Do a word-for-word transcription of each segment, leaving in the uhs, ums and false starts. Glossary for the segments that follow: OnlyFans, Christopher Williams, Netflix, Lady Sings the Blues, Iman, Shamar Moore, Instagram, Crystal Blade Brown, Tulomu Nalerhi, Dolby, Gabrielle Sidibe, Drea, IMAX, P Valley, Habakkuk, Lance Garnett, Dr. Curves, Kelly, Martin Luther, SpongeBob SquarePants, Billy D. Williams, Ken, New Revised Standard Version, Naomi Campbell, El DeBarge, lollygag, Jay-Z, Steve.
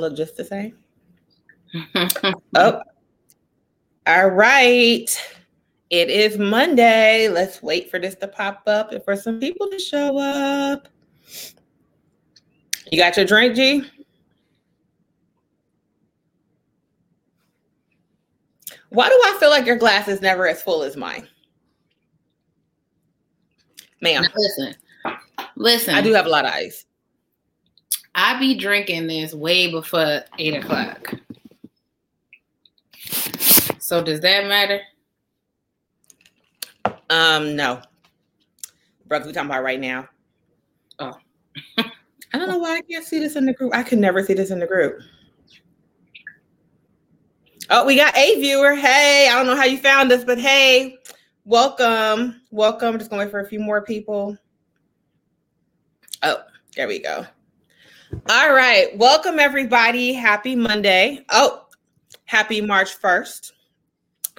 look just the same. Oh, all right. It is Monday. Let's wait for this to pop up and for some people to show up. You got your drink, G? Why do I feel like your glass is never as full as mine? Ma'am. Now listen, listen. I do have a lot of ice. I be drinking this way before eight o'clock. So does that matter? Um, no. Brooke, we're talking about right now. Oh. I don't know why I can't see this in the group. I could never see this in the group. Oh, we got a viewer. Hey, I don't know how you found us, but hey, welcome. Welcome. I'm just going to wait for a few more people. Oh, there we go. All right. Welcome, everybody. Happy Monday. Oh, happy March first.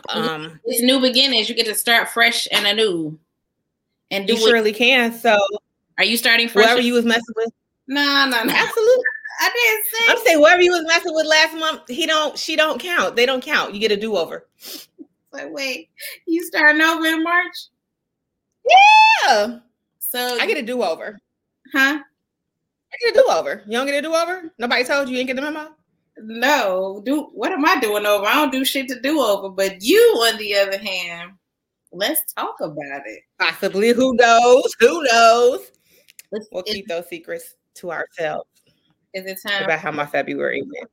Um, it's new beginnings. You get to start fresh and anew. And do you what- surely can. So are you starting fresh? Whoever you was messing with. No, no, no. Absolutely. I didn't say. I'm saying whoever you was messing with last month, he don't, she don't count. They don't count. You get a do-over. Like, wait, you starting over in March? Yeah. So I get a do-over. Huh? I get a do-over. You don't get a do-over? Nobody told you you ain't get the memo? No. Do what am I doing over? I don't do shit to do over. But you, on the other hand, let's talk about it. Possibly. Who knows? Who knows? Let's, we'll keep those secrets to ourselves. Is it time about how my February went?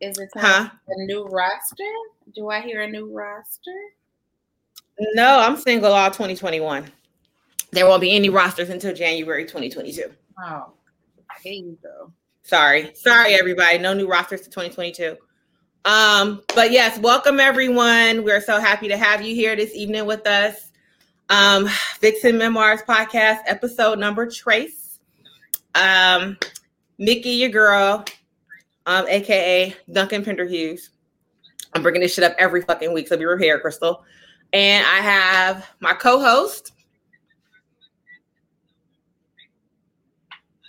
Is it time huh? for a new roster? Do I hear a new roster? No, I'm single all twenty twenty-one. There won't be any rosters until January twenty twenty-two. Oh, there you go. Sorry. Sorry, everybody. No new rosters to twenty twenty-two. Um, but yes, welcome everyone. We're so happy to have you here this evening with us. Um, Vixen Memoirs podcast, episode number trace. Um, Mickey, your girl, um, a k a. Duncan Hughes. I'm bringing this shit up every fucking week, so be prepared, Crystal. And I have my co-host.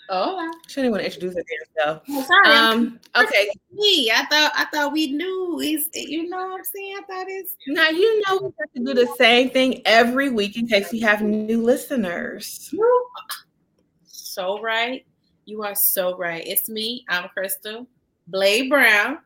Oh. She didn't want to introduce herself. Oh, sorry. Um, okay. Me. I thought I thought we knew. It's, you know what I'm saying? I thought it's... Now, you know we have to do the same thing every week in case we have new listeners. So right. You are so right. It's me. I'm Crystal Blade Brown.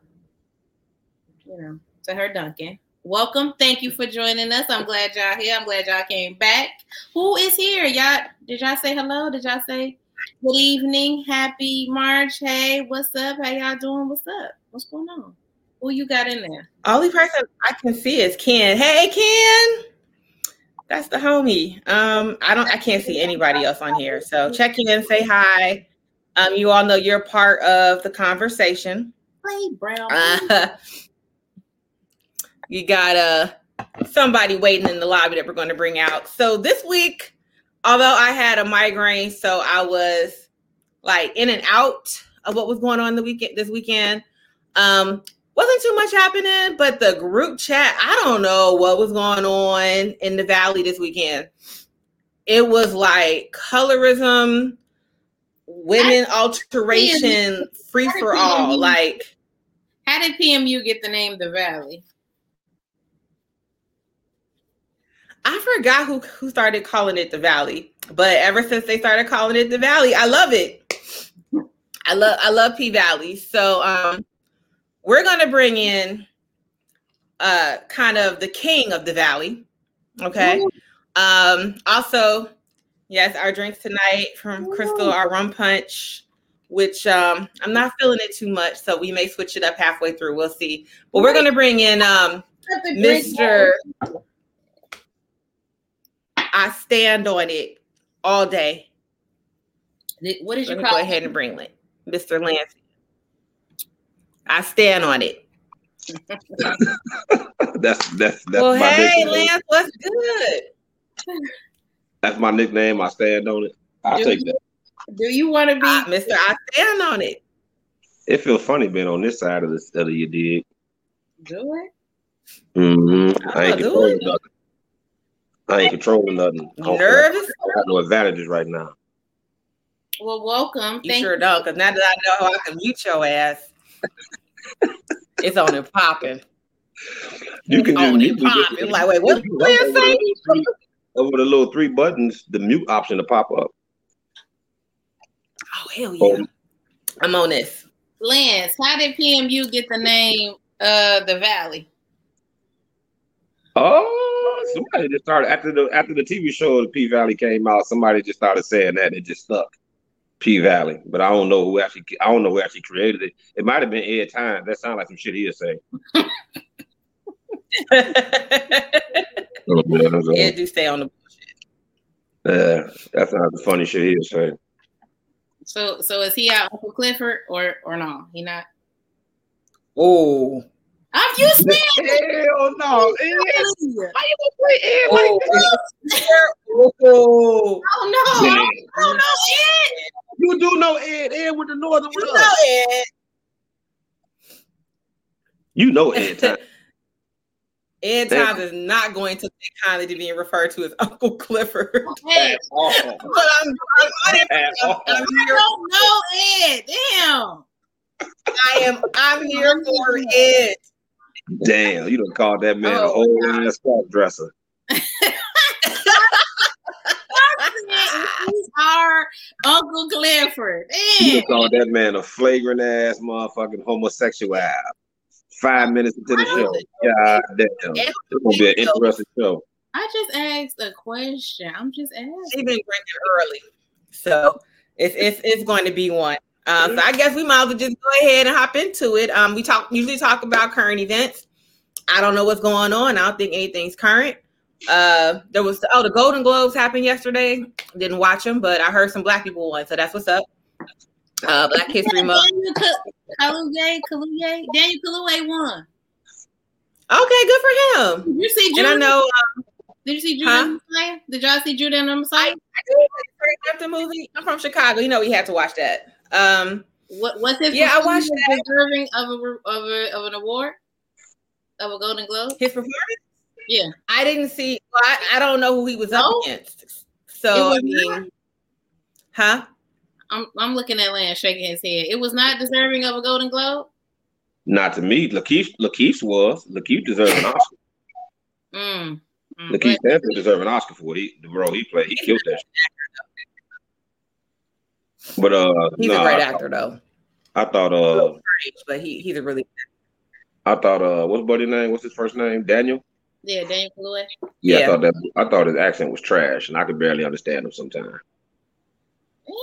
You know, to her Duncan. Welcome. Thank you for joining us. I'm glad y'all here. I'm glad y'all came back. Who is here? Y'all, did y'all say hello? Did y'all say good evening? Happy March. Hey, what's up? How y'all doing? What's up? What's going on? Who you got in there? Only person I can see is Ken. Hey, Ken. That's the homie. Um, I don't I can't see anybody else on here. So check in, say hi. Um, you all know you're part of the conversation. Hey, Brown. Uh, you got uh, somebody waiting in the lobby that we're going to bring out. So this week, although I had a migraine, so I was like in and out of what was going on the weekend. This weekend um, wasn't too much happening, but the group chat, I don't know what was going on in the Valley this weekend. It was like colorism. Women alteration, free for all. Like, how did P M U get the name The Valley? I forgot who, who started calling it The Valley, but ever since they started calling it The Valley, I love it. I love I love P Valley. So um, we're gonna bring in uh kind of the king of the Valley. Okay. Um, also. Yes, our drinks tonight from Crystal, our rum punch, which um, I'm not feeling it too much, so we may switch it up halfway through. We'll see. But we're going to bring in um, Mister I Stand On It All Day. What did you call it? Let me go ahead and bring it. Mister Lance. I Stand On It. that's, that's, that's well, my hey, nickname. Lance, what's good? That's my nickname. I stand on it. I'll do take you, that. Do you want to be I, Mister I Stand On It? It feels funny being on this side of the study, you dig? Do it. Mm-hmm. I ain't controlling it. nothing. I ain't controlling nothing. I nervous? I got no advantages right now. Well, welcome. You Thank sure you. don't, because now that I know how I can mute your ass, It's on and popping. You can on and popping. Like, wait, what's the saying? Over the little three buttons, the mute option to pop up. Oh, hell yeah. Oh. I'm on this. Lance, how did P M U get the name uh The Valley? Oh, somebody just started after the after the T V show the P Valley came out, somebody just started saying that. It just stuck. P Valley. But I don't know who actually I don't know who actually created it. It might have been Ed Time. That sounds like some shit he'll say. Ed do stay on the bullshit. Yeah, that sounds the funny shit he'll say. So so is he out Uncle Clifford or or no? He not. Oh, I'm used to it. Hell no. Why you gonna play Ed oh, like this? Oh. Oh no. Yeah. I don't know Ed. You do know Ed. Ed with the Northern with us. You know Ed. You know Ed Time. Ed Times is not going to take kindly to being referred to as Uncle Clifford. Hey. But I'm, I'm, I'm, I'm, I'm, I'm here. I don't know Ed. Damn. I am. I'm here for Ed. Damn, you done called that man oh, an old ass cross dresser. He's our Uncle Clifford. Damn. You done called that man a flagrant ass motherfucking homosexual. Five minutes into the show. God damn. It's going to be an interesting show. I just asked a question. I'm just asking. She's been drinking early. So it's it's it's going to be one. Uh, so I guess we might as well just go ahead and hop into it. Um, we talk usually talk about current events. I don't know what's going on. I don't think anything's current. Uh, there was, oh, the Golden Globes happened yesterday. Didn't watch them, but I heard some black people won. So that's what's up. Uh, Black History Month. Kaluuya, Kaluuya, Daniel Kaluuya won. Okay, good for him. You see, Judas? And I know. Um, did you see Judas huh? and the Messiah? Did y'all see Judas and the Messiah? I did. The movie. I'm from Chicago. You know, we had to watch that. Um, what was his? Yeah, I watched that. Deserving of a, of a of an award, of a Golden Globe. His performance. Yeah, I didn't see. Well, I, I don't know who he was no. up against. So I mean, not. huh? I'm I'm looking at Lance shaking his head. It was not deserving of a Golden Globe. Not to me. LaKeith LaKeith was. LaKeith deserved an Oscar. mm, mm, LaKeith Stanfield deserved an Oscar for he, the role he played. He killed that shit. But uh, he's nah, a great actor though. I thought uh, but he he's a really. I thought uh, what's buddy's name? What's his first name? Daniel. Yeah, Daniel Kaluuya. Yeah, yeah, I thought that. I thought his accent was trash, and I could barely understand him sometimes.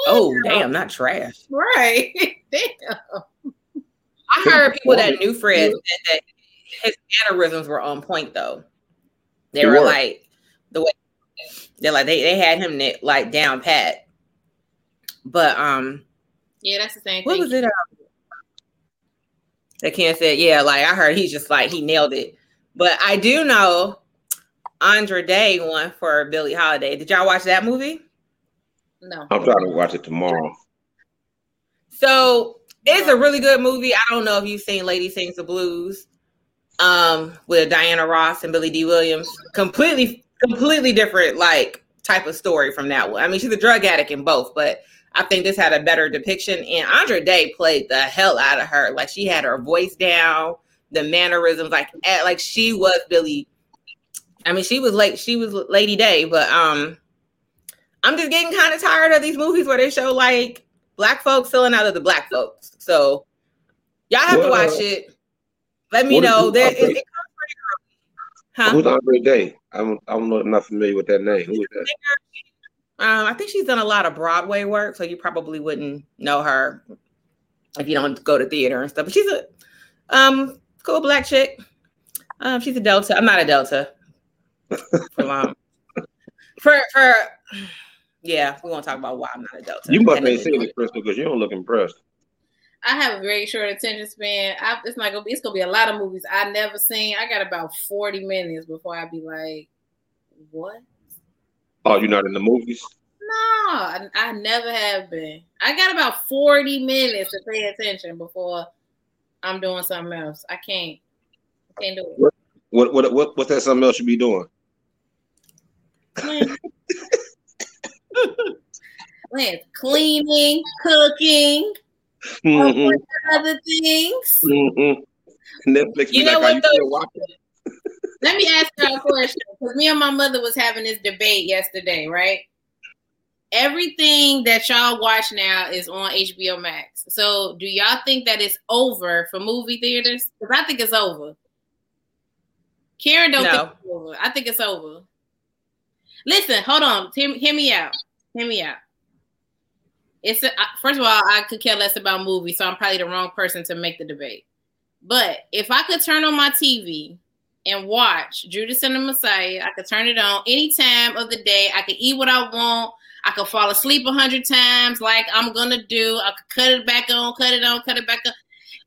Oh, damn, not trash. Right. Damn. I heard people that knew Fred said that his mannerisms were on point, though. They were like, the way they're like, they, they had him like down pat. But, um, yeah, that's the same thing. What was it? Uh, that Ken said, yeah, like I heard he's just like, he nailed it. But I do know Andra Day won for Billie Holiday. Did y'all watch that movie? No. I'm trying to watch it tomorrow. So it's a really good movie. I don't know if you've seen Lady Sings the Blues um, with Diana Ross and Billy D. Williams. Completely, completely different like type of story from that one. I mean, she's a drug addict in both, but I think this had a better depiction. And Andra Day played the hell out of her. Like she had her voice down, the mannerisms, like at, like she was Billy. I mean, she was like she was Lady Day, but um. I'm just getting kind of tired of these movies where they show like black folks selling out of the black folks. So y'all have well, to watch it. Let me know. There, it, it comes pretty early. Huh? Who's Andra Day? I'm I'm not, I'm not familiar with that name. Who is that? Um, I think she's done a lot of Broadway work, so you probably wouldn't know her if you don't go to theater and stuff. But she's a um cool black chick. Um, she's a Delta. I'm not a Delta. For long. For for. Yeah, we're going to talk about why I'm not a Delta. You must have seen it, Crystal, because you don't look impressed. I have a very short attention span. I, it's not going to be, it's going to be a lot of movies I've never seen. I got about forty minutes before I be like, what? Oh, you're not in the movies? No, I, I never have been. I got about forty minutes to pay attention before I'm doing something else. I can't. I can't do it. What, what, what, what, what's that something else you be doing? Lance, cleaning, cooking, Mm-mm. Other things. Mm-mm. Netflix. You know like, what? Though, let me ask you a question. Because me and my mother was having this debate yesterday, right? Everything that y'all watch now is on H B O Max. So do y'all think that it's over for movie theaters? Because I think it's over. Karen don't no. think it's over. I think it's over. Listen, hold on. Hear, hear me out. Hear me out. It's a, first of all, I could care less about movies, so I'm probably the wrong person to make the debate. But if I could turn on my T V and watch Judas and the Messiah, I could turn it on any time of the day. I could eat what I want. I could fall asleep a hundred times like I'm going to do. I could cut it back on, cut it on, cut it back on.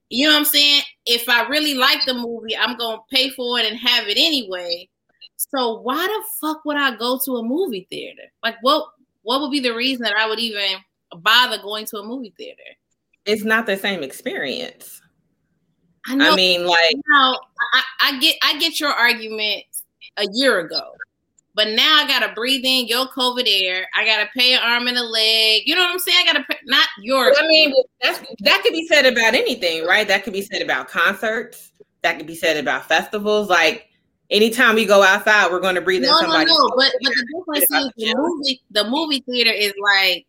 You know what I'm saying? If I really like the movie, I'm going to pay for it and have it anyway. So why the fuck would I go to a movie theater? Like, what what would be the reason that I would even bother going to a movie theater? It's not the same experience. I know. I mean, like, now, I, I get I get your argument a year ago, but now I gotta breathe in your COVID air. I gotta pay an arm and a leg. You know what I'm saying? I gotta pay, not yours. I mean, that's, that could be said about anything, right? That could be said about concerts. That could be said about festivals. Like, anytime we go outside, we're going to breathe no, in somebody's. No, no, but, but the difference is the movie, the movie theater is like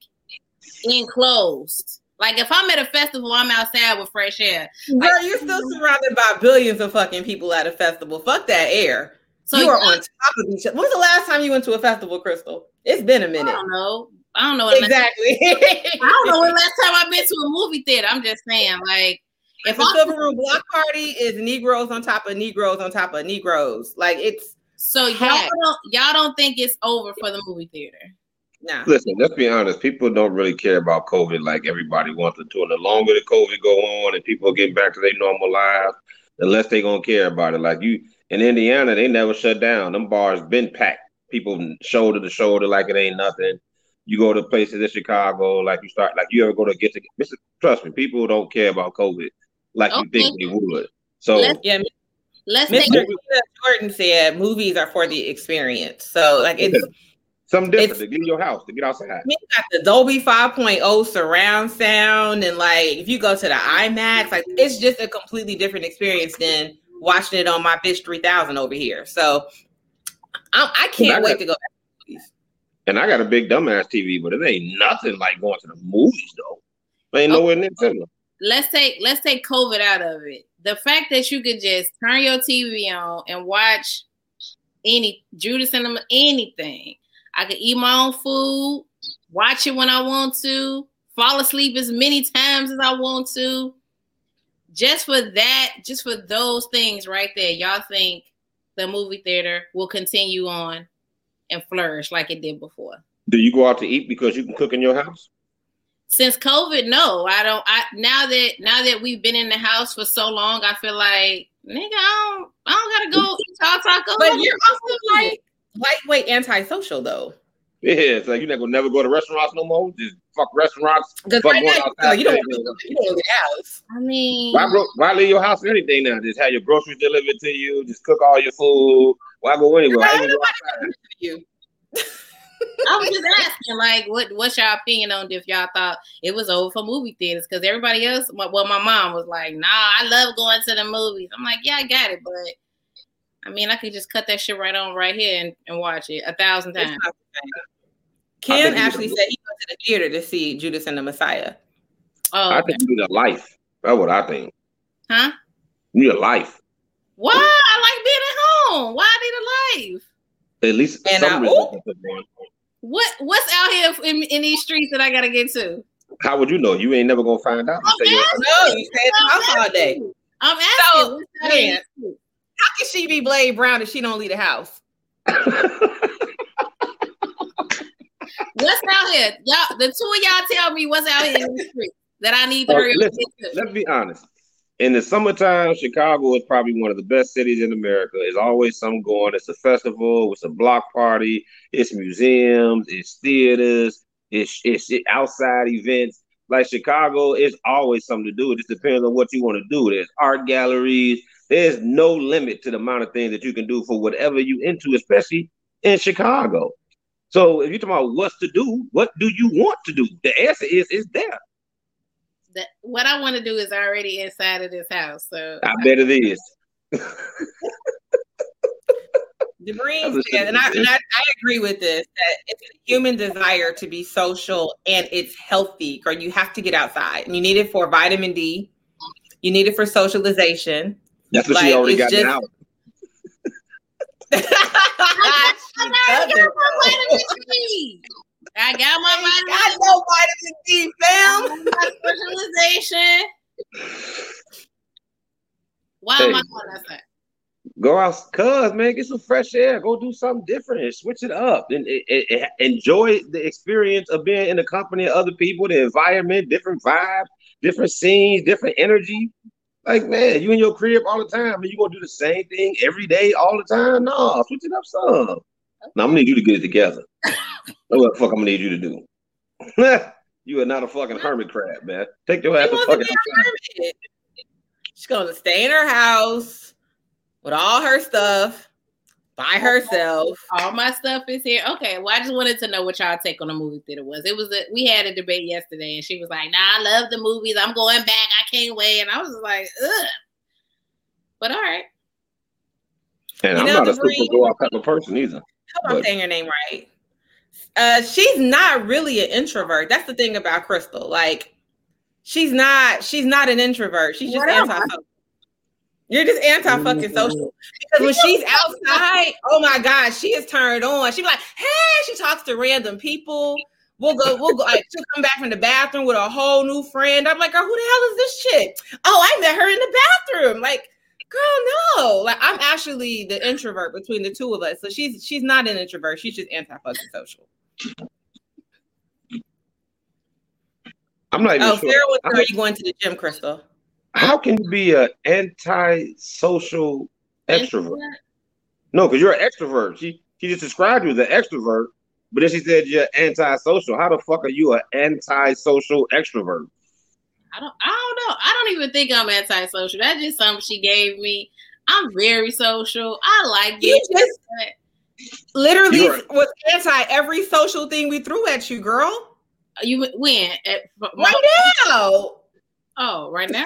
enclosed. Like, if I'm at a festival, I'm outside with fresh air. Like, girl, you're still surrounded by billions of fucking people at a festival. Fuck that air. So you are on top of each other. When's the last time you went to a festival, Crystal? It's been a minute. I don't know. I don't know. Exactly. I don't know when last time I've been to a movie theater. I'm just saying, like, if a Silver Room block party is Negroes on top of Negroes on top of Negroes. Like, it's so y'all don't, y'all don't think it's over for the movie theater. Nah. Listen, let's be honest. People don't really care about COVID like everybody wants it to. And the longer the COVID go on and people get back to their normal lives, the less they gonna care about it. Like you in Indiana, they never shut down. Them bars been packed. People shoulder to shoulder like it ain't nothing. You go to places in Chicago, like you start, like you ever go to get to. Trust me, people don't care about COVID like okay. you think they would. So let's, yeah, let's Mister Take- Jordan said movies are for the experience. So like it's. Something different it's, to get in your house, to get outside. We got the Dolby five point oh surround sound, and like if you go to the IMAX, like it's just a completely different experience than watching it on my bitch three thousand over here. So I, I can't I wait got, to go back to the movies. And I got a big dumbass T V, but it ain't nothing like going to the movies though. There ain't okay. nowhere near similar. Let's take let's take COVID out of it. The fact that you could just turn your T V on and watch any Judas and them anything. I can eat my own food, watch it when I want to, fall asleep as many times as I want to. Just for that, just for those things right there, y'all think the movie theater will continue on and flourish like it did before? Do you go out to eat because you can cook in your house? Since COVID, no. I don't. I now that now that we've been in the house for so long, I feel like, nigga, I don't, I don't gotta go eat y'all tacos. But you're also like. Lightweight antisocial though. Yeah, it's like you're not gonna never go to restaurants no more. Just fuck restaurants. Fuck right now, no, you don't want to go to the house. I mean, why, bro, why leave your house anything now? Just have your groceries delivered to you. Just cook all your food. Why go anywhere? I, I, go you. I was just asking, like, what what's your opinion on if y'all thought it was over for movie theaters? Because everybody else, well, my mom was like, "Nah, I love going to the movies." I'm like, "Yeah, I got it," but. I mean, I could just cut that shit right on right here and, and watch it a thousand times. Ken actually said he went to the theater to see Judas and the Messiah. Oh, okay. I think you need a life. That's what I think. Huh? You need a life. Why? I like being at home. Why I need a life? At least and some I, reason. Ooh, what, what's out here in, in these streets that I got to get to? How would you know? You ain't never going to find out. You no, you stay at the house all day. I'm asking. So, what's out here? How can she be Blade Brown if she don't leave the house? What's out here? Y'all, the two of y'all tell me what's out here in the street that I need to hurry up. Let's be honest. In the summertime, Chicago is probably one of the best cities in America. There's always something going. It's a festival. It's a block party. It's museums. It's theaters. It's, it's outside events. Like Chicago, it's always something to do. It just depends on what you want to do. There's art galleries. There's no limit to the amount of things that you can do for whatever you into, especially in Chicago. So if you're talking about what's to do, what do you want to do? The answer is, it's there. that what I want to do is already inside of this house. So I bet it is. The Green says, and, I, and I, I agree with this, that it's a human desire to be social and it's healthy. Girl, you have to get outside. And you need it for vitamin D. You need it for socialization. That's what like, she already got just... now. I, I, got my vitamin D. I got my vitamin I got no vitamin D, fam. My socialization. Why hey. am I going outside? Go out, cuz man, get some fresh air. Go do something different. Switch it up, and it, it, it, enjoy the experience of being in the company of other people, the environment, different vibes, different scenes, different energy. Like man, you in your crib all the time, and you gonna do the same thing every day all the time? No, switch it up some. Okay. Now I'm gonna need you to get it together. That's what the fuck I'm gonna need you to do. You are not a fucking hermit crab, man. Take your ass to fucking. She's gonna stay in her house. With all her stuff, by herself. All my stuff is here. Okay, well, I just wanted to know what y'all take on the movie theater was. It was a, we had a debate yesterday, and she was like, nah, I love the movies. I'm going back. I can't wait. And I was like, ugh. But all right. And you I'm know, not a super go-out type of person either. I hope I'm saying your name right. Uh, she's not really an introvert. That's the thing about Crystal. Like, she's not, she's not an introvert. She's just anti-social. You're just anti-fucking social. Because when she's outside, oh my God, she is turned on. She be like, hey, she talks to random people. We'll go, we'll go. Like, she'll come back from the bathroom with a whole new friend. I'm like, girl, who the hell is this shit? Oh, I met her in the bathroom. Like, girl, no. Like, I'm actually the introvert between the two of us. So she's she's not an introvert. She's just anti-fucking social. I'm not even oh, sure. Sarah, what I'm- are you going to the gym, Crystal? How can you be an anti-social extrovert? No, because you're an extrovert. She she just described you as an extrovert, but then she said you're anti-social. How the fuck are you an anti-social extrovert? I don't I don't know. I don't even think I'm anti-social. That's just something she gave me. I'm very social. I like you it. Just literally you're, was anti every social thing we threw at you, girl. You when at, my, right now. Oh, right now.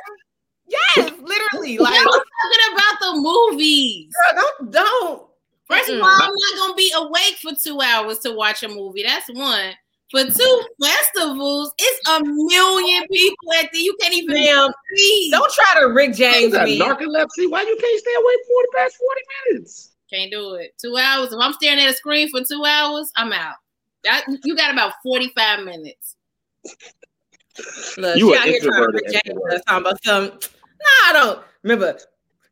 Yes, literally. Like I was talking about the movies. Girl, don't don't. First mm-mm. of all, I'm not gonna be awake for two hours to watch a movie. That's one. For two festivals, it's a million people at the you can't even Damn. see. Don't try to Rick James me. Narcolepsy. Why you can't stay awake for the past forty minutes? Can't do it. Two hours. If I'm staring at a screen for two hours, I'm out. That you got about forty-five minutes. Look, you she out here trying to reject us talking about some. Nah, I don't remember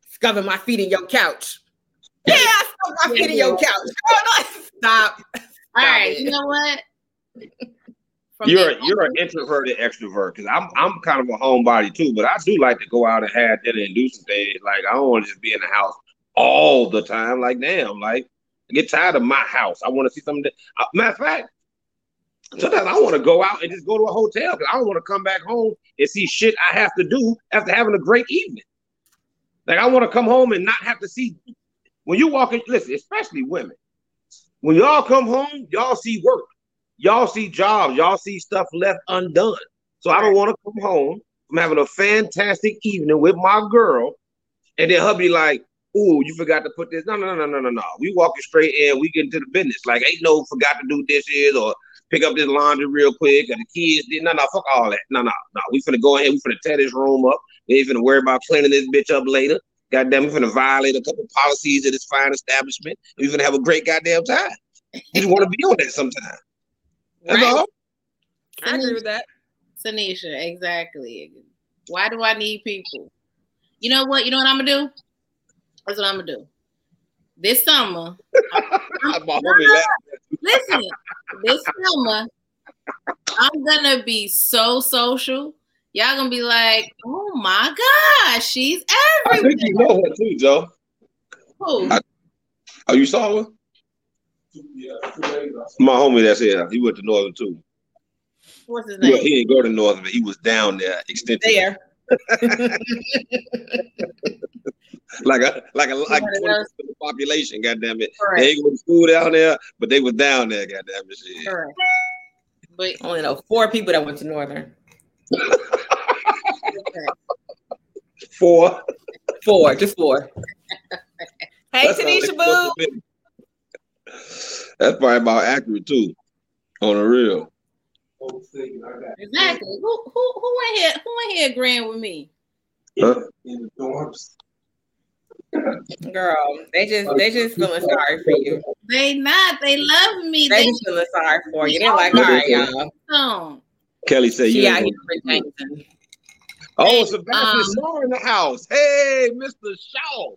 scuffing my feet in your couch. Yeah, I scuffed my yeah, feet yeah. in your couch. Oh, no, stop. Stop. All right, it. You know what? From you're that- you're an introverted extrovert because I'm I'm kind of a homebody too, but I do like to go out and have dinner and do some things. Like I don't want to just be in the house all the time. Like damn, like I get tired of my house. I want to see something. That, uh, matter of fact. Sometimes I want to go out and just go to a hotel because I don't want to come back home and see shit I have to do after having a great evening. Like I want to come home and not have to see when you walk in. Listen, especially women. When y'all come home, y'all see work, y'all see jobs, y'all see stuff left undone. So I don't want to come home from having a fantastic evening with my girl, and then hubby like, "Ooh, you forgot to put this." No, no, no, no, no, no. We walking straight in. We get into the business. Like ain't no forgot to do dishes or. Pick up this laundry real quick, and the kids did no, no, fuck all that. No, no, no. We finna go ahead. We finna tear this room up. We ain't finna worry about cleaning this bitch up later. Goddamn, we finna violate a couple policies of this fine establishment. We finna have a great goddamn time. You just want to be on that sometime. That's right. all. I agree with that, Tanisha. Exactly. Why do I need people? You know what? You know what I'm gonna do? That's what I'm gonna do. This summer. I'm gonna Listen, this summer, I'm gonna be so social. Y'all gonna be like, oh my gosh, she's everywhere. I think you know her too, Joe. Who? I, oh, you saw her? Yeah. My homie that's here, he went to Northern too. What's his name? He, he didn't go to Northern, but he was down there extensively. There. Like a like a like twenty percent of the population, goddamn it. Correct. They ain't go to school down there, but they was down there, goddamn it. Shit. Correct. But I only know four people that went to Northern. Four. Four, just four. Hey, that's Tanisha Boo. That's probably about accurate, too, on the real. Exactly. Who who who in here who in here agreeing with me? Huh? In the dorms. Girl, they just they just feeling sorry for you. They not. They love me. They, they just feeling sorry for you. They're like, all right, y'all. Oh. Kelly said, yeah, he's Jameson. Oh, Sebastian um, Shaw in the house. Hey, Mister Shaw.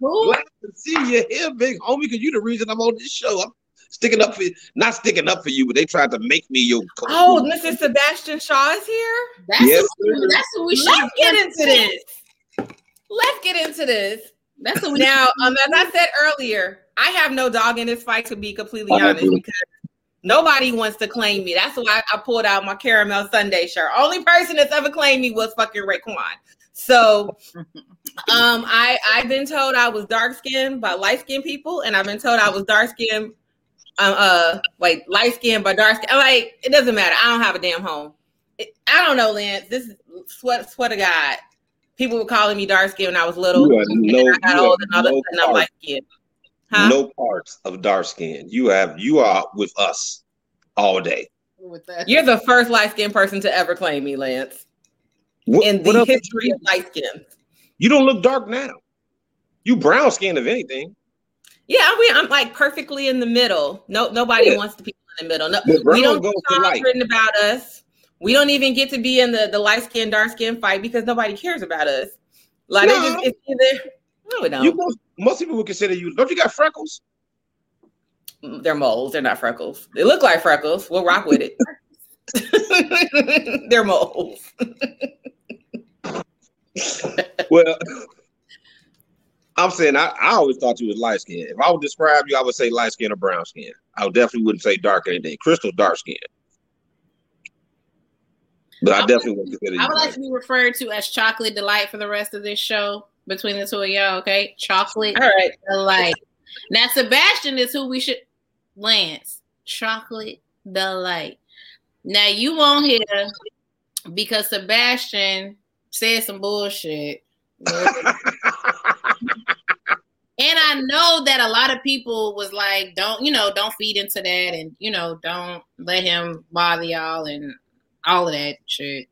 Who? Glad to see you here, big homie, because you're the reason I'm on this show. I'm sticking up for you. Not sticking up for you, but they tried to make me your coach. Oh, Missus Sebastian Shaw is here? That's yes, what, that's what we should Let's get into this. Let's get into this. That's what we now, um, as I said earlier, I have no dog in this fight, to be completely honest, because nobody wants to claim me. That's why I pulled out my caramel sundae shirt. Only person that's ever claimed me was fucking Raekwon. So um, I, I've been told I was dark-skinned by light-skinned people, and I've been told I was dark-skinned, um, uh, like light-skinned by dark-skinned. I'm like, it doesn't matter. I don't have a damn home. It, I don't know, Lance. This is, swear, swear to God, people were calling me dark-skinned when I was little, no, and then I got old, and all of a sudden I'm light-skinned. Huh? No parts of dark skin. You have you are with us all day. You're the first light skinned person to ever claim me, Lance. What, in the history of light skin. You don't look dark now. You brown skinned if anything. Yeah, I mean, I'm like perfectly in the middle. No, nobody yeah. wants the people in the middle. No, we don't get songs written about us. We don't even get to be in the, the light skin, dark skin fight because nobody cares about us. Like no. They just it's either no, we don't. You most, most people would consider you. Don't you got freckles? They're moles. They're not freckles. They look like freckles. We'll rock with it. They're moles. Well, I'm saying I, I always thought you was light skinned. If I would describe you, I would say light skin or brown skin. I definitely wouldn't say dark anything. Crystal dark skin. But I, I definitely would consider you. I would like to be referred to as Chocolate Delight for the rest of this show. Between the two of y'all, okay? Chocolate All right. Delight. Now, Sebastian is who we should... Lance. Chocolate Delight. Now, you on here because Sebastian said some bullshit. And I know that a lot of people was like, don't, you know, don't feed into that and, you know, don't let him bother y'all and all of that shit.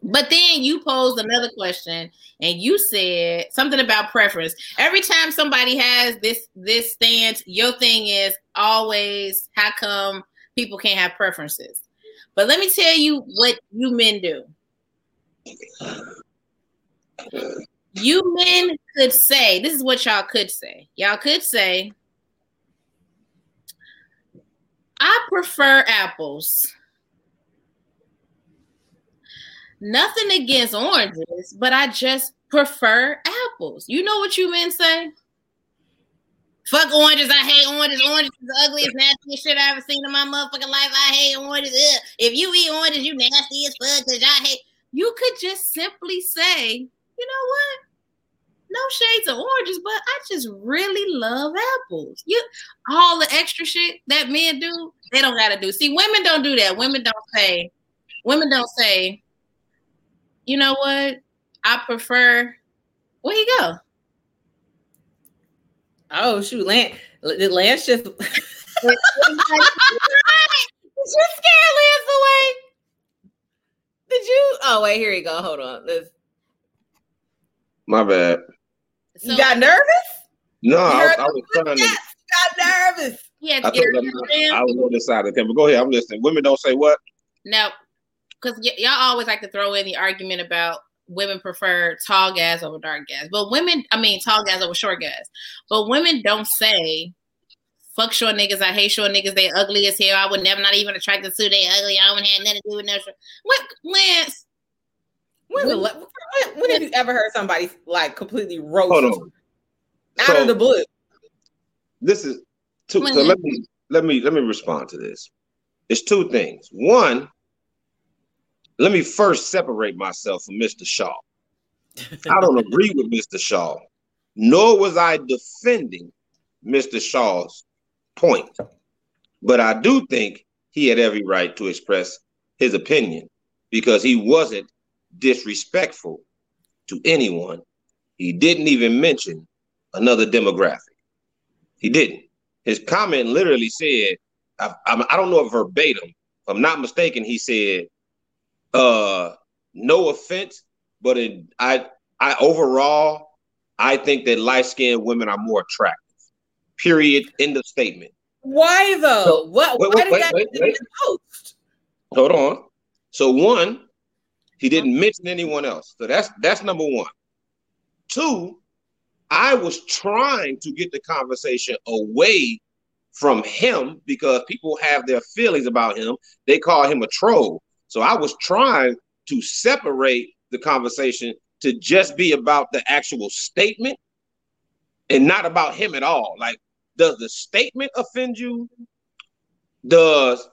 But then you posed another question and you said something about preference. Every time somebody has this this stance, your thing is always, how come people can't have preferences? But let me tell you what you men do. You men could say, this is what y'all could say. Y'all could say, I prefer apples. Nothing against oranges, but I just prefer apples. You know what you men say? Fuck oranges. I hate oranges. Oranges is the ugliest, nastiest shit I ever seen in my motherfucking life. I hate oranges. Ugh. If you eat oranges, you nasty as fuck because I hate. You could just simply say, you know what? No shades of oranges, but I just really love apples. You all the extra shit that men do, they don't got to do. See, women don't do that. Women don't say, women don't say, you know what? I prefer. Where you go? Oh shoot, Lance! Did Lance just? You scared Lance away. Did you? Oh wait, here you go. Hold on. Let's... My bad. So, you got nervous? No, I was, I was trying to. Got nervous. Yeah, I, I was on this side of the camera. Go ahead. I'm listening. Women don't say what? No. Because y- y'all always like to throw in the argument about women prefer tall guys over dark guys. But women, I mean, tall guys over short guys. But women don't say, fuck short niggas, I hate short niggas, they ugly as hell, I would never, not even attracted to, they ugly, I don't have nothing to do with no short. What, Lance? When, when, when, when have you ever heard somebody, like, completely roast out so, of the blue? This is, two, when, so let me, let me, let me respond to this. It's two things. One, let me first separate myself from Mister Shaw. I don't agree with Mister Shaw, nor was I defending Mister Shaw's point. But I do think he had every right to express his opinion because he wasn't disrespectful to anyone. He didn't even mention another demographic. He didn't. His comment literally said, I, I, I don't know if verbatim, if I'm not mistaken, he said, uh, no offense, but it, I, I overall, I think that light-skinned women are more attractive. Period. End of statement. Why though? So, what? Wait, why wait, did that wait, wait. Post? Hold on. So one, he didn't mention anyone else. So that's that's number one. Two, I was trying to get the conversation away from him because people have their feelings about him. They call him a troll. So I was trying to separate the conversation to just be about the actual statement and not about him at all. Like, does the statement offend you? Does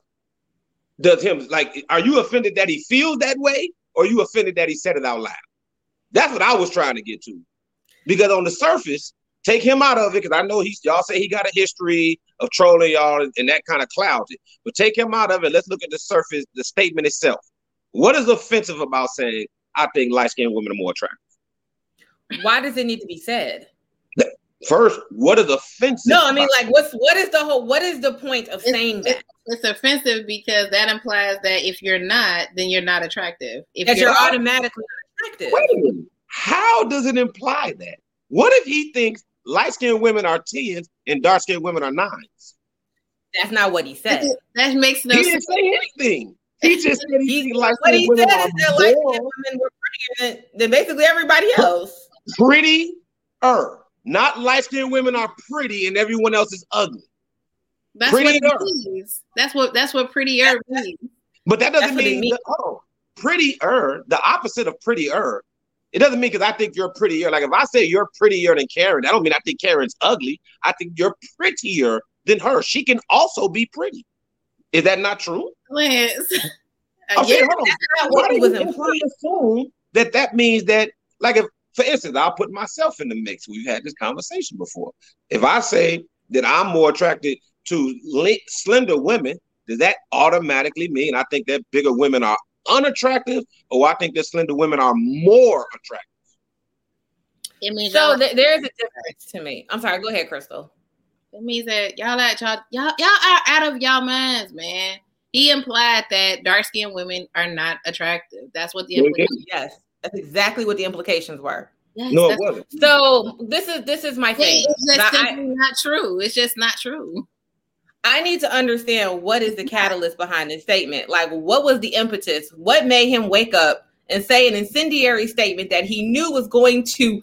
does him, like, are you offended that he feels that way? Or are you offended that he said it out loud? That's what I was trying to get to. Because on the surface, take him out of it, because I know he's, y'all say he got a history of trolling y'all and that kind of clouds it. But take him out of it. Let's look at the surface, the statement itself. What is offensive about saying, I think light-skinned women are more attractive? Why does it need to be said? First, what is offensive? No, I mean, like, what's what is the whole what is the point of it's, saying that? It's, it's offensive because that implies that if you're not, then you're not attractive. If that you're, you're automatically attractive. Wait a minute. How does it imply that? What if he thinks light-skinned women are tens and dark-skinned women are nines? That's not what he said. That makes no sense. He didn't say anything. He just said he, he like what he said is that light-skinned women were prettier than, than basically everybody else. Prettier. Not light-skinned women are pretty and everyone else is ugly. That's prettier. What it means. That's what that's what prettier that's, means. But that doesn't mean, mean. Oh, prettier, the opposite of prettier. It doesn't mean because I think you're prettier. Like if I say you're prettier than Karen, I don't mean I think Karen's ugly. I think you're prettier than her. She can also be pretty. Is that not true? Lance. I mean, yeah, hold on. Why do you assume that that means that, like if, for instance, I'll put myself in the mix. We've had this conversation before. If I say that I'm more attracted to slender women, does that automatically mean I think that bigger women are unattractive, or I think that slender women are more attractive? It means so th- there's a difference to me. I'm sorry. Go ahead, Crystal. It means that y'all at y'all y'all y'all are out of y'all minds, man. He implied that dark-skinned women are not attractive. That's what the implication. Yes, that's exactly what the implications were. Yes, no, it wasn't. So this is this is my thing. Hey, it's just I, not true. It's just not true. I need to understand what is the catalyst behind this statement. Like, what was the impetus? What made him wake up and say an incendiary statement that he knew was going to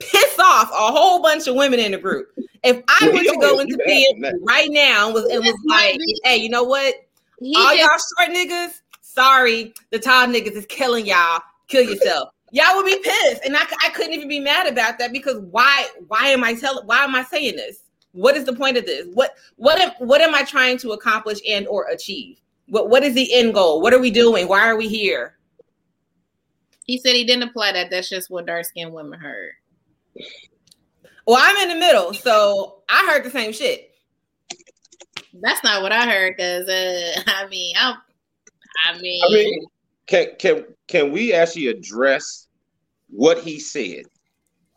piss off a whole bunch of women in the group? If I well, were to go into bed right now and was, and was like, be. hey, you know what? He All just, y'all short niggas, sorry, the tall niggas is killing y'all. Kill yourself. Y'all would be pissed. And I, I couldn't even be mad about that because why why am I telling why am I saying this? What is the point of this? What what am what am I trying to accomplish and or achieve? What what is the end goal? What are we doing? Why are we here? He said he didn't apply that. That's just what dark-skinned women heard. Well, I'm in the middle, so I heard the same shit. That's not what I heard, because uh, I mean, I, I mean, I mean, can can can we actually address what he said?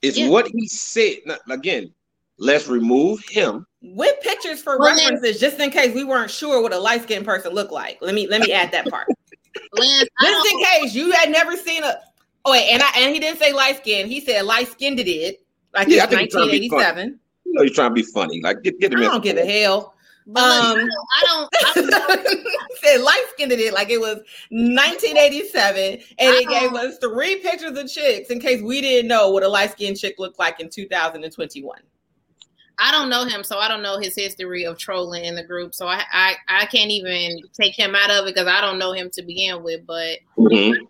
It's yeah. what he said. Now, again, let's remove him with pictures for well, references, just in case we weren't sure what a light-skinned person looked like. Let me let me add that part. Lance, just in case you had never seen a. Oh, wait, and I and he didn't say light-skinned. He said light-skinned it. Did. Like yeah, it's nineteen eighty-seven. You know, you're trying to be funny. Like get get him. I don't give a hell. But um, like, I don't. I don't said light-skinned it. Like it was nineteen eighty-seven, and it gave us three pictures of chicks in case we didn't know what a light-skinned chick looked like in two thousand twenty-one. I don't know him, so I don't know his history of trolling in the group. So I I, I can't even take him out of it because I don't know him to begin with. But mm-hmm.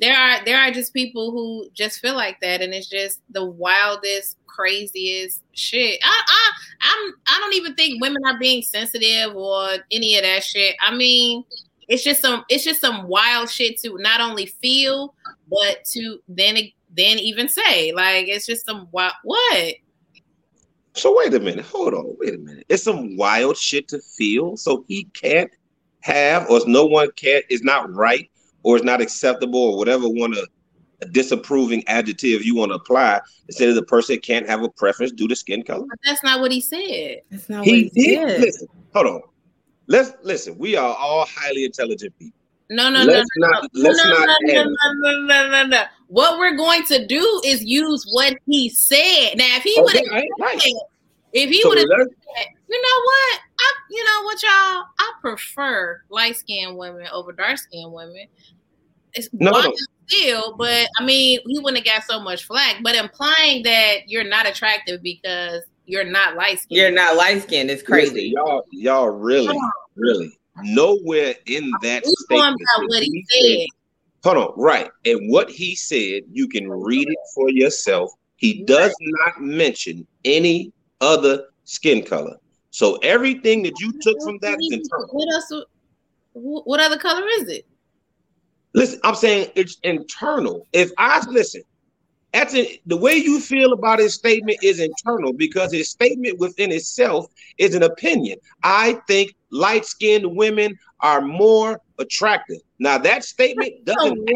there are there are just people who just feel like that, and it's just the wildest, craziest shit. I I I'm I don't even think women are being sensitive or any of that shit. I mean, it's just some it's just some wild shit to not only feel, but to then then even say. Like it's just some wild what. So wait a minute, hold on, wait a minute. It's some wild shit to feel, so he can't have, or no one can't, it's not right or it's not acceptable, or whatever one a, a disapproving adjective you want to apply, instead of the person can't have a preference due to skin color. But that's not what he said. That's not he what he did. Said. Listen, hold on. Let's listen. We are all highly intelligent people. No, no, let's no, no, not, no, let's no, not no, no, no, no, no, no. What we're going to do is use what he said. Now, if he okay, would have, right. if he so would have, you know what? I, you know what, y'all? I prefer light-skinned women over dark-skinned women. It's no, no. still, but I mean, he wouldn't have got so much flack. But implying that you're not attractive because you're not light-skinned, you're not light-skinned, is crazy. Listen, y'all, y'all really, really. Nowhere in that statement what he he said. Hold on, right. And what he said, you can read it for yourself. He does not mention any other skin color. So everything that you took from that is internal. What else? What other color is it? Listen, I'm saying it's internal. If I listen, that's a, the way you feel about his statement is internal, because his statement within itself is an opinion. I think light-skinned women are more attractive. Now that statement doesn't. Wait,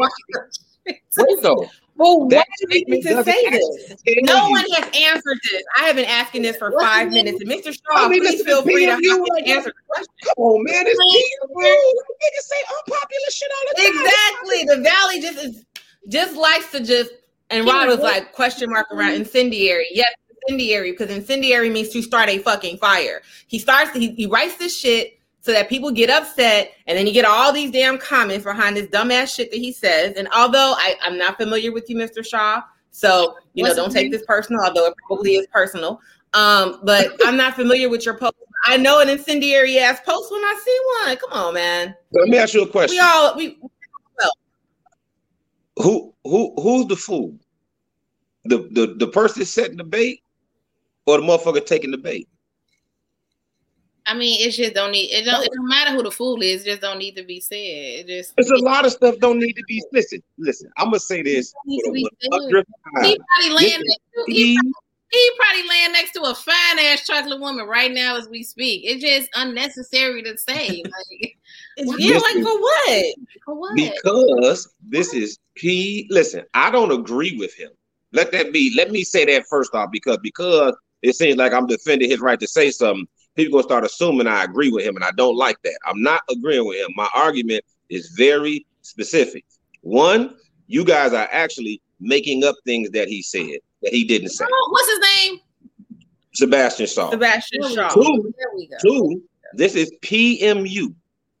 though. Well, why do you need to say this? No one has answered this. I have been asking this for five minutes. And Mister Shaw, please feel free to answer the question. Come on, man. It's people. They can say unpopular shit all the time. Exactly. The Valley just is just likes to just, and Rod was like, question mark around incendiary. Yes, incendiary, because incendiary means to start a fucking fire. He starts, he, he writes this shit so that people get upset, and then you get all these damn comments behind this dumbass shit that he says. And although I, I'm not familiar with you, Mister Shaw, so you know, don't take this personal, although it probably is personal. Um, but I'm not familiar with your post. I know an incendiary ass post when I see one. Come on, man. Let me ask you a question. We all we, we all know. Who who who's the fool? The the the person setting the bait, or the motherfucker taking the bait? I mean, it just don't need. It don't. It don't matter who the fool is. It just don't need to be said. It just. There's a lot of stuff don't need to be. Listen, listen. I'm gonna say this. He probably laying. He probably laying next to a fine ass chocolate woman right now as we speak. It's just unnecessary to say. Like, yeah, like for what? For what? Because this is P. Listen, I don't agree with him. Let that be. Let me say that first off, because because it seems like I'm defending his right to say something. People gonna start assuming I agree with him, and I don't like that. I'm not agreeing with him. My argument is very specific. One, you guys are actually making up things that he said that he didn't say. Oh, what's his name? Sebastian Shaw. Sebastian Shaw. Two, two, this is P M U.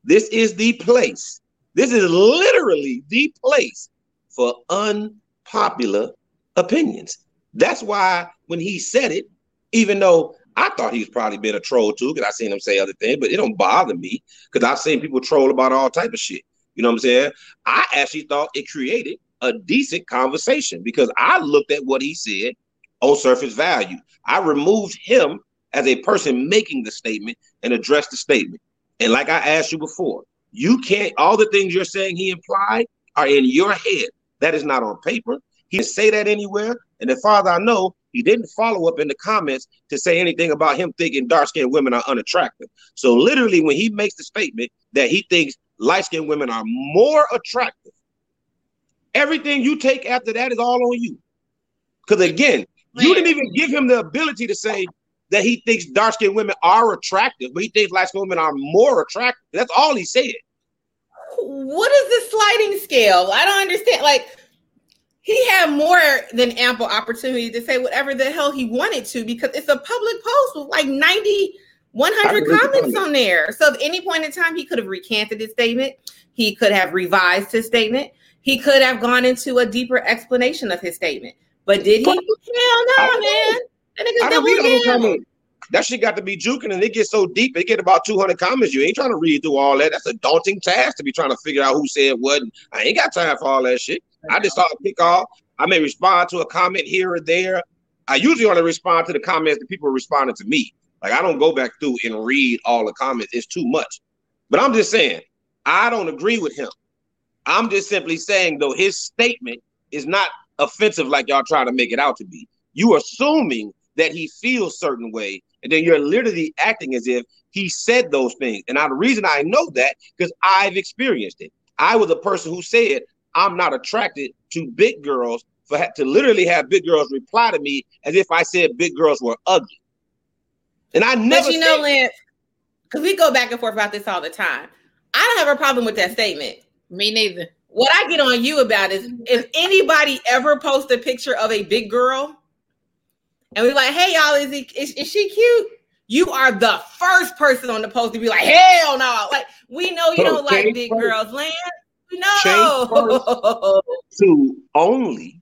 This is the place. This is literally the place for unpopular opinions. That's why when he said it, even though I thought he's probably been a troll too, because I seen him say other things, but it don't bother me because I've seen people troll about all type of shit. You know what I'm saying? I actually thought it created a decent conversation because I looked at what he said on surface value. I removed him as a person making the statement and addressed the statement. And like I asked you before, you can't, all the things you're saying he implied are in your head. That is not on paper. He didn't say that anywhere. And as far as I know, he didn't follow up in the comments to say anything about him thinking dark-skinned women are unattractive. So literally when he makes the statement that he thinks light-skinned women are more attractive, everything you take after that is all on you. Because again, you didn't even give him the ability to say that he thinks dark-skinned women are attractive, but he thinks light-skinned women are more attractive. That's all he said. What is this sliding scale? I don't understand. Like, he had more than ample opportunity to say whatever the hell he wanted to, because it's a public post with like ninety, one hundred comments on there. So at any point in time, he could have recanted his statement. He could have revised his statement. He could have gone into a deeper explanation of his statement. But did he? Hell no, man. That nigga double down. That shit got to be juking, and it gets so deep. It get about two hundred comments. You ain't trying to read through all that. That's a daunting task to be trying to figure out who said what. I ain't got time for all that shit. I just thought I'd pick off. I may respond to a comment here or there. I usually want to respond to the comments that people are responding to me. Like, I don't go back through and read all the comments. It's too much. But I'm just saying, I don't agree with him. I'm just simply saying, though, his statement is not offensive like y'all trying to make it out to be. You assuming that he feels certain way, and then you're literally acting as if he said those things. And now the reason I know that, because I've experienced it. I was a person who said, I'm not attracted to big girls, for ha- to literally have big girls reply to me as if I said big girls were ugly. And I never But you know, Lance, because we go back and forth about this all the time. I don't have a problem with that statement. Me neither. What I get on you about is if anybody ever posts a picture of a big girl and we're like, hey, y'all, is, he, is, is she cute? You are the first person on the post to be like, hell no. Like, we know you so don't like big first. girls, Lance. No. To only,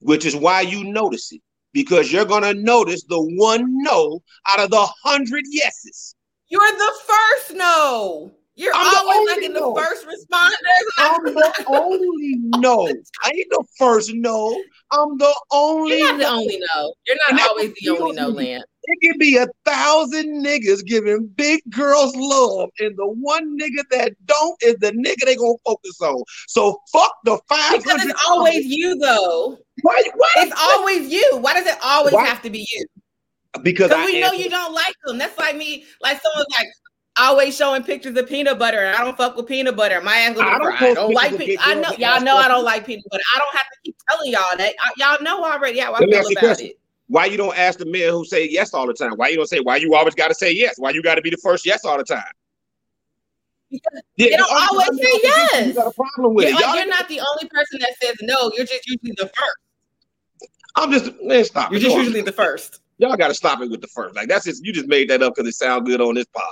which is why you notice it, because you're going to notice the one no out of the hundred yeses. You're the first no. You're I'm always like in no. the first responders. I'm the only no. I ain't the first no. I'm the only. You're not no. the only no. You're not and always the only no, Lance. It could be a thousand niggas giving big girls love, and the one nigga that don't is the nigga they gonna focus on. So fuck the five hundred. Because it's always you, though. Why? why it's that? always you. Why does it always why? have to be you? Because I we know you it. don't like them. That's like me. Like someone's like. Always showing pictures of peanut butter, and I don't fuck with peanut butter. My ass I don't, I don't like peanut. I know y'all know I don't like peanut butter. I don't have to keep telling y'all that. I, y'all know already how I Let feel about question. it. Why you don't ask the men who say yes all the time? Why you don't say why you always got to say yes? Why you got to be the first yes all the time? Because yeah, they don't always say yes. You got a problem with you're, it. Like, you're not the only person that says no. You're just usually the first. I'm just man, stop. You're just Go usually on. the first. Y'all got to stop it with the first. Like that's just you just made that up because it sounds good on this pod.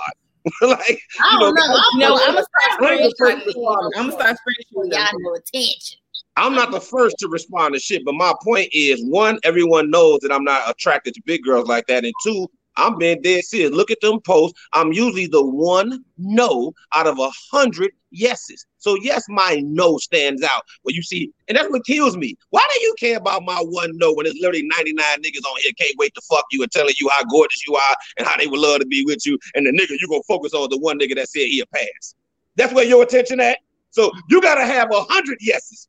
like, I don't you know, know. No, I'm gonna start screenshotting. I'm gonna start screenshotting. Y'all know attention. I'm not the first to respond to shit, but my point is, one, everyone knows that I'm not attracted to big girls like that, and two, I'm being dead serious. Look at them posts. I'm usually the one no out of a hundred yeses. So yes, my no stands out. Well, you see, and that's what kills me. Why do you care about my one no when there's literally ninety-nine niggas on here can't wait to fuck you and telling you how gorgeous you are and how they would love to be with you, and the nigga you gonna focus on the one nigga that said he'll pass. That's where your attention at. So you gotta have a hundred yeses,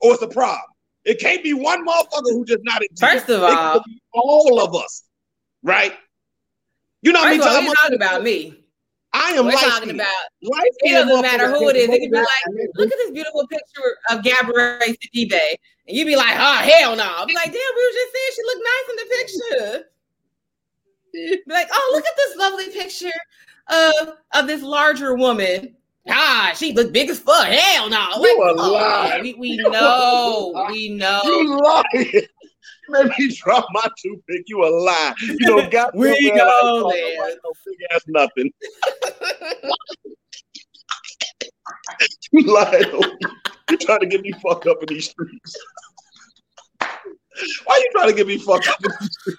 or it's a problem. It can't be one motherfucker who just nodded. First of all, it could be all of us, right? You know what I mean? Talking about, about me. I am We're talking about. It doesn't matter who it is. It could be like, look at this beautiful picture of Gabrielle Sidibe, and you'd be like, oh hell no! I'd be like, damn, we were just saying she looked nice in the picture. Be like, oh look at this lovely picture of of this larger woman. Ah, she looked big as fuck. Hell no! Like, you a lie. We, we know. We know. You lying. Let me drop my toothpick. You a lie. You don't got we no go there. Like no big ass nothing. You lying. You trying to get me fucked up in these streets? Why you trying to get me fucked up in these streets?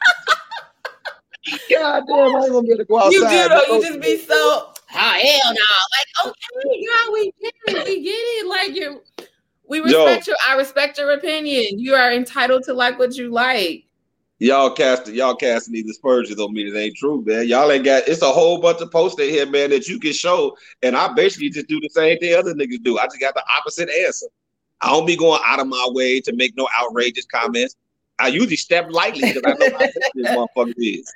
God damn, I ain't gonna be able to go outside. You do though. You just be so. Oh hell no! Like okay, God, we get it. We get it. Like you. We respect Yo, your. I respect your opinion. You are entitled to like what you like. Y'all casting, y'all casting these aspersions on me. It ain't true, man. Y'all ain't got. It's a whole bunch of posts in here, man, that you can show. And I basically just do the same thing other niggas do. I just got the opposite answer. I don't be going out of my way to make no outrageous comments. I usually step lightly because I know how this motherfucker is.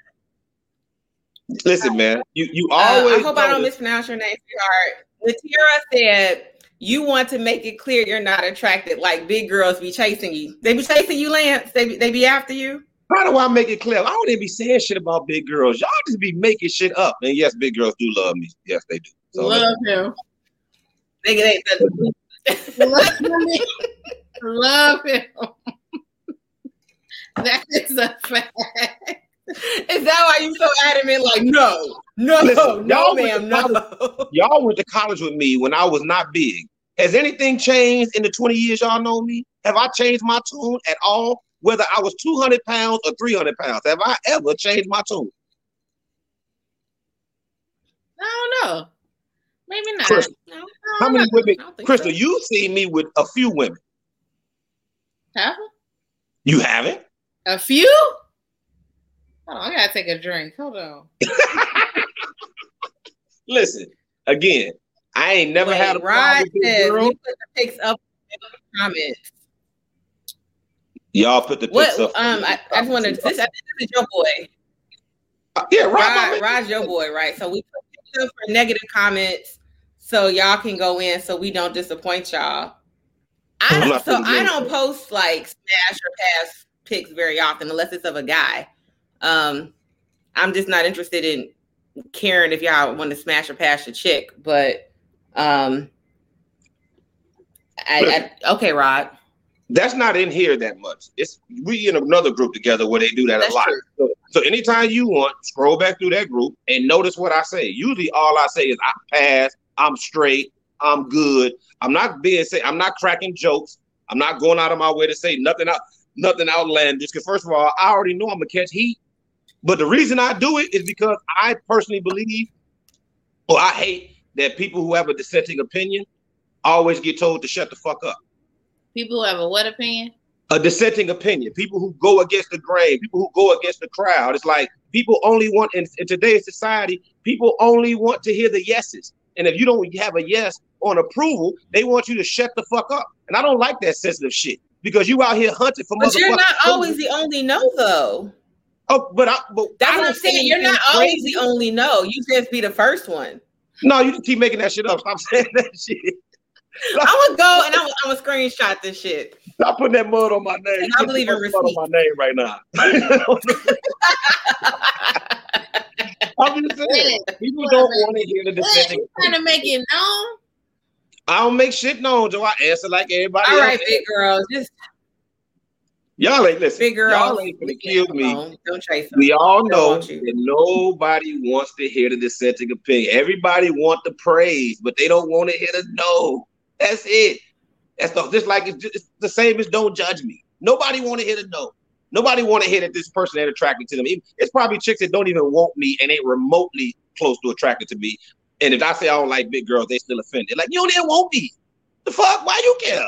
Listen, man. You you always. Uh, I hope I don't this. mispronounce your name. All right, Latira said. You want to make it clear you're not attracted. Like big girls be chasing you. They be chasing you, Lance. They be, they be after you. How do I make it clear? I don't even be saying shit about big girls. Y'all just be making shit up. And yes, big girls do love me. Yes, they do. So love him. They, they, they, love him. Love him. That is a fact. Is that why you so adamant? Like, no, no, Listen, no, ma'am, no. Y'all went to college with me when I was not big. Has anything changed in the twenty years y'all know me? Have I changed my tune at all? Whether I was two hundred pounds or three hundred pounds, have I ever changed my tune? I don't know. Maybe not. Crystal, no, no, how many women? Crystal, so. You've seen me with a few women. Have you? You haven't? A few? Hold on, I gotta take a drink. Hold on. Listen, again, I ain't never Wait, had a problem with this girl. You put the pics up in the comments. Y'all put the pics up. Um, I, I just wanted to. This, this is your boy. Uh, yeah, Rod. Rod Rod's your boy, right? So we put the pics up for negative comments. so y'all can go in so we don't disappoint y'all. I don't, so I don't post like smash or pass pics very often unless it's of a guy. Um, I'm just not interested in caring if y'all want to smash or pass a chick, but um, I, I, okay, Rod. That's not in here that much. It's we in another group together where they do that that's a lot. So, so anytime you want, scroll back through that group and notice what I say. Usually all I say is I pass, I'm straight, I'm good. I'm not being say I'm not cracking jokes. I'm not going out of my way to say nothing out nothing outlandish. Because first of all, I already know I'm gonna catch heat. But the reason I do it is because I personally believe, or I hate that people who have a dissenting opinion always get told to shut the fuck up. People who have a what opinion? A dissenting opinion. People who go against the grain. People who go against the crowd. It's like people only want, in, in today's society, people only want to hear the yeses. And if you don't have a yes on approval, they want you to shut the fuck up. And I don't like that sensitive shit because you out here hunting for motherfuckers. But you're not always the only no, though. Oh, but I, but that's what I'm saying. You're not always the only no. You just be the first one. No, you just keep making that shit up. Stop saying that shit. I'm gonna go and I'm gonna screenshot this shit. Stop putting that mud on my name. And I believe in respect. On my name right now. I'm just saying, people what don't want to hear the defending. You trying to make it known? I don't make shit known. Do I answer like everybody? All else? Right, big girls, just. Y'all ain't listen. Big girl, y'all ain't gonna kill me. Alone. Don't chase them. We all know that nobody wants to hear the dissenting opinion. Everybody want the praise, but they don't want to hear the no. That's it. That's the just like it's, just, it's the same as don't judge me. Nobody want to hear the no. Nobody want to hear that this person ain't attracted to them. It's probably chicks that don't even want me and ain't remotely close to attracted to me. And if I say I don't like big girls, they still offended. Like you don't even want me. The fuck? Why you care?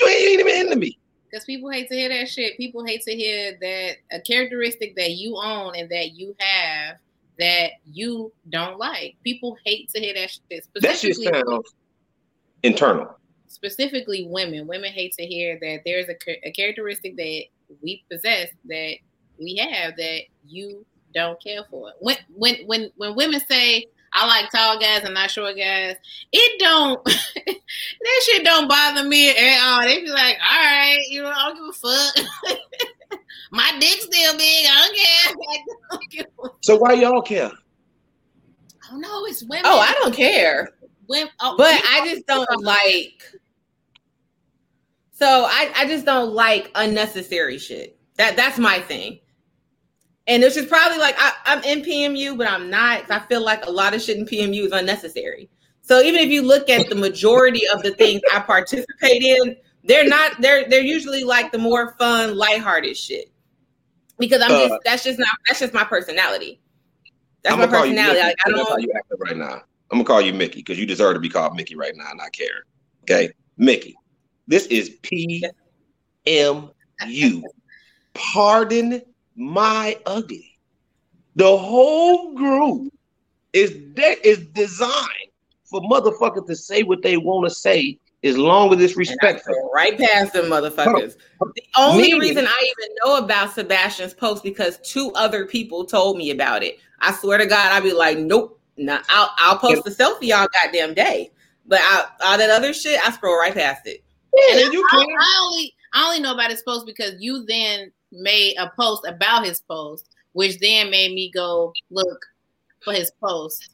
You ain't, you ain't even into me. Because people hate to hear that shit. People hate to hear that a characteristic that you own and that you have that you don't like. People hate to hear that shit. That shit sounds internal. Specifically women. Women hate to hear that there's a, a characteristic that we possess, that we have, that you don't care for. When when when, when women say, I like tall guys and not short guys, it don't, that shit don't bother me at all. They be like, all right, you know, I don't give a fuck. My dick's still big, I don't care. So why y'all care? I don't know, it's women. Oh, I don't care. Women, oh, but I just don't like, so I, I just don't like unnecessary shit. That That's my thing. And it's just probably like, I, I'm in P M U, but I'm not. I feel like a lot of shit in P M U is unnecessary. So even if you look at the majority of the things I participate in, they're not, they're they're usually like the more fun, lighthearted shit. Because I'm just, uh, that's just not, that's just my personality. That's my personality. Like, I don't know how you act right now. I'm going to call you Mickey because you deserve to be called Mickey right now, and I care. Okay? Mickey, this is P M U. Pardon my ugly. The whole group is de- is designed for motherfuckers to say what they want to say as long as it's respectful. Right past them motherfuckers. The only me. reason I even know about Sebastian's post because two other people told me about it. I swear to God, I'd be like, nope. Nah, I'll, I'll post yeah. a selfie all goddamn day. But I, all that other shit, I scroll right past it. Yeah, and I, you can. I, I, only, I only know about his post because you then made a post about his post, which then made me go look for his post.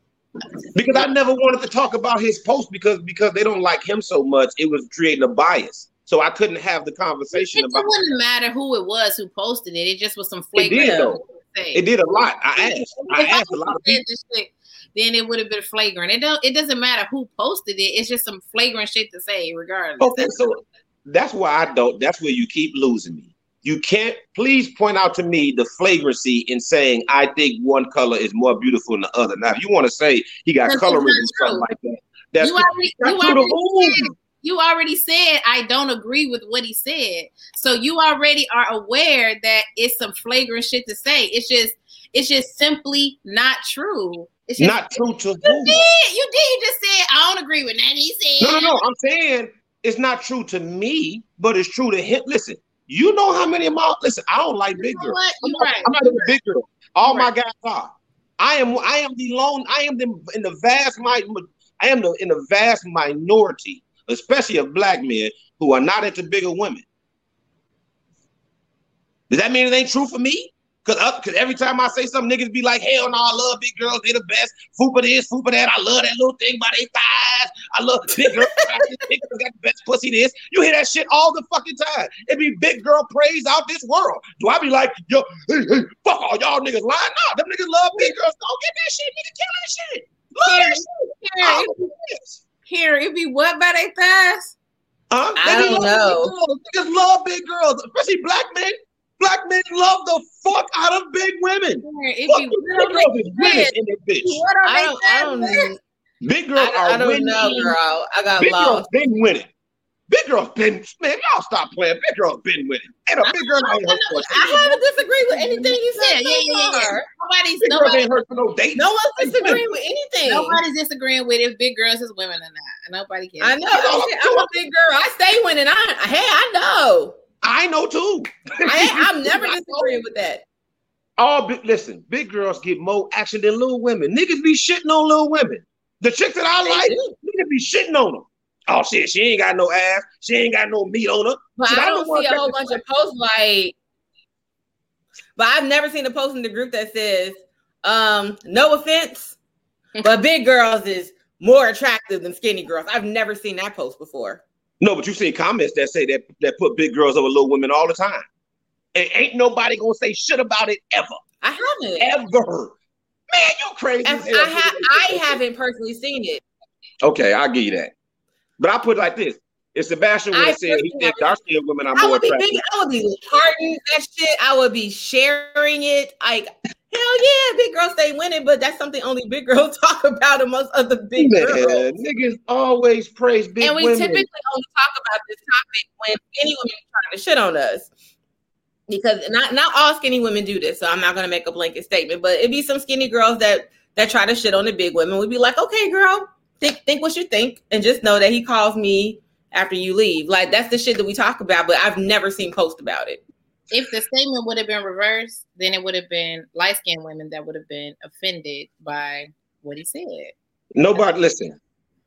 Because I never wanted to talk about his post because because they don't like him so much. It was creating a bias. So I couldn't have the conversation it about it. It wouldn't matter who it was who posted it. It just was some flagrant. It did, though. It did a lot. I asked. I asked a lot of people. Then it would have been flagrant. It don't. It doesn't matter who posted it. It's just some flagrant shit to say regardless. Okay, so that's why I don't. That's where you keep losing me. You can't, please point out to me the flagrancy in saying I think one color is more beautiful than the other. Now, if you want to say he got colorism or something like that, that's you already, you, already said, you already said I don't agree with what he said. So you already are aware that it's some flagrant shit to say. It's just, it's just simply not true. It's just, not true to you who? Did, you did. You just said I don't agree with that. He said no, no, no. I'm saying it's not true to me, but it's true to him. Listen. You know how many of my listen? I don't like big girls. I'm not, right. I'm not a big girl. All You're my right. guys are. I am. I am the lone. I am the in the vast my, I am the, in the vast minority, especially of black men, who are not into bigger women. Does that mean it ain't true for me? Because uh, cause every time I say something, niggas be like, hell no, I love big girls. They the best. Fupa this, fupa that. I love that little thing by their thighs. I love big girls. Big girls got the best pussy this. You hear that shit all the fucking time. It be big girl praise out this world. Do I be like, yo, hey, hey, fuck all y'all niggas lying? No, them niggas love big girls. Don't get that shit, nigga. Kill that shit. Love that shit. All the bitch. Here, it be what by their thighs? Huh? I they don't know. Niggas love big girls, especially black men. Black men love the fuck out of big women. If fuck you big girls is women in this bitch. I don't, I don't know. Big girls I, are I don't winning. know, girl. I got big lost. Girls been winning. Big girls been, man, y'all stop playing. Big girls been winning. And a big girl ain't hurt for a shit. I haven't disagreed with anything you said. Yeah, yeah, yeah. yeah. Nobody's big nobody, girls ain't hurt for no date. No one's disagreeing with anything. Nobody's disagreeing with if big girls is women or not. Nobody cares. I know. I'm a big girl. I stay winning. I hey, I know. I know too. I, I'm never disagreeing with that. All big, listen, big girls get more action than little women. Niggas be shitting on little women. The chicks that I they like, do. niggas be shitting on them. Oh shit, she ain't got no ass. She ain't got no meat on her. But shit, I don't, I don't see a whole bunch of posts like. But I've never seen a post in the group that says, um, "No offense, but big girls is more attractive than skinny girls." I've never seen that post before. No, but you've seen comments that say that that put big girls over little women all the time. And ain't nobody gonna say shit about it ever. I haven't. Ever. Man, you crazy. As as I, ha- I haven't personally seen it. Okay, I'll give you that. But I put it like this. If Sebastian would have said he said dark-skinned women are more attractive. Big, I would be parting that shit. I would be sharing it. Like, hell yeah, big girls stay winning, but that's something only big girls talk about amongst other big Man, girls. Niggas always praise big women. And we women. typically only talk about this topic when skinny women are trying to shit on us. Because not, not all skinny women do this, so I'm not going to make a blanket statement, but it'd be some skinny girls that, that try to shit on the big women. We'd be like, okay, girl, think think what you think, and just know that he calls me after you leave. Like, that's the shit that we talk about, but I've never seen posts about it. If the statement would have been reversed, then it would have been light-skinned women that would have been offended by what he said. Nobody, listen,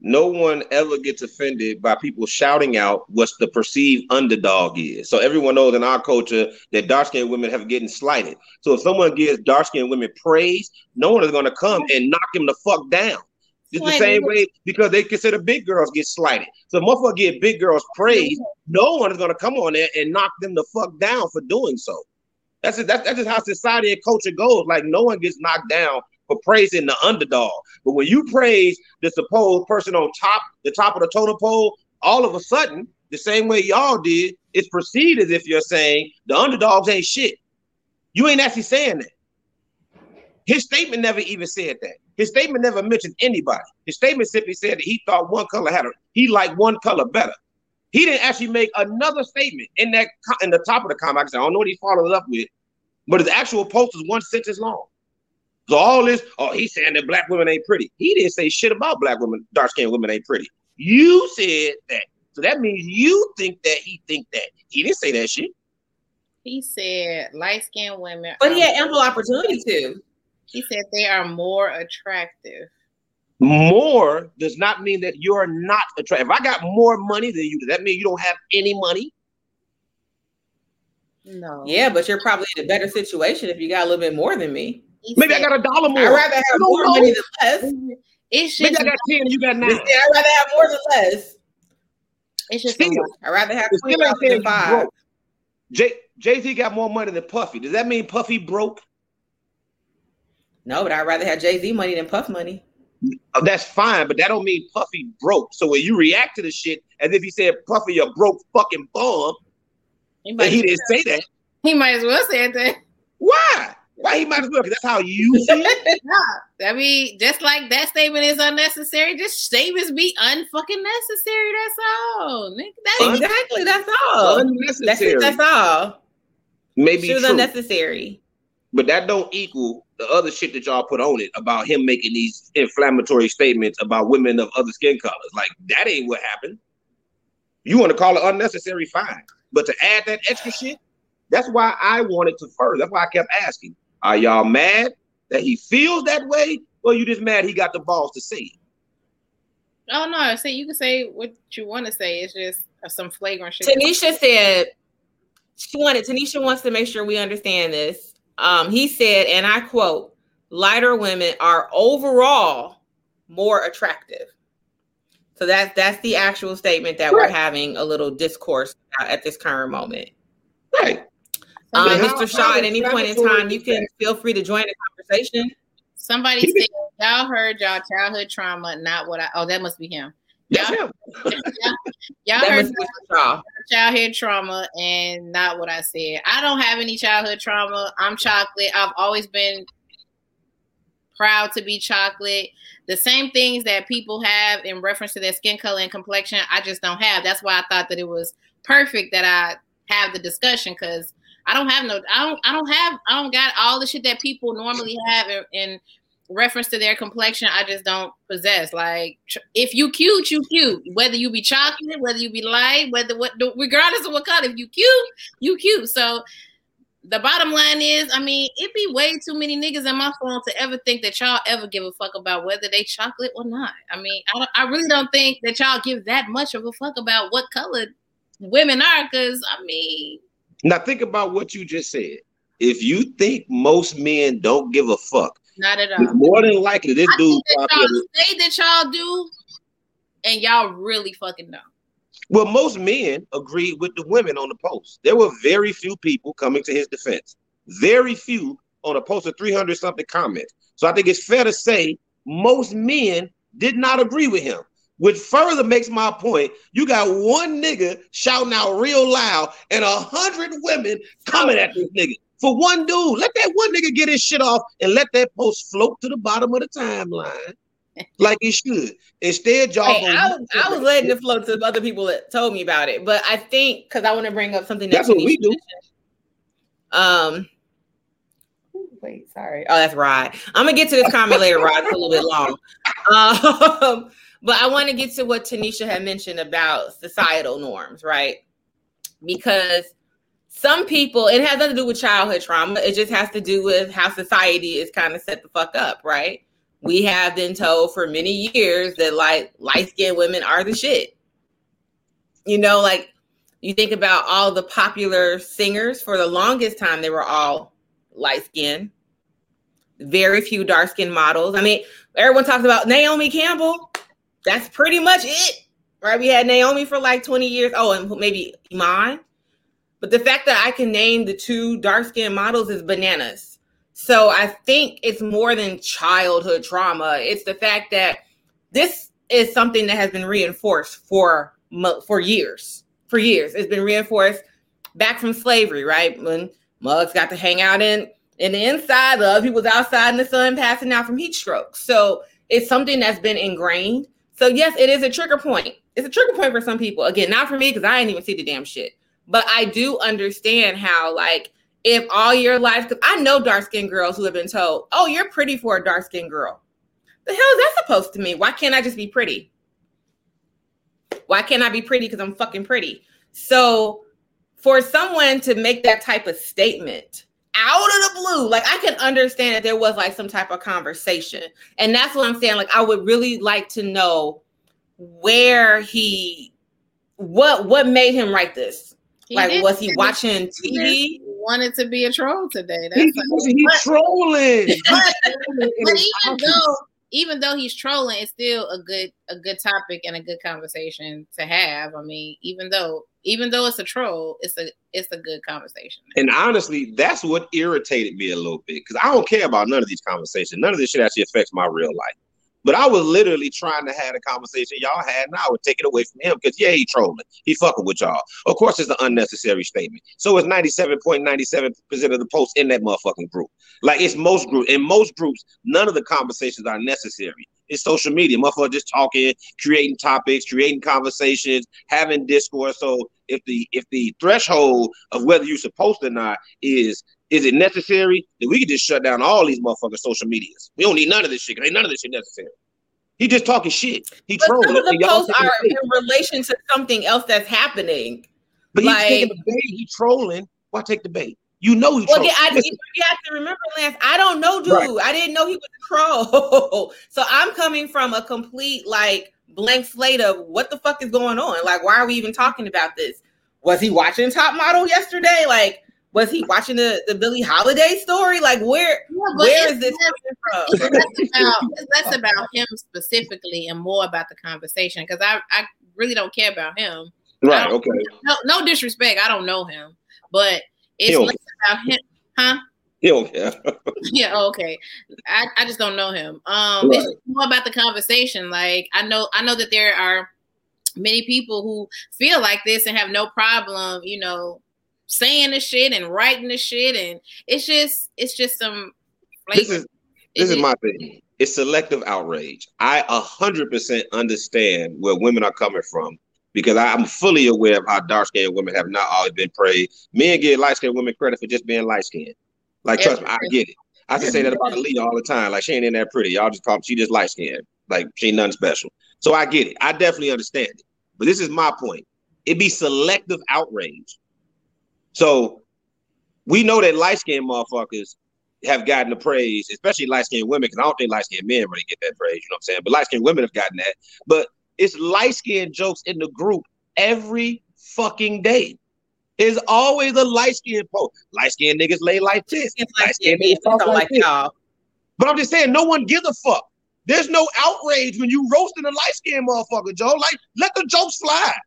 no one ever gets offended by people shouting out what the perceived underdog is. So everyone knows in our culture that dark-skinned women have getting slighted. So if someone gives dark-skinned women praise, no one is going to come and knock him the fuck down. It's the same way because they consider big girls get slighted. So if motherfucker get big girls praise, no one is gonna come on there and knock them the fuck down for doing so. That's it. That's, that's just how society and culture goes. Like, no one gets knocked down for praising the underdog. But when you praise the supposed person on top, the top of the totem pole, all of a sudden, the same way y'all did, it's perceived as if you're saying the underdogs ain't shit. You ain't actually saying that. His statement never even said that. His statement never mentioned anybody. His statement simply said that he thought one color had a, he liked one color better. He didn't actually make another statement in that in the top of the comment. I don't know what he followed it up with, but his actual post is one sentence long. So all this, oh, he's saying that black women ain't pretty. He didn't say shit about black women, dark-skinned women ain't pretty. You said that. So that means you think that he think that. He didn't say that shit. He said light-skinned women. But he had ample opportunity to. He said they are more attractive. More does not mean that you're not attractive. If I got more money than you, does that mean you don't have any money? No. Yeah, but you're probably in a better situation if you got a little bit more than me. He Maybe said, I got a dollar more. I'd rather have more know. money than less. It Maybe I got ten and you got nine. Said, I'd rather have more than less. It's just still, I'd rather have twenty dollars than five. Jay- Jay-Z got more money than Puffy. Does that mean Puffy broke? No, but I'd rather have Jay-Z money than Puff money. Oh, that's fine, but that don't mean Puffy broke. So when you react to the shit as if he said Puffy, a broke fucking bum, he, and he didn't say that. He might as well say that. Why? Why he might as well? Because that's how you see it. Yeah. I mean, just like that statement is unnecessary, just statements be unfucking necessary. That's all. That's exactly. That's all. Unnecessary. That's, that's all. Maybe she was true. unnecessary. But that don't equal the other shit that y'all put on it about him making these inflammatory statements about women of other skin colors. Like, that ain't what happened. You want to call it unnecessary, fine. But to add that extra shit, that's why I wanted to first. That's why I kept asking. Are y'all mad that he feels that way? Or you just mad he got the balls to say it? Oh no! Say you can say what you want to say. It's just some flagrant shit. Tanisha said she wanted. Tanisha wants to make sure we understand this. Um, he said, and I quote: "Lighter women are overall more attractive." So that's that's the actual statement that right. we're having a little discourse about at this current moment. Right. Um, I mean, Mister Shaw, at any point in time, you can feel free to join the conversation. Somebody said, y'all heard y'all childhood trauma, not what I... Oh, that must be him. Y'all, him. y'all, y'all heard y'all childhood trauma and not what I said. I don't have any childhood trauma. I'm chocolate. I've always been proud to be chocolate. The same things that people have in reference to their skin color and complexion, I just don't have. That's why I thought that it was perfect that I have the discussion, because... I don't have no, I don't, I don't have, I don't got all the shit that people normally have in, in reference to their complexion. I just don't possess. Like, if you cute, you cute. Whether you be chocolate, whether you be light, whether what, regardless of what color, if you cute, you cute. So the bottom line is, I mean, it be way too many niggas in my phone to ever think that y'all ever give a fuck about whether they chocolate or not. I mean, I, don't, I really don't think that y'all give that much of a fuck about what color women are, because I mean. Now think about what you just said. If you think most men don't give a fuck, not at all. More than likely, this I dude think that y'all say that y'all do, and y'all really fucking don't. Well, most men agreed with the women on the post. There were very few people coming to his defense. Very few on a post of three hundred something comments. So I think it's fair to say most men did not agree with him. Which further makes my point. You got one nigga shouting out real loud and a hundred women coming at this nigga for one dude. Let that one nigga get his shit off and let that post float to the bottom of the timeline like it should. Instead, y'all. Hey, I, was, I was letting it float to other people that told me about it, but I think because I want to bring up something. That that's what we do. Um. Wait, sorry. Oh, that's Rod. I'm gonna get to this comment later, Rod. It's a little bit long. Um. But I want to get to what Tanisha had mentioned about societal norms, right? Because some people, it has nothing to do with childhood trauma. It just has to do with how society is kind of set the fuck up, right? We have been told for many years that like light-skinned women are the shit. You know, like you think about all the popular singers for the longest time, they were all light-skinned. Very few dark-skinned models. I mean, everyone talks about Naomi Campbell. That's pretty much it, right? We had Naomi for like twenty years. Oh, and maybe Iman. But the fact that I can name the two dark-skinned models is bananas. So I think it's more than childhood trauma. It's the fact that this is something that has been reinforced for, for years. For years. It's been reinforced back from slavery, right? When mugs got to hang out in, in the inside, the other people was outside in the sun passing out from heat stroke. So it's something that's been ingrained. So yes, it is a trigger point. It's a trigger point for some people. Again, not for me, because I didn't even see the damn shit. But I do understand how, like, if all your life, because I know dark-skinned girls who have been told, oh, you're pretty for a dark-skinned girl. The hell is that supposed to mean? Why can't I just be pretty? Why can't I be pretty? Because I'm fucking pretty. So for someone to make that type of statement out of the blue, like I can understand that there was like some type of conversation, and that's what I'm saying. Like I would really like to know where he, what, what made him write this. He like, did. Was he watching T V? He wanted to be a troll today. That's he, like, he trolling. But, but even though, even though he's trolling, it's still a good, a good topic and a good conversation to have. I mean, even though. Even though it's a troll, it's a it's a good conversation. And honestly, that's what irritated me a little bit, because I don't care about none of these conversations. None of this shit actually affects my real life. But I was literally trying to have a conversation y'all had, and I would take it away from him because, yeah, he trolling. He fucking with y'all. Of course, it's an unnecessary statement. So it's ninety-seven point nine seven percent of the posts in that motherfucking group. Like, it's most groups. In most groups, none of the conversations are necessary. It's social media. Motherfuckers just talking, creating topics, creating conversations, having discourse. So if the if the threshold of whether you're supposed to or not is, is it necessary, then we can just shut down all these motherfucking social medias. We don't need none of this shit. Ain't none of this shit necessary. He just talking shit. He trolling. Some of the posts are in relation to something else that's happening. But he's like, taking the bait. He trolling. Why take the bait? You know he well, trolling. Yeah, I, you have to remember, Lance, I don't know dude. Right. I didn't know he was a troll. So I'm coming from a complete like blank slate of what the fuck is going on? Like, why are we even talking about this? Was he watching Top Model yesterday? Like, was he watching the, the Billie Holiday story? Like, where yeah, where is this coming from? It's less, about, it's less about him specifically and more about the conversation, because I, I really don't care about him. Right, okay. No, no disrespect. I don't know him. But it's less about him. Huh? He'll care. yeah, okay. I, I just don't know him. Um, right. It's more about the conversation. Like, I know I know that there are many people who feel like this and have no problem, you know, saying the shit and writing the shit, and it's just it's just some like, this is this is my thing. It's selective outrage. I a hundred percent understand where women are coming from, because I'm fully aware of how dark-skinned women have not always been praised. Men give light-skinned women credit for just being light-skinned. Like, yeah. Trust me, I get it. I just say that about Aaliyah all the time. Like, she ain't in that pretty. Y'all just call her, she just light-skinned. Like, she ain't nothing special. So I get it. I definitely understand it. But this is my point. It be selective outrage. So we know that light-skinned motherfuckers have gotten the praise, especially light-skinned women, because I don't think light-skinned men really get that praise, you know what I'm saying? But light-skinned women have gotten that. But it's light-skinned jokes in the group every fucking day. There's always a light-skinned post. Light-skinned niggas lay like this. Light-skinned niggas talk like y'all. But I'm just saying, no one gives a fuck. There's no outrage when you roasting a light-skinned motherfucker, Joe. Like, let the jokes slide.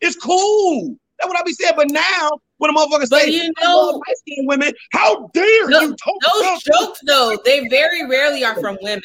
It's cool. That's what I be saying. But now, when a motherfucker say, you know, light-skinned women, how dare those, you talk those jokes, though, they very rarely are from women.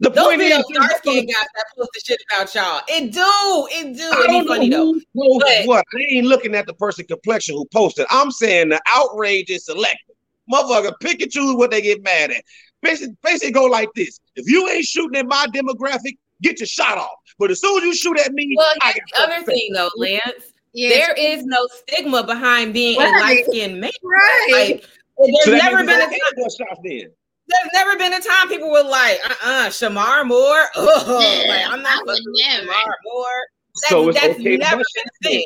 The don't point be is, those dark-skinned guys that post the shit about y'all. It do, it do. It be funny though. But, what? I ain't looking at the person complexion who posted. I'm saying the outrage is selective. Motherfucker, pick and choose what they get mad at. Basically, basically go like this: if you ain't shooting at my demographic, get your shot off. But as soon as you shoot at me, well, I here's the other thing though, Lance. Yes. There is no stigma behind being right. a light-skinned man. Right? Like, there's so never been a shot then. There's never been a time people were like, uh-uh, Shamar Moore. Oh, yeah, like, I'm not fucking Shamar Moore. That, so it's that's okay never been a thing.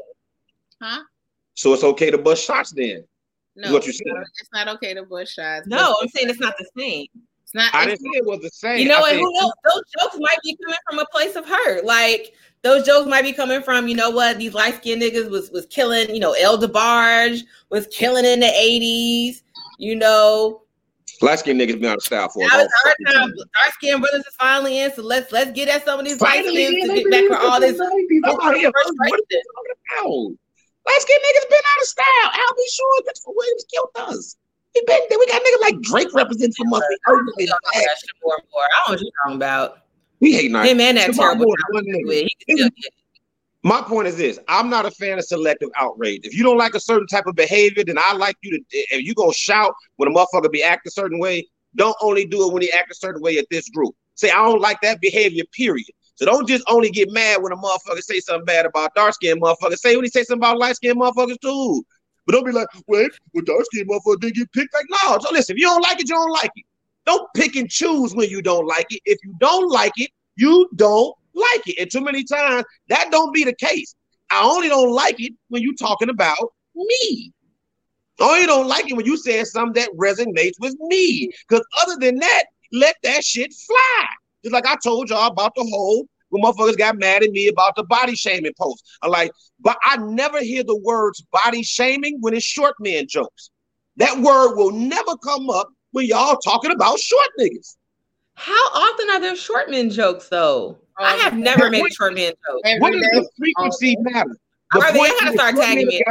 Huh? So it's okay to bust shots then? No, what you said. It's not okay to bust shots. No, I'm saying it's not the same. It's not. I didn't say it was the same. You know, I and who knows? Those jokes might be coming from a place of hurt. Like, those jokes might be coming from, you know what, these light-skinned niggas was, was killing, you know, El DeBarge was killing in the eighties, you know. Black skin niggas been out of style for a long time. Dark skin brothers is finally in, so let's let's get at some of these black skins to get back for all this. Black skin niggas been out of style. I'll be sure Christopher Williams killed us. We been there. We got niggas like Drake representing for months. I don't know what you're talking about. We hating our him and that terrible. My point is this: I'm not a fan of selective outrage. If you don't like a certain type of behavior, then I like you to. If you gonna shout when a motherfucker be acting a certain way, don't only do it when he act a certain way at this group. Say I don't like that behavior. Period. So don't just only get mad when a motherfucker say something bad about dark skinned motherfuckers. Say when he say something about light skinned motherfuckers too. But don't be like, wait, well, dark skinned motherfucker didn't get picked. Like, no. So listen, if you don't like it, you don't like it. Don't pick and choose when you don't like it. If you don't like it, you don't like it. And too many times that don't be the case. I only don't like it when you talking about me. I only don't like it when you saying something that resonates with me. Because other than that, let that shit fly. Just like I told y'all about the whole when motherfuckers got mad at me about the body shaming post. I'm like, but I never hear the words body shaming when it's short man jokes. That word will never come up when y'all talking about short niggas. How often are there short men jokes though? I have never made a short man joke. What does the frequency matter? The I mean, gotta start tagging me.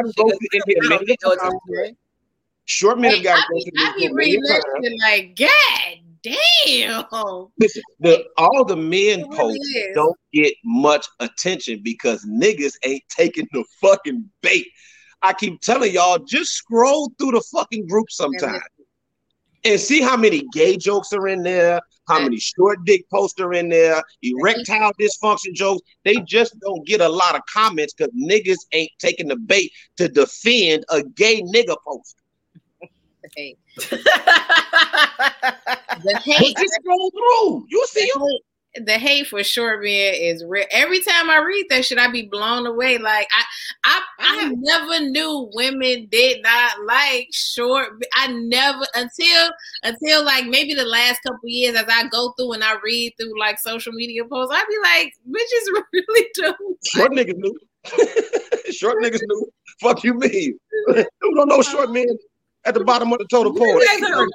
Short men have got to go to I be re-listening like, God damn. Listen, the, all the men posts really don't get much attention because niggas ain't taking the fucking bait. I keep telling y'all, just scroll through the fucking group sometime and see how many gay jokes are in there, how many short dick posts are in there, erectile dysfunction jokes. They just don't get a lot of comments because niggas ain't taking the bait to defend a gay nigga post. Okay. The hate. But just scroll through. You'll see them. the hate for sure, man, is real. Every time I read that shit, I be blown away. Like I, I, I never knew women did not like short. I never until until like maybe the last couple years, as I go through and I read through like social media posts, I be like, bitches really don't. Short niggas knew. Short niggas knew. Fuck you, mean? You don't know short men. At the bottom of the total poll. No,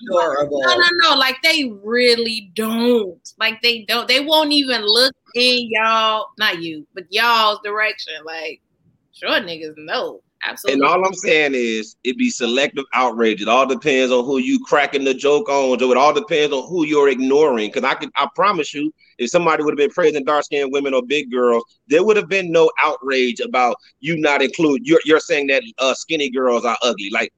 no, no. Like, they really don't. Like, they don't. They won't even look in y'all, not you, but y'all's direction. Like, sure, niggas, no. Absolutely. And all I'm saying is, it be selective outrage. It all depends on who you cracking the joke on. So it all depends on who you're ignoring. Because I, I promise you, if somebody would have been praising dark-skinned women or big girls, there would have been no outrage about you not include. You're, you're saying that uh, skinny girls are ugly. Like,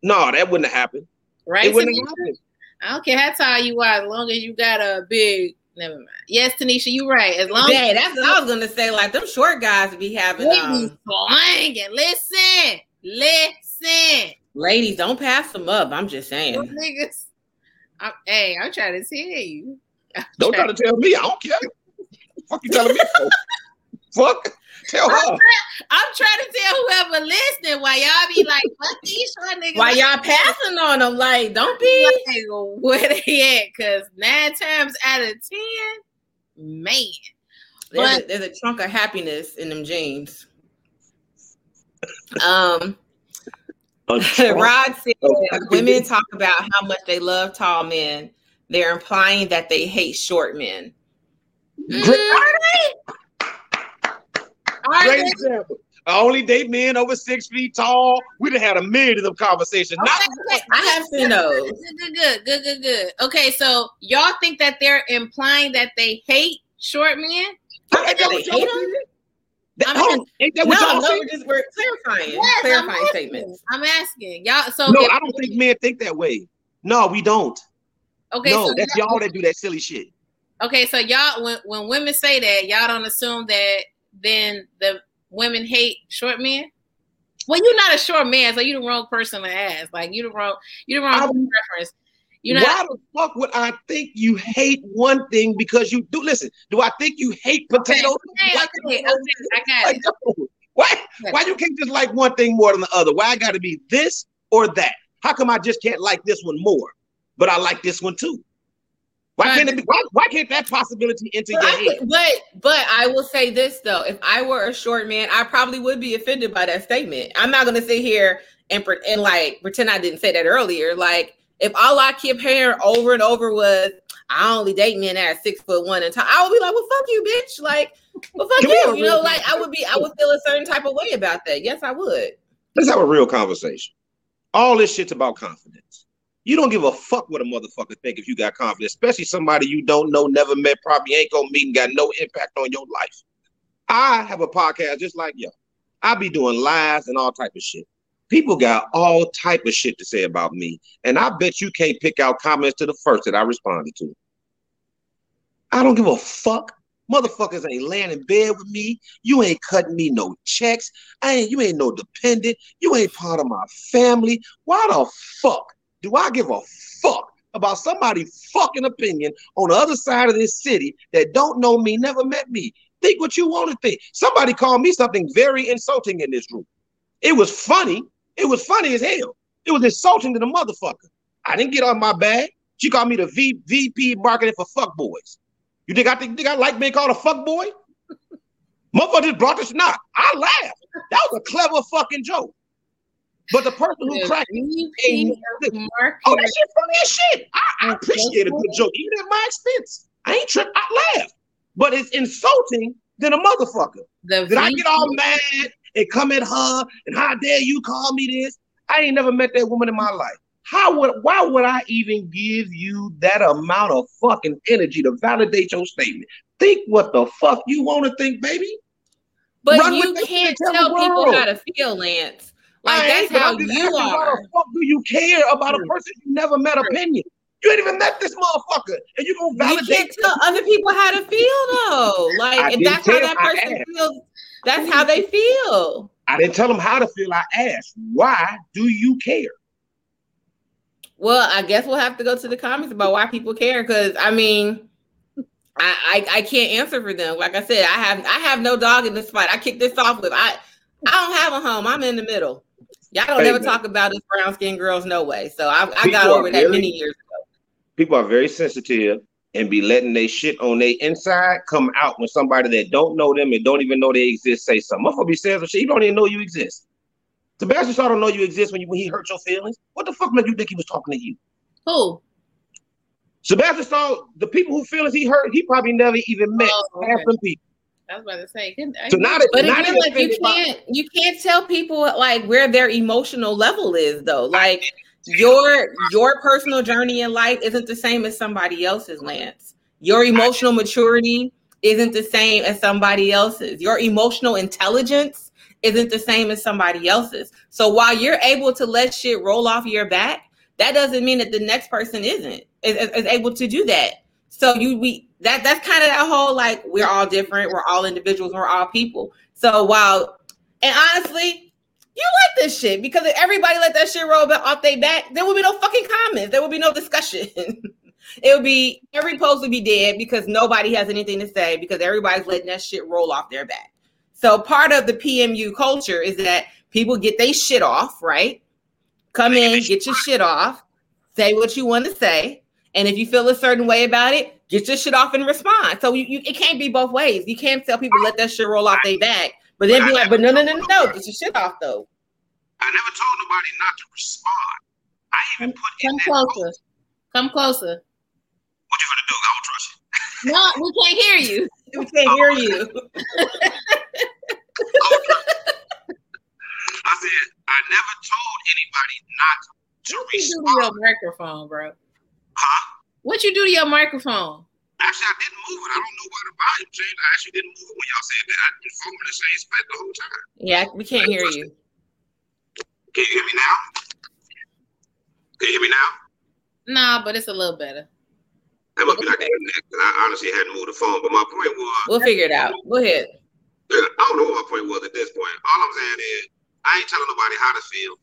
no, that wouldn't happen. Right? It wouldn't happen. I don't care how tall you are, as long as you got a big. Never mind. Yes, Tanisha, you're right. As long. Yeah, as that's what I was gonna say. Like them short guys be having. They um, be slanging. Listen, listen. Ladies, don't pass them up. I'm just saying. Those niggas. I'm, hey, I'm trying to tell you. I'm don't try to, to tell me. I don't care. Fuck you telling me. Fuck. Tell her. I'm, try- I'm trying to tell whoever listening why y'all be like, fuck these short niggas. Why y'all passing on them? Like, don't be. Like, where they at? Because nine times out of ten, man. There's, but- a, there's a chunk of happiness in them jeans. Um, Rod said that women talk about how much they love tall men. They're implying that they hate short men. Mm, are they? Great example. I only date men over six feet tall. We'd have had a million of them conversations. Okay, Not- I have seen those. Good, good, good, good, good. Okay, so y'all think that they're implying that they hate short men? I think that they hate them. That, I mean, ain't that what no, y'all no, just we're clarifying, yes, clarifying I'm statements. I'm asking y'all. So no, I don't think men think that way. No, we don't. Okay, no, so that's y'all, y'all that do that silly shit. Okay, so y'all, when when women say that, y'all don't assume that. Then the women hate short men. Well, you're not a short man, so you're the wrong person to ask. Like you the wrong, you the wrong reference. You know why the fuck would I think you hate one thing because you do? Listen, do I think you hate potatoes? Okay, okay, okay, potatoes? Okay, I got like, it. Why? Why you can't just like one thing more than the other? Why I got to be this or that? How come I just can't like this one more, but I like this one too? Why can't it be, why, why can't that possibility enter your head? But but I will say this though, if I were a short man, I probably would be offended by that statement. I'm not gonna sit here and and like pretend I didn't say that earlier. Like if all I kept hearing over and over was I only date men at six foot one and tall, I would be like, well, fuck you, bitch. Like, well, fuck you. You know, like I would be, I would feel a certain type of way about that. Yes, I would. Let's have a real conversation. All this shit's about confidence. You don't give a fuck what a motherfucker think if you got confidence, especially somebody you don't know, never met, probably ain't gonna meet and got no impact on your life. I have a podcast just like y'all. I be doing lives and all type of shit. People got all type of shit to say about me. And I bet you can't pick out comments to the first that I responded to. I don't give a fuck. Motherfuckers ain't laying in bed with me. You ain't cutting me no checks. I ain't, you ain't no dependent. You ain't part of my family. Why the fuck do I give a fuck about somebody's fucking opinion on the other side of this city that don't know me, never met me? Think what you want to think. Somebody called me something very insulting in this room. It was funny. It was funny as hell. It was insulting to the motherfucker. I didn't get on my bag. She called me the v- VP marketing for fuckboys. You think I think, think I like being called a fuckboy? Motherfucker just brought this. Nah, I laughed. That was a clever fucking joke. But the person who the cracked me, oh, that shit funny as shit. I, I appreciate a good joke, even at my expense. I ain't tripping. I laugh, but it's insulting than a motherfucker. Did I get all mad and come at her and how dare you call me this? I ain't never met that woman in my life. How would? Why would I even give you that amount of fucking energy to validate your statement? Think what the fuck you want to think, baby. But Run you can't tell, tell people how to feel, Lance. Like I that's how you are. Why the fuck do you care about a person you never met opinion? You ain't even met this motherfucker, and you gonna validate? You can't tell other people how to feel though. Like if that's how that person feels, that's how they feel. I didn't tell them how to feel. I asked, why do you care? Well, I guess we'll have to go to the comments about why people care. Because I mean, I, I I can't answer for them. Like I said, I have I have no dog in this fight. I kicked this off with I I don't have a home. I'm in the middle. Y'all don't hey, ever man. talk about us brown skinned girls, no way. So I I people got over that really, many years ago. People are very sensitive and be letting they shit on their inside come out when somebody that don't know them and don't even know they exist say something. Motherfucker be saying some shit. You don't even know you exist. Sebastian Shaw don't know you exist when you when he hurt your feelings. What the fuck made you think he was talking to you? Who? Sebastian Shaw, the people who feelings he hurt, he probably never even met oh, half okay. them people. I was about to say, I, so not, but not again, like you can't, you can't tell people like where their emotional level is though. Like your your personal journey in life isn't the same as somebody else's, Lance. Your emotional maturity isn't the same as somebody else's. Your emotional intelligence isn't the same as somebody else's. So while you're able to let shit roll off your back, that doesn't mean that the next person isn't is, is, is able to do that. So you we. That that's kind of that whole like we're all different, we're all individuals, we're all people. So while and honestly, you like this shit because if everybody let that shit roll off their back, there would be no fucking comments, there would be no discussion. It would be every post would be dead because nobody has anything to say because everybody's letting that shit roll off their back. So part of the P M U culture is that people get their shit off, right? Come in, get your shit off, say what you want to say, and if you feel a certain way about it, get your shit off and respond. So you, you, it can't be both ways. You can't tell people let that shit roll off their back, but then be like, but no, no, no, no, no, get your shit off though. I never told nobody not to respond. I even put in that post. Come closer. Come closer. What you gonna do? I don't trust you. No, we can't hear you. We can't hear you. I said I never told anybody not to what respond. You do to your microphone, bro? Huh? What you do to your microphone? Actually, I didn't move it. I don't know why the volume changed. I actually didn't move it when y'all said that. I've been foaming the same spot the whole time. Yeah, we can't hear you. Can you hear me now? Can you hear me now? Nah, but it's a little better. That must be like the internet. I honestly hadn't moved the phone, but my point was... We'll figure it out. Go ahead. I don't know what my point was at this point. All I'm saying is, I ain't telling nobody how to feel.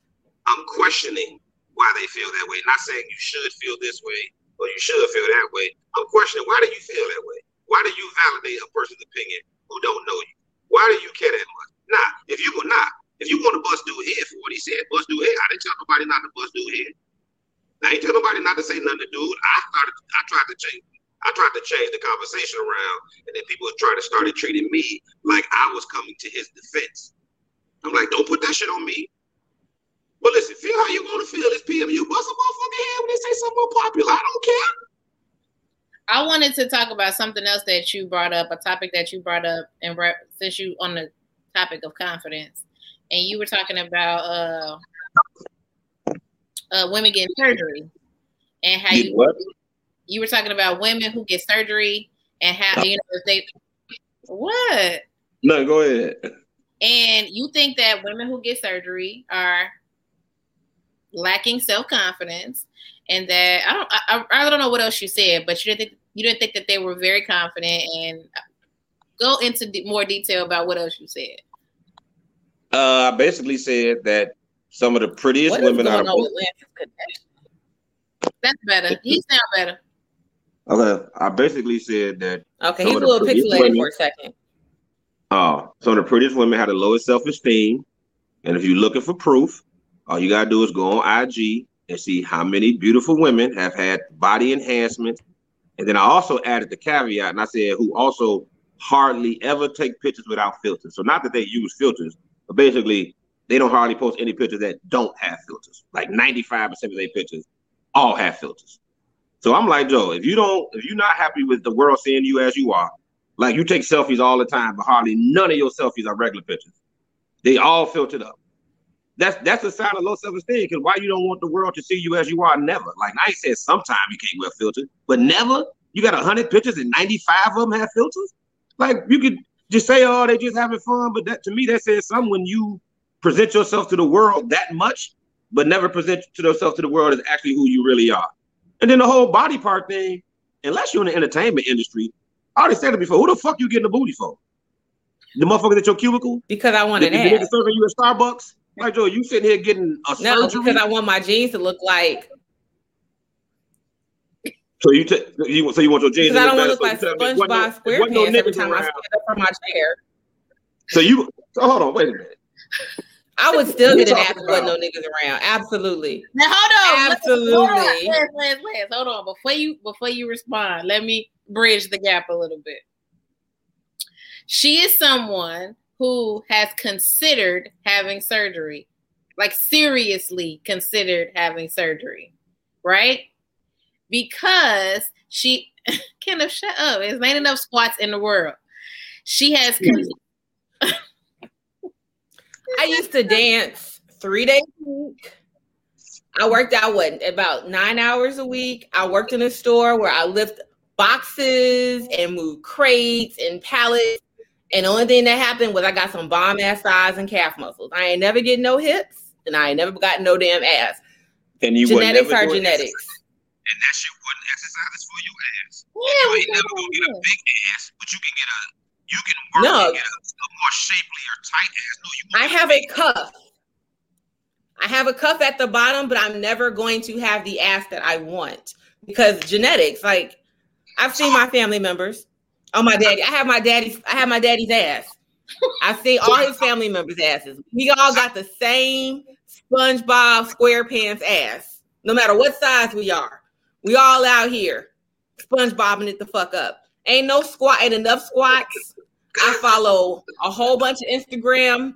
I'm questioning why they feel that way. Not saying you should feel this way. Well, you should feel that way. I'm questioning, why do you feel that way? Why do you validate a person's opinion who don't know you? Why do you care that much? Nah, if you will not, if you want to bust dude head for what he said, bust dude head. I didn't tell nobody not to bust dude head. I ain't tell nobody not to say nothing to dude. I started, I tried to change, I tried to change the conversation around, and then people tried to started treating me like I was coming to his defense. I'm like, don't put that shit on me. But listen, feel how you want to feel. This P M U bust a motherfucking head when they say something more popular. I don't care. I wanted to talk about something else that you brought up, a topic that you brought up, and re- since you on the topic of confidence, and you were talking about uh, uh, women getting surgery, and how you what? you were talking about women who get surgery and how you know if they what? No, go ahead. And you think that women who get surgery are lacking self-confidence, and that I don't, I, I don't know what else you said, but you didn't think, you didn't think that they were very confident. And go into de- more detail about what else you said. Uh, I basically said that some of the prettiest what women are. That's better. He sound better. Okay, I basically said that. Okay, he's a little pixelated women, for a second. Oh, uh, some of the prettiest women had the lowest self-esteem, and if you're looking for proof, all you gotta do is go on I G and see how many beautiful women have had body enhancements. And then I also added the caveat, and I said who also hardly ever take pictures without filters. So not that they use filters, but basically they don't hardly post any pictures that don't have filters. Like ninety-five percent of their pictures all have filters. So I'm like, Joe, if you don't, if you're not happy with the world seeing you as you are, like you take selfies all the time, but hardly none of your selfies are regular pictures. They all filtered up. That's that's a sign of low self-esteem, because why you don't want the world to see you as you are? Never. Like I ain't said sometimes you can't wear filters, but never? You got one hundred pictures and ninety-five of them have filters? Like you could just say, oh, they just having fun, but that to me, that says something when you present yourself to the world that much, but never present to yourself to the world as actually who you really are. And then the whole body part thing, unless you're in the entertainment industry, I already said it before, who the fuck you getting a booty for? The motherfucker at your cubicle? Because I want an ass. Did they serving you at Starbucks? Like, Joe, you sitting here getting a no, surgery? No, because I want my jeans to look like... So you t- you so you want your jeans? Because I don't look want to look like SpongeBob SquarePants no, no every time around. I stand up from my chair. So you so hold on, wait a minute. I would still get an ass with no niggas around. Absolutely. Now hold on. Absolutely. Lance, Lance, Lance. Hold on. Before you before you respond, let me bridge the gap a little bit. She is someone who has considered having surgery, like seriously considered having surgery, right? Because she, Kenneth, shut up. There's not enough squats in the world. She has. Con- I used to dance three days a week. I worked out what about nine hours a week. I worked in a store where I lift boxes and moved crates and pallets. And the only thing that happened was I got some bomb ass thighs and calf muscles. I ain't never get no hips, and I ain't never got no damn ass. And you genetics are genetics. And that shit wouldn't exercise for your ass. Yeah, you ain't never gonna get a big ass, but you can get a, you can work no. and get a, a more shapely or tight ass. No, you. I have a, a cuff. I have a cuff at the bottom, but I'm never going to have the ass that I want because genetics. Like I've seen my family members. Oh my daddy! I have my daddy's. I have my daddy's ass. I've seen all his family members' asses. We all got the same SpongeBob SquarePants ass, no matter what size we are. We all out here SpongeBobbing it the fuck up. Ain't no squat, ain't enough squats. I follow a whole bunch of Instagram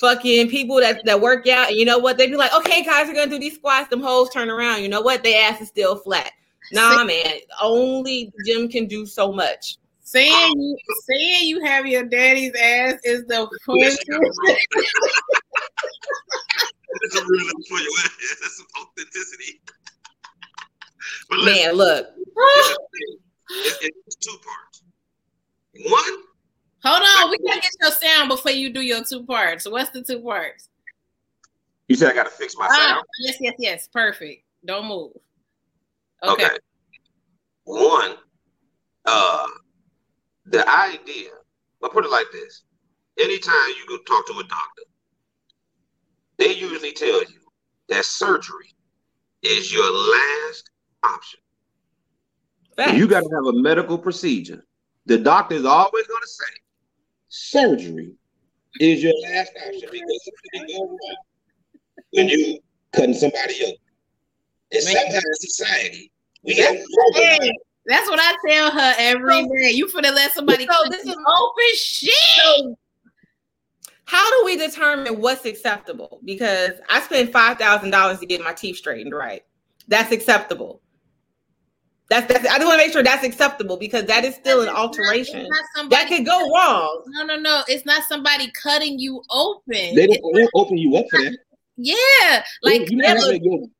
fucking people that, that work out. And you know what? They be like, okay, guys, we're going to do these squats. Them hoes turn around. You know what? Their ass is still flat. Nah, man. Only gym can do so much. Saying you, saying you have your daddy's ass is the point. That's a real for your ass. That's some authenticity. But man, look. It's, it's two parts. One. Hold on, we gotta get your sound before you do your two parts. So what's the two parts? You said I gotta fix my sound. Oh, yes, yes, yes. Perfect. Don't move. Okay. okay. One. Uh, the idea. I'll put it like this: anytime you go talk to a doctor, they usually tell you that surgery is your last option. Thanks. You got to have a medical procedure. The doctor is always going to say surgery is your last option because something goes wrong when you cutting somebody up. And sometimes society, we got to. That's what I tell her every day. You finna let somebody go. So this is open shit. So how do we determine what's acceptable? Because I spend five thousand dollars to get my teeth straightened, right? That's acceptable. That's, that's I just want to make sure that's acceptable because that is still an alteration that could go wrong. No, no, no. It's not somebody cutting you open. They don't, they don't open you up for that. Yeah. Like, you know, look, you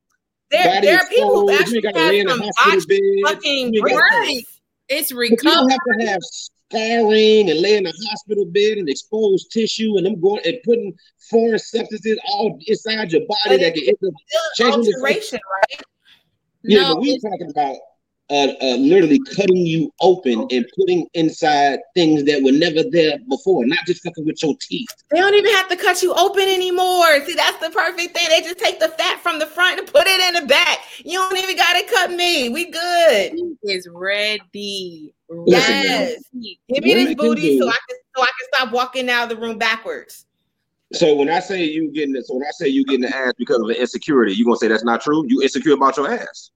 there, there are people who actually have some botched fucking breaks. It's recovery. You have to have scarring and lay in a hospital bed and exposed tissue and them going and putting foreign substances all inside your body but that can end up changing alteration, the right? Yeah, no, but we're talking about Uh, uh, literally cutting you open and putting inside things that were never there before, not just fucking with your teeth. They don't even have to cut you open anymore. See, that's the perfect thing. They just take the fat from the front and put it in the back. You don't even got to cut me. We good. It's ready. Yes. Listen, give me this booty so I can so I can stop walking out of the room backwards. So when I say you getting this, so when I say you getting the ass because of an insecurity, you gonna say that's not true? You insecure about your ass?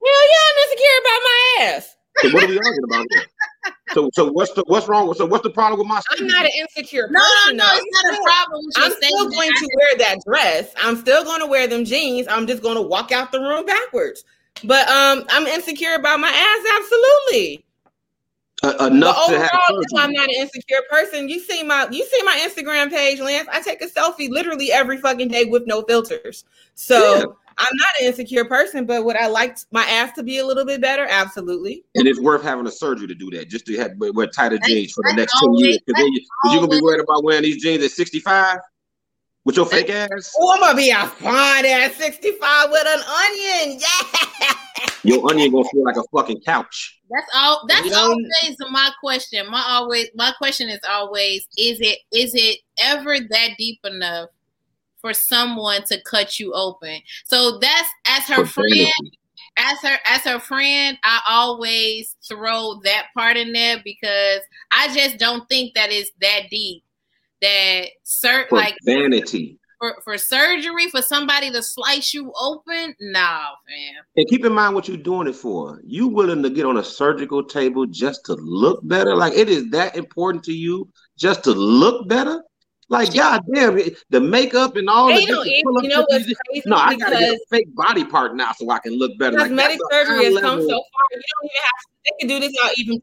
Hell yeah, I'm insecure about my ass. So what are we arguing about here? So, so what's the what's wrong? So what's the problem with my? Statement? I'm not an insecure no, person. No, no, no, it's not a problem. With I'm still going to wear that dress. I'm still going to wear them jeans. I'm just going to walk out the room backwards. But um, I'm insecure about my ass. Absolutely. Uh, enough but to have. No, I'm not an insecure person. You see my you see my Instagram page, Lance. I take a selfie literally every fucking day with no filters. So. Yeah. I'm not an insecure person, but would I like my ass to be a little bit better? Absolutely. And it's worth having a surgery to do that, just to have wear tighter jeans for the next always, ten years. Because you, you're going to be worried about wearing these jeans at sixty-five with your fake ass? Oh, I'm going to be a fine ass sixty-five with an onion. Yeah. Your onion going to feel like a fucking couch. That's all. That's always my question. My always my question is always, is it is it ever that deep enough for someone to cut you open? So that's as her friend, as her as her friend, I always throw that part in there because I just don't think that it's that deep. That sur- for like vanity for, for surgery for somebody to slice you open, nah, fam. And keep in mind what you're doing it for. You willing to get on a surgical table just to look better? Like it is that important to you just to look better? Like goddamn, the makeup and all. They the don't even, you know what's crazy? No, I gotta get a fake body part now so I can look better. Cosmetic like, surgery has come so far. You don't even have to. They can do this out even.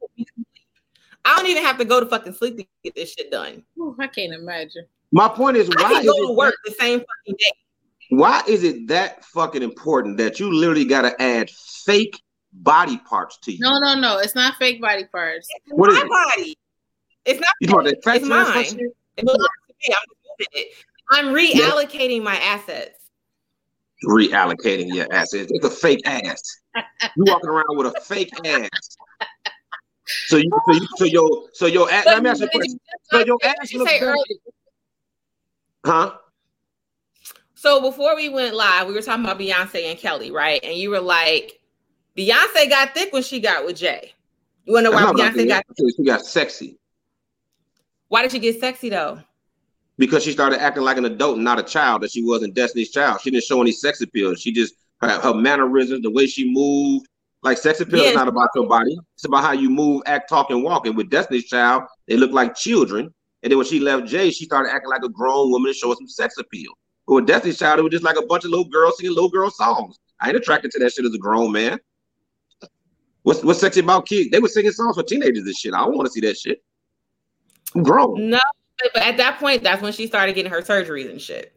I don't even have to go to fucking sleep to get this shit done. Ooh, I can't imagine. My point is, why I can go is to work that, the same fucking day? Why is it that fucking important that you literally got to add fake body parts to you? No, no, no. It's not fake body parts. It's what my is body. It? It's not. You fake, that it's mine. It belongs to me. I'm it. I'm reallocating yeah. my assets. Reallocating your assets. It's a fake ass. You walking around with a fake ass. So you, so you, so your, so your ass. Let me ask you a question. So your ass looks better. Huh? So before we went live, we were talking about Beyonce and Kelly, right? And you were like, Beyonce got thick when she got with Jay. You want to know why Beyonce got thick? She got sexy. Why did she get sexy though? Because she started acting like an adult and not a child that she was in Destiny's Child. She didn't show any sex appeal. She just her, her mannerisms, the way she moved. Like sex appeal yes. is not about your body. It's about how you move, act, talk, and walk. And with Destiny's Child, they look like children. And then when she left Jay, she started acting like a grown woman and showing some sex appeal. But with Destiny's Child, it was just like a bunch of little girls singing little girl songs. I ain't attracted to that shit as a grown man. What's what's sexy about kids? They were singing songs for teenagers and shit. I don't want to see that shit. I'm grown. No, but at that point, that's when she started getting her surgeries and shit.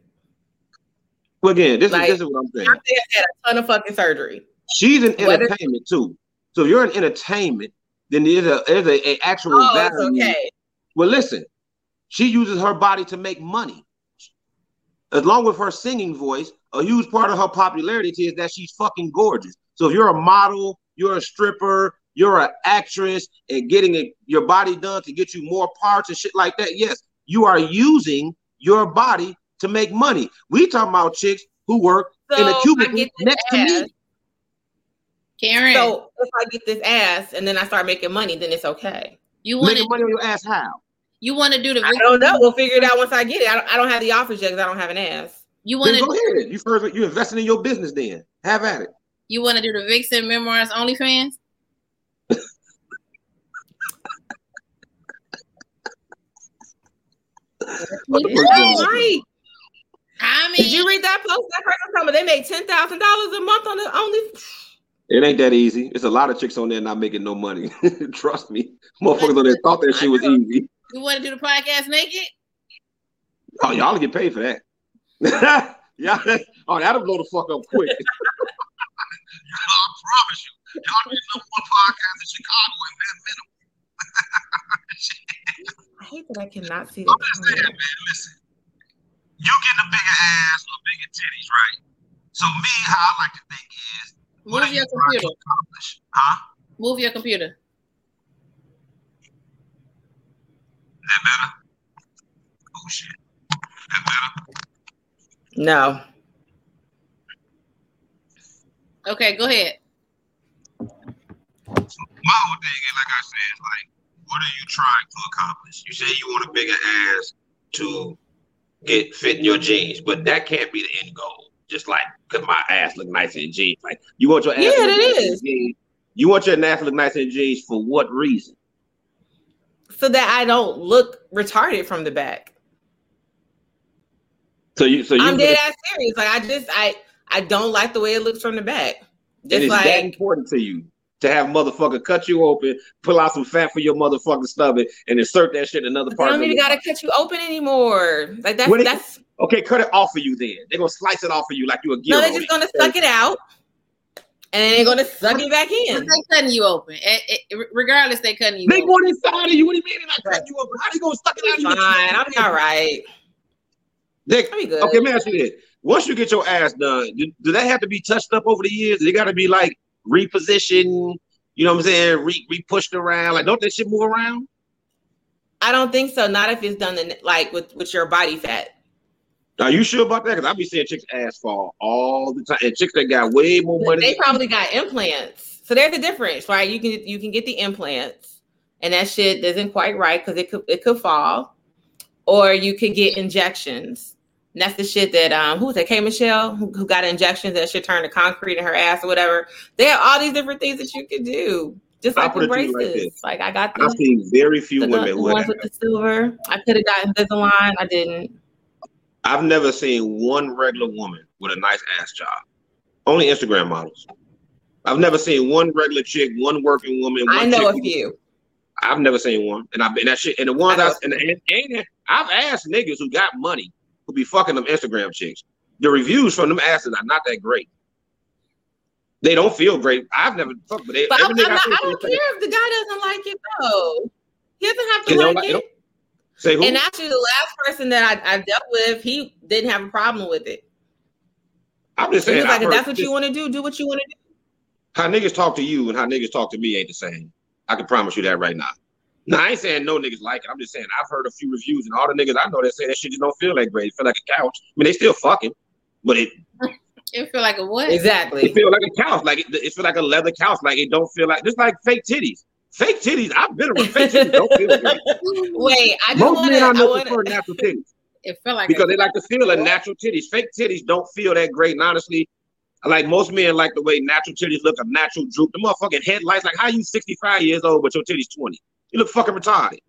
Well, again, this, like, is, this is what I'm saying. Beyonce had a ton of fucking surgery. She's in entertainment too. So if you're in entertainment, then there's a there's a, a actual oh, value. Okay. Well, listen, she uses her body to make money. Along with her singing voice, a huge part of her popularity is that she's fucking gorgeous. So if you're a model, you're a stripper, you're an actress, and getting a, your body done to get you more parts and shit like that, yes, you are using your body to make money. We talking about chicks who work so in a cubicle next to me. Karen. So if I get this ass and then I start making money, then it's okay. You want to money on your ass? How? You want to do the? I don't know. We'll figure it out once I get it. I don't, I don't have the offers yet because I don't have an ass. You want to go ahead? You first. You investing in your business, then have at it. You want to do the Vixen Memoirs OnlyFans? Right. I mean, did you read that post? That person told me they made ten thousand dollars a month on the only. It ain't that easy. It's a lot of chicks on there not making no money. Trust me. Motherfuckers on there thought that shit was easy. You want to do the podcast naked? Oh, y'all get paid for that. Y'all, oh, that'll blow the fuck up quick. I promise you. Y'all get no more podcast in Chicago and bare minimum. I hate that I cannot see that. I'm just saying, man, listen. You getting a bigger ass or bigger titties, right? So me, how I like to think is, Move what your computer. Huh? Move your computer. That better? Oh shit. That better? No. Okay, go ahead. My whole thing is, like I said, like, what are you trying to accomplish? You say you want a bigger ass to get fit in your jeans, but that can't be the end goal. Just like, because my ass look nice in jeans. Like, you want your ass yeah, to look nice is. in jeans. You want your ass to look nice in jeans for what reason? So that I don't look retarded from the back. So you, so you I'm dead ass serious. Like, I just, I, I don't like the way it looks from the back. Just and it's like, that important to you to have motherfucker cut you open, pull out some fat for your motherfucking stomach, and insert that shit in another part. I don't even gotta life. cut you open anymore. Like that's when that's. It, Okay, cut it off of you then. They're going to slice it off of you like you're a gyro. No, they're just going to suck it out, and they're going to suck it back in. They're cutting you open. It, it, regardless, they're cutting you they open. They're going inside of you. What do you mean they're not cutting you open? How are they going to suck it out of you? Fine, I'll be all right. They, I'll be good. Okay, let me ask you this. Once you get your ass done, do, do they have to be touched up over the years? They got to be, like, repositioned, you know what I'm saying, Re, re-pushed around? Like, don't that shit move around? I don't think so. Not if it's done, in, like, with, with your body fat. Are you sure about that? Because I be seeing chicks' ass fall all the time, and chicks that got way more money. They probably got implants, so there's a difference, right? You can you can get the implants, and that shit isn't quite right because it could it could fall, or you could get injections. And that's the shit that um, who was that? K Michelle, who, who got injections that should turn to concrete in her ass or whatever. They have all these different things that you could do. Just I'll like the braces, like, like I got. I've seen very few the, women the ones with the silver. I could have gotten Invisalign. I didn't. I've never seen one regular woman with a nice ass job. Only Instagram models. I've never seen one regular chick, one working woman. One I know a few. I've never seen one, and I've been that shit. And the ones I, I and, and, and I've asked niggas who got money who be fucking them Instagram chicks. The reviews from them asses are not that great. They don't feel great. I've never fucked, but, they, but I'm, I'm not, I don't care if the guy doesn't like it though. He doesn't have to like, like it. Don't. Say who? And actually, the last person that I, I dealt with, he didn't have a problem with it. I'm just saying, like, if that's what you want to do, do what you want to do. How niggas talk to you and how niggas talk to me ain't the same. I can promise you that right now. Now, I ain't saying no niggas like it. I'm just saying I've heard a few reviews and all the niggas I know that say that shit just don't feel that great. It feel like a couch. I mean, they still fucking, but it. It feel like a what? Exactly. It feel like a couch. Like it, it feel like a leather couch. Like it don't feel like just like fake titties. Fake titties. I've been around fake titties. Don't feel great. Wait, I just want to. I know prefer natural titties. It feel like because they like to feel a natural titties. Fake titties don't feel that great. And honestly, like most men like the way natural titties look. A natural droop. The motherfucking headlights. Like how you sixty-five years old but your titties twenty? You look fucking retarded.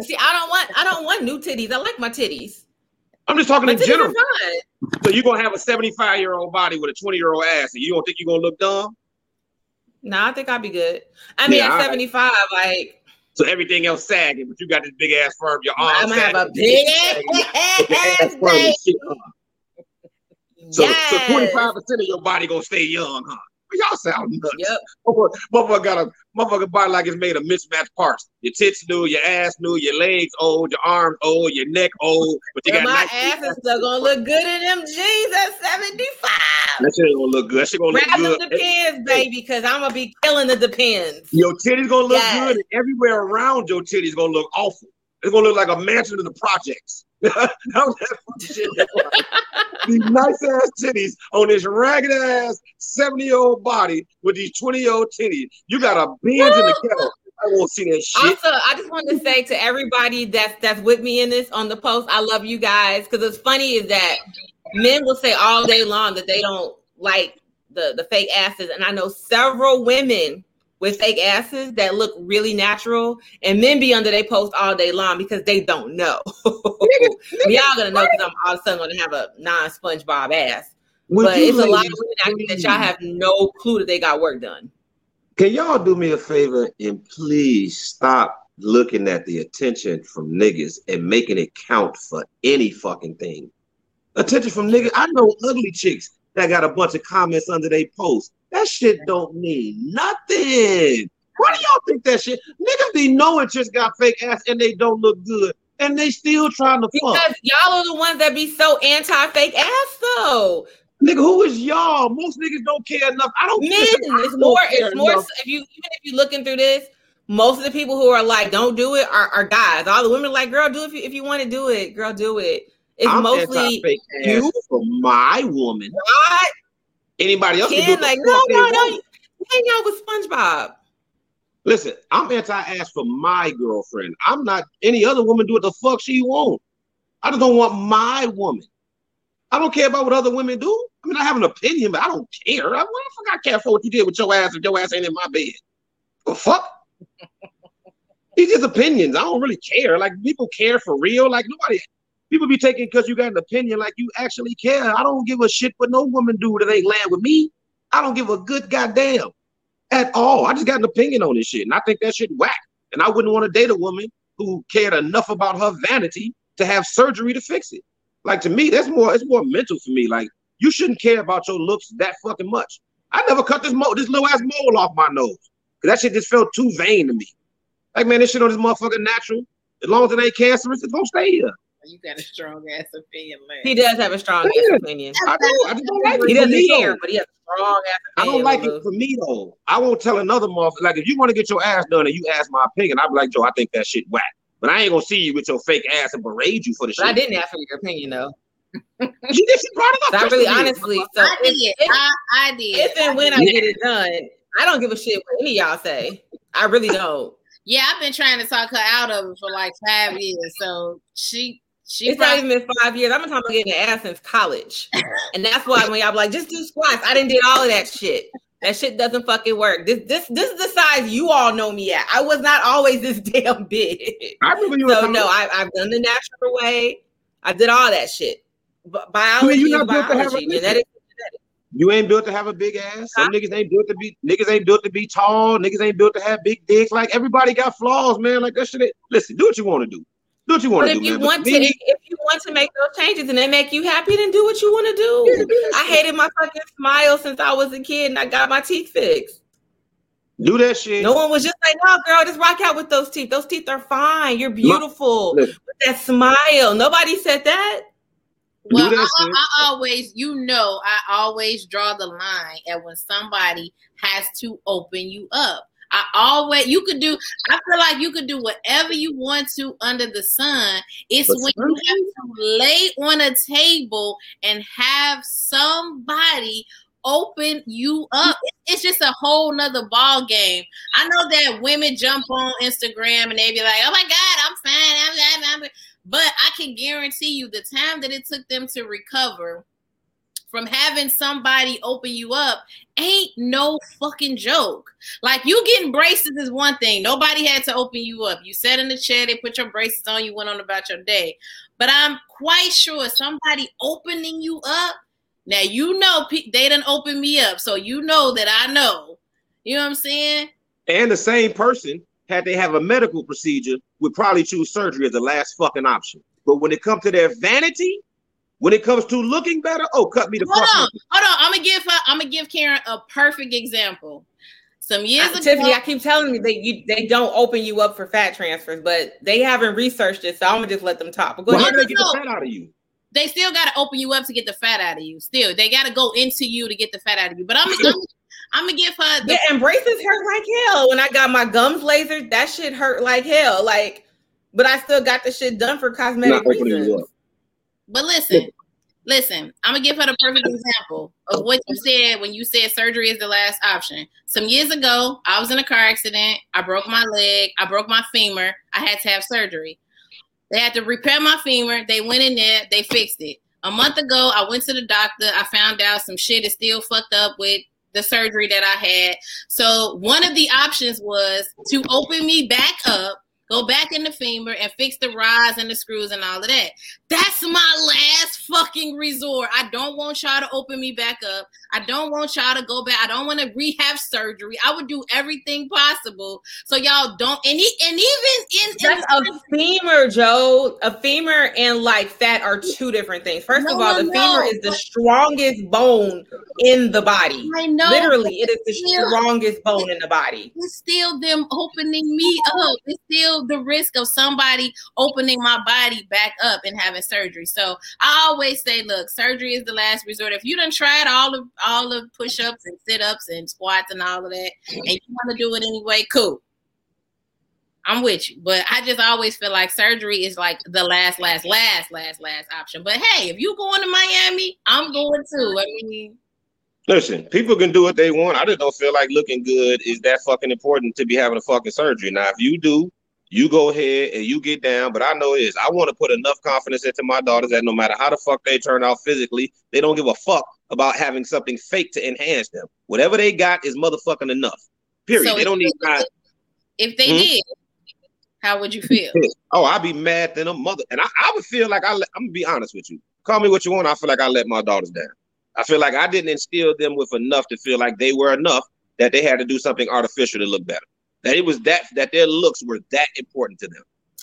See, I don't want. I don't want new titties. I like my titties. I'm just talking my in general. So you're gonna have a seventy-five-year-old body with a twenty-year-old ass, and you don't think you're gonna look dumb? No, I think I'll be good. I mean, yeah, at seventy-five, right. Like so everything else sagging, but you got this big ass firm. Your arms. I'm gonna have a big ass firm. So, yes. So twenty-five percent of your body gonna stay young, huh? Y'all sound nuts. Yep. Motherfucker, motherfucker got a motherfucker body like it's made of mismatched parts. Your tits new, your ass new, your legs old, your arms old, your neck old. But you well, got my nice ass is still gonna look good in them jeans at seventy-five. That shit gonna look good. That shit gonna Grab look good. Grab them Depends, hey. baby, because I'm gonna be killing the Depends. Your titties gonna look yes. good, and everywhere around your titties gonna look awful. It's gonna look like a mansion in the projects. These nice ass titties on this ragged ass seventy-year-old body with these twenty-year-old titties. You got a binge in the kettle. I won't see that shit. Also, I just want to say to everybody that's that's with me in this on the post, I love you guys because it's funny is that men will say all day long that they don't like the, the fake asses, and I know several women with fake asses that look really natural, and men be under they post all day long because they don't know. Y'all gonna know because I'm all of a sudden gonna have a non-SpongeBob ass. Would but it's a lot of women out there that y'all have no clue that they got work done. Can y'all do me a favor and please stop looking at the attention from niggas and making it count for any fucking thing? Attention from niggas. I know ugly chicks that got a bunch of comments under they post. That shit don't mean nothing. Why do y'all think that shit? Niggas be knowing just got fake ass and they don't look good. And they still trying to fuck. Because y'all are the ones that be so anti-fake ass though. Nigga, who is y'all? Most niggas don't care enough. I don't Men, care. It's don't more, care it's more enough. If you even if you looking through this, most of the people who are like, don't do it are, are guys. All the women are like, girl, do it if you if you want to do it, girl, do it. It's I'm mostly fake ass you for my woman. What? Anybody else? Ken, can do like, no, no, no. You hang out with SpongeBob. Listen, I'm anti-ass for my girlfriend. I'm not any other woman do what the fuck she wants. I just don't want my woman. I don't care about what other women do. I mean, I have an opinion, but I don't care. I, what the fuck I care for what you did with your ass if your ass ain't in my bed? The fuck? These just opinions. I don't really care. Like, people care for real. Like, nobody... People be taking because you got an opinion like you actually care. I don't give a shit what no woman do that ain't land with me. I don't give a good goddamn at all. I just got an opinion on this shit, and I think that shit whack. And I wouldn't want to date a woman who cared enough about her vanity to have surgery to fix it. Like, to me, that's more, it's more mental for me. Like, you shouldn't care about your looks that fucking much. I never cut this mo- this little ass mole off my nose because that shit just felt too vain to me. Like, man, this shit on this motherfucker natural. As long as it ain't cancerous, it's gonna stay here. You got a strong ass opinion, Lance. He does have a strong yeah. ass opinion. I don't, I don't like he doesn't care, though. But he has a strong ass opinion. I don't like it for me though. I won't tell another motherfucker. Like, if you want to get your ass done and you ask my opinion, I'll be like, Joe, I think that shit whack. But I ain't gonna see you with your fake ass and berate you for the but shit. I didn't ask for your opinion though. You did. She brought it up. I really, honestly, so I did. If, if, I, I did. If and I when did. I get it done, I don't give a shit what any of y'all say. I really don't. Yeah, I've been trying to talk her out of it for like five years. So she, she. It's probably, not even been five years. I've been talking about getting an ass since college, and that's why when y'all be like, just do squats. I didn't did all of that shit. That shit doesn't fucking work. This, this, this is the size you all know me at. I was not always this damn big. I really so no. I, I've done the natural way. I did all that shit. Biology, you ain't biology, built to have genetic. You ain't built to have a big ass. Some niggas ain't built to be niggas ain't built to be tall. Niggas ain't built to have big dicks. Like everybody got flaws, man. Like that shit. Ain't, listen, do what you want to do. Do what you want to do. If you man. want but to, me, if you want to make those changes and they make you happy, then do what you want to do. I hated my fucking smile since I was a kid, and I got my teeth fixed. Do that shit. No one was just like, no, girl, just rock out with those teeth. Those teeth are fine. You're beautiful. Look. With that smile. Nobody said that. Well, I, I always, you know, I always draw the line at when somebody has to open you up. I always, you could do, I feel like you could do whatever you want to under the sun. It's but when somebody, you have to lay on a table and have somebody open you up. It's just a whole nother ball game. I know that women jump on Instagram and they be like, oh my God, I'm fine. I'm, I'm, I'm. But I can guarantee you the time that it took them to recover from having somebody open you up ain't no fucking joke. Like, you getting braces is one thing. Nobody had to open you up. You sat in the chair, they put your braces on, you went on about your day. But I'm quite sure somebody opening you up, now you know they done opened me up, so you know that I know. You know what I'm saying? And the same person, had they have a medical procedure, would probably choose surgery as the last fucking option. But when it comes to their vanity, when it comes to looking better, oh, cut me the hold fuck on, hold on. I'm gonna give her, I'm gonna give Karen a perfect example. Some years ago, Tiffany, I keep telling you that you they don't open you up for fat transfers, but they haven't researched it, so I'm gonna just let them talk. But go well, ahead. How do they get the fat out of you? They still gotta open you up to get the fat out of you. Still, they gotta go into you to get the fat out of you. But I'm gonna. I'm gonna give her the yeah, and braces hurt like hell. When I got my gums lasered, that shit hurt like hell. Like, but I still got the shit done for cosmetic reasons. But listen, listen, I'm gonna give her the perfect example of what you said when you said surgery is the last option. Some years ago, I was in a car accident. I broke my leg. I broke my femur. I had to have surgery. They had to repair my femur. They went in there. They fixed it. A month ago, I went to the doctor. I found out some shit is still fucked up with the surgery that I had. So one of the options was to open me back up, go back in the femur and fix the rods and the screws and all of that. That's my last fucking resort. I don't want y'all to open me back up. I don't want y'all to go back. I don't want to rehab surgery. I would do everything possible. So y'all don't, and, e- and even in- That's in- a femur, Joe. A femur and like fat are two different things. First no, of all, no, the femur no. is the strongest bone in the body. I know. Literally, it is the still, strongest bone in the body. It's still them opening me up. It's still the risk of somebody opening my body back up and having surgery. So I always say, look, surgery is the last resort. If you done tried all of all of push-ups and sit-ups and squats and all of that, and you want to do it anyway, cool. I'm with you. But I just always feel like surgery is like the last, last, last, last, last option. But hey, if you going to Miami, I'm going too. I mean, listen, people can do what they want. I just don't feel like looking good is that fucking important to be having a fucking surgery. Now, if you do, you go ahead and you get down, but I know it is. I want to put enough confidence into my daughters that no matter how the fuck they turn out physically, they don't give a fuck about having something fake to enhance them. Whatever they got is motherfucking enough. Period. So they don't need. They, if they hmm? did, how would you feel? Oh, I'd be mad than a mother, and I, I would feel like I. Let, I'm gonna be honest with you. Call me what you want. I feel like I let my daughters down. I feel like I didn't instill them with enough to feel like they were enough that they had to do something artificial to look better. That it was that that their looks were that important to them.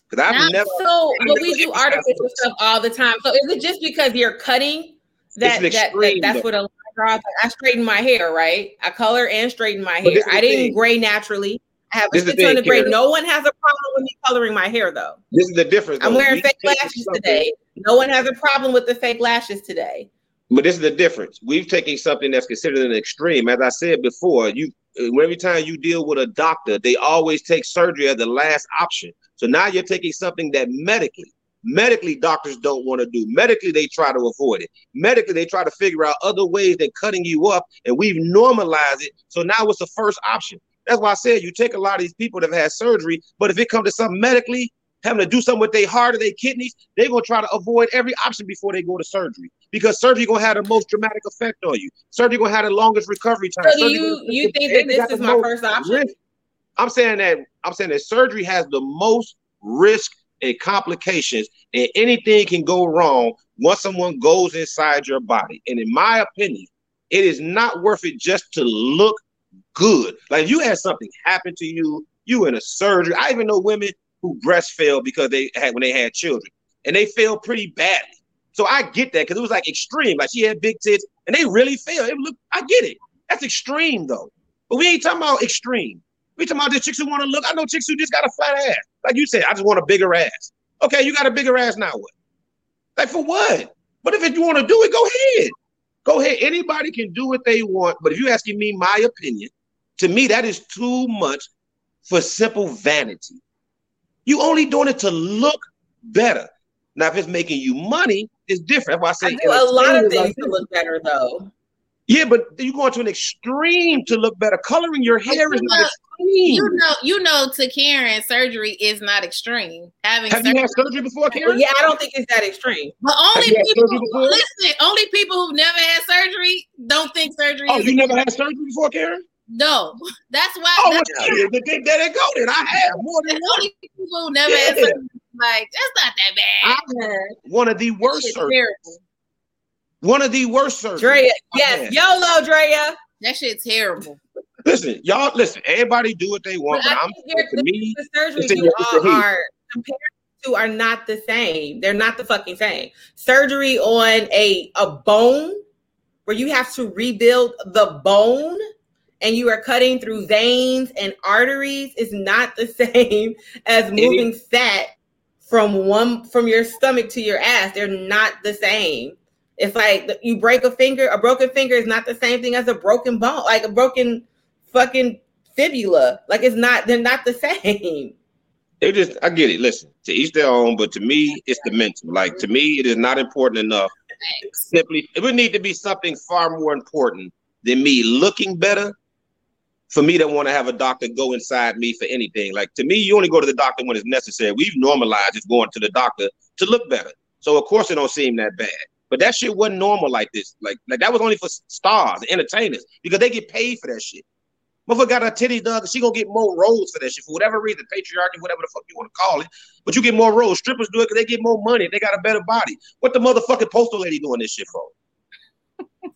Because I've Not never so, I've but never we do artificial stuff all the time. So is it just because you're cutting that, that, extreme, that that's though. What a line draws? I straighten my hair, right? I color and straighten my hair. I didn't thing. gray naturally. I have this a shit ton of gray. No one has a problem with me coloring my hair though. This is the difference. Though. I'm wearing we fake lashes today. No one has a problem with the fake lashes today. But this is the difference. We've taken something that's considered an extreme. As I said before, you every time you deal with a doctor, they always take surgery as the last option. So now you're taking something that medically Medically, doctors don't want to do. Medically, they try to avoid it. Medically, they try to figure out other ways than cutting you up, and we've normalized it. So now it's the first option. That's why I said you take a lot of these people that have had surgery, but if it comes to something medically, having to do something with their heart or their kidneys, they're going to try to avoid every option before they go to surgery, because surgery going to have the most dramatic effect on you. Surgery going to have the longest recovery time. So do you, you think that this is my first option? I'm saying that I'm saying that surgery has the most risk and complications, and anything can go wrong once someone goes inside your body. And in my opinion, it is not worth it just to look good. Like if you had something happen to you, you in a surgery. I even know women who breastfed because they had when they had children, and they failed pretty badly. So I get that, because it was like extreme. Like she had big tits and they really failed. It looked, I get it. That's extreme though. But we ain't talking about extreme. We talking about the chicks who want to look. I know chicks who just got a flat ass. Like you said, I just want a bigger ass. Okay, you got a bigger ass, now what? Like for what? But if you want to do it, go ahead. Go ahead. Anybody can do what they want. But if you're asking me my opinion, to me, that is too much for simple vanity. You only doing it to look better. Now, if it's making you money, it's different. That's why I say I do a lot of things to look better, though. Yeah, but you're going to an extreme to look better. Coloring your hair is not extreme. You know, you know, to Karen, surgery is not extreme. Having Have surgery, you had surgery before, Karen? Yeah, I don't think it's that extreme. But only people, listen, only people who've never had surgery don't think surgery oh, is Oh, you never extreme. Had surgery before, Karen? No. That's why. Oh, that's well, yeah, there they go then. I have more than one. Only people who never yeah. had surgery. Like, that's not that bad. I've had one of the worst surgeries. One of the worst surgeries. Drea, yes, YOLO, Drea. That shit's terrible. Listen, y'all, listen, everybody do what they want. But but I'm to me, the surgeries you all are compared to are not the same. They're not the fucking same. Surgery on a, a bone where you have to rebuild the bone and you are cutting through veins and arteries is not the same as moving it, fat from one from your stomach to your ass. They're not the same. It's like you break a finger, a broken finger is not the same thing as a broken bone, like a broken fucking fibula. Like it's not, they're not the same. They just, I get it. Listen, to each their own, but to me, it's the mental. Like to me, it is not important enough. Thanks. Simply, it would need to be something far more important than me looking better for me to want to have a doctor go inside me for anything. Like to me, you only go to the doctor when it's necessary. We've normalized just going to the doctor to look better. So of course it don't seem that bad. But that shit wasn't normal like this. Like, like that was only for stars and entertainers because they get paid for that shit. Motherfucker got her titties done and she gonna get more roles for that shit for whatever reason, patriarchy, whatever the fuck you want to call it. But you get more roles. Strippers do it because they get more money. They got a better body. What the motherfucking postal lady doing this shit for? You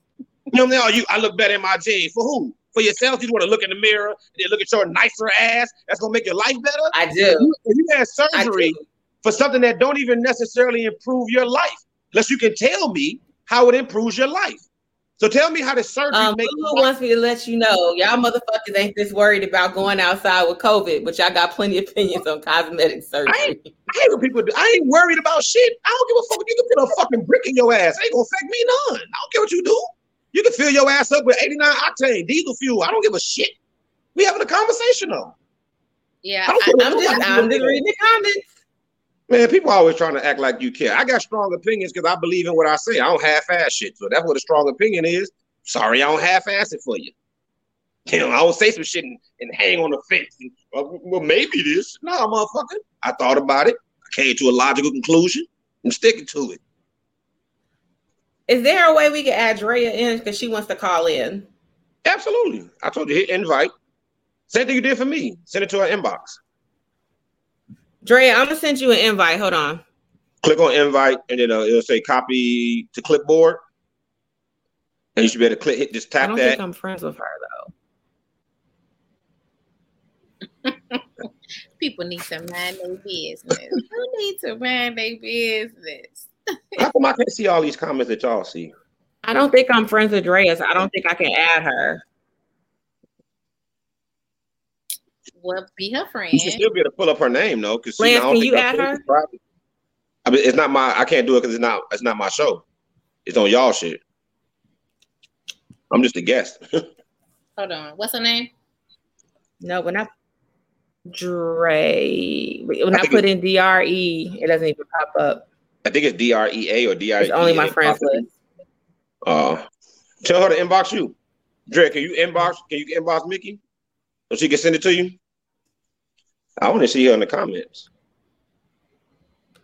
know what I mean? Oh, you, I look better in my jeans. For who? For yourself? You want to look in the mirror and then look at your nicer ass? That's gonna make your life better? I do. If you, if you had surgery for something that don't even necessarily improve your life. Unless you can tell me how it improves your life. So tell me how the surgery um, makes you. Who wants me to let you know, y'all motherfuckers ain't this worried about going outside with COVID, but y'all got plenty of opinions on cosmetic surgery. I ain't, I ain't what people do. I ain't worried about shit. I don't give a fuck. You can put a fucking brick in your ass. It ain't gonna affect me none. I don't care what you do. You can fill your ass up with eighty-nine octane diesel fuel. I don't give a shit. We having a conversation though. Yeah, I don't I, I'm, just, I'm just reading the comments. Man, people are always trying to act like you care. I got strong opinions because I believe in what I say. I don't half-ass shit. So that's what a strong opinion is. Sorry, I don't half-ass it for you. You know, I don't say some shit and, and hang on the fence. And, well, maybe this. Nah, motherfucker. I thought about it. I came to a logical conclusion. I'm sticking to it. Is there a way we can add Drea in because she wants to call in? Absolutely. I told you, hit invite. Same thing you did for me. Send it to our inbox. Drea, I'm gonna send you an invite. Hold on. Click on invite, and then uh, it'll say copy to clipboard, and you should be able to click hit. Just tap that. I don't that. think I'm friends with her though. People need to mind their business. Who needs to mind their business? How come I can't see all these comments that y'all see? I don't think I'm friends with Drea, so I don't think I can add her. Well, be her friend. You should still be able to pull up her name though, because Lance, can you add her? I mean, it's not my. I can't do it because it's not. It's not my show. It's on y'all shit. I'm just a guest. Hold on. What's her name? No, but not. Dre. When I, I put in D R E, it doesn't even pop up. I think it's D R E A or D R E A. It's only my friends list. Uh, tell her to inbox you. Dre, can you inbox? Can you inbox Mickey so she can send it to you? I want to see her in the comments.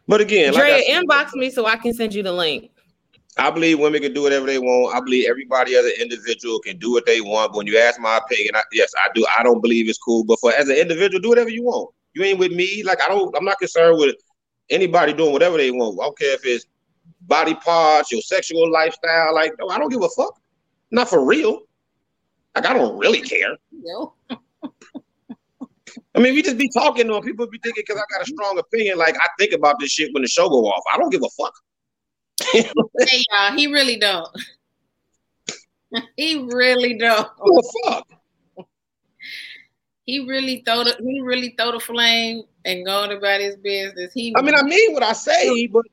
But again, Dre, like inbox me so I can send you the link. I believe women can do whatever they want. I believe everybody as an individual can do what they want. But when you ask my opinion, I, yes, I do. I don't believe it's cool. But for as an individual, do whatever you want. You ain't with me. Like I don't. I'm not concerned with anybody doing whatever they want. I don't care if it's body parts, your sexual lifestyle. Like no, I don't give a fuck. Not for real. Like I don't really care. No. I mean, we just be talking on people be thinking because I got a strong opinion. Like I think about this shit when the show go off. I don't give a fuck. Hey y'all, he really don't. He really don't. What the fuck? He really throw the he really throw the flame and go on about his business. He. I mean, I mean what I say, but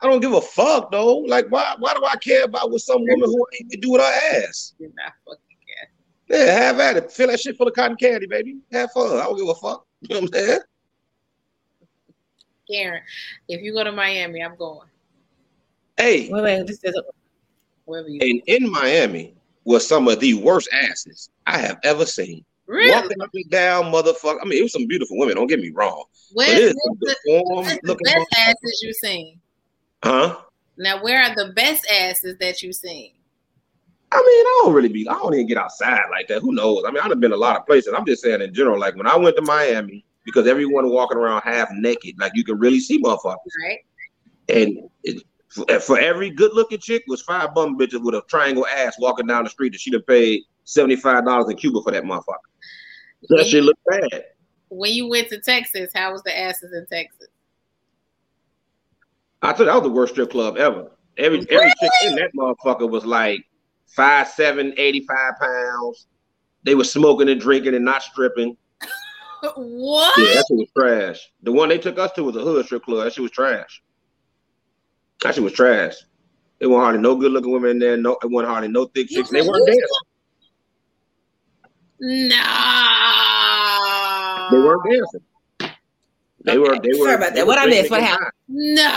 I don't give a fuck though. Like, why? Why do I care about what some woman who ain't gonna do with her ass? You're not fucking care. Yeah, have at it. Fill that shit full of cotton candy, baby. Have fun. I don't give a fuck. You know what I'm saying? Karen, if you go to Miami, I'm going. Hey, and in Miami was some of the worst asses I have ever seen. Really? Walking up and down, motherfucker. I mean, it was some beautiful women. Don't get me wrong. Where's the, the best asses you seen? Huh? Now, where are the best asses that you seen? I mean, I don't really be. I don't even get outside like that. Who knows? I mean, I've been a lot of places. I'm just saying in general. Like when I went to Miami, because everyone walking around half naked, like you could really see motherfuckers. Right. And it, for every good-looking chick was five bum bitches with a triangle ass walking down the street that she'd have paid seventy-five dollars in Cuba for that motherfucker. So that shit looked bad. When you went to Texas, how was the asses in Texas? I thought that was the worst strip club ever. Every really? every chick in that motherfucker was like five seven, eighty-five pounds. They were smoking and drinking and not stripping. What? Yeah, that shit was trash. The one they took us to was a hood strip club. That shit was trash. That shit was trash. It wasn't hardly no good looking women in there. No, it wasn't hardly no thick chicks. They weren't dancing. No. They weren't dancing. They were. They were. Sorry about that. What I missed? What happened? No.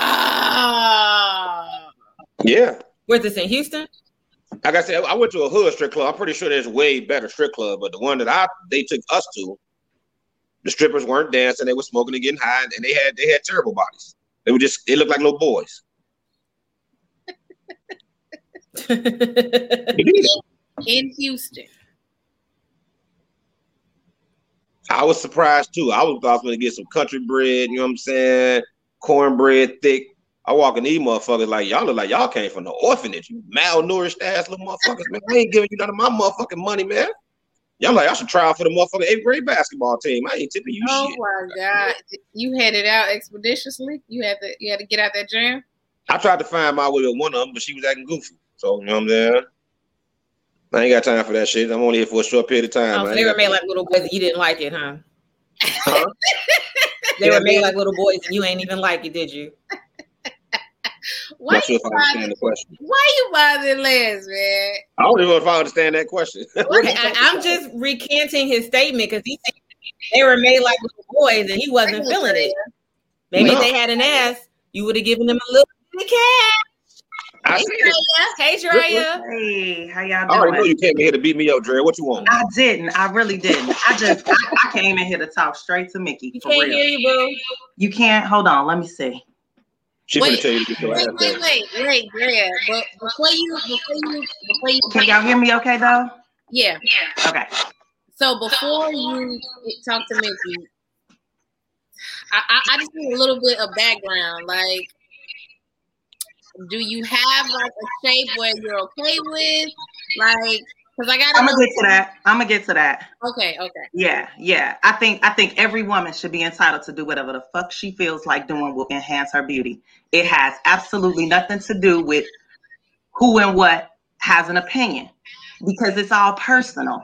Yeah. Where's this in Houston? Like I said, I went to a hood strip club. I'm pretty sure there's way better strip club, but the one that I they took us to, the strippers weren't dancing. They were smoking and getting high, and they had they had terrible bodies. They were just. They looked like little boys. In Houston, I was surprised too. I was, I was going to get some country bread. You know what I'm saying? Cornbread thick. I walk in these motherfuckers like y'all look like y'all came from the orphanage. You malnourished ass little motherfuckers, man. I ain't giving you none of my motherfucking money, man. Y'all like I should try out for the motherfucking eighth grade basketball team. I ain't tipping you oh shit. Oh my god, you headed out expeditiously. You had to you had to get out that jam. I tried to find my way with one of them, but she was acting goofy. So you know what I'm saying? I ain't got time for that shit. I'm only here for a short period of time. Oh, so they were made like little boys and you didn't like it, huh? huh? They were made like little boys and you ain't even like it, did you? Why Not you sure if I understand the question. Why you bothering Lance, man? I don't even know if I understand that question. Okay, I, I'm just recanting his statement because he said they were made like little boys and he wasn't feeling it. Maybe no. If they had an ass, you would have given them a little bit of cash. I hey, Drea. Hey, Drea. Hey, how y'all doing? I already know you came in here to beat me up, Drea. What you want? I didn't. I really didn't. I just, I, I came in here to talk straight to Mickey. You for can't real. Hear you, boo. You can't? Hold on. Let me see. She's going to tell you to get your ass wait, wait, wait, wait, Drea. But before you, before you, before you. Can y'all hear me okay, though? Yeah. yeah. Okay. So before you talk to Mickey, I, I, I just need a little bit of background. Like, do you have like a shape where you're okay with, like? Because I got. I'm gonna get to that. I'm gonna get to that. Okay. Okay. Yeah. Yeah. I think. I think every woman should be entitled to do whatever the fuck she feels like doing will enhance her beauty. It has absolutely nothing to do with who and what has an opinion, because it's all personal.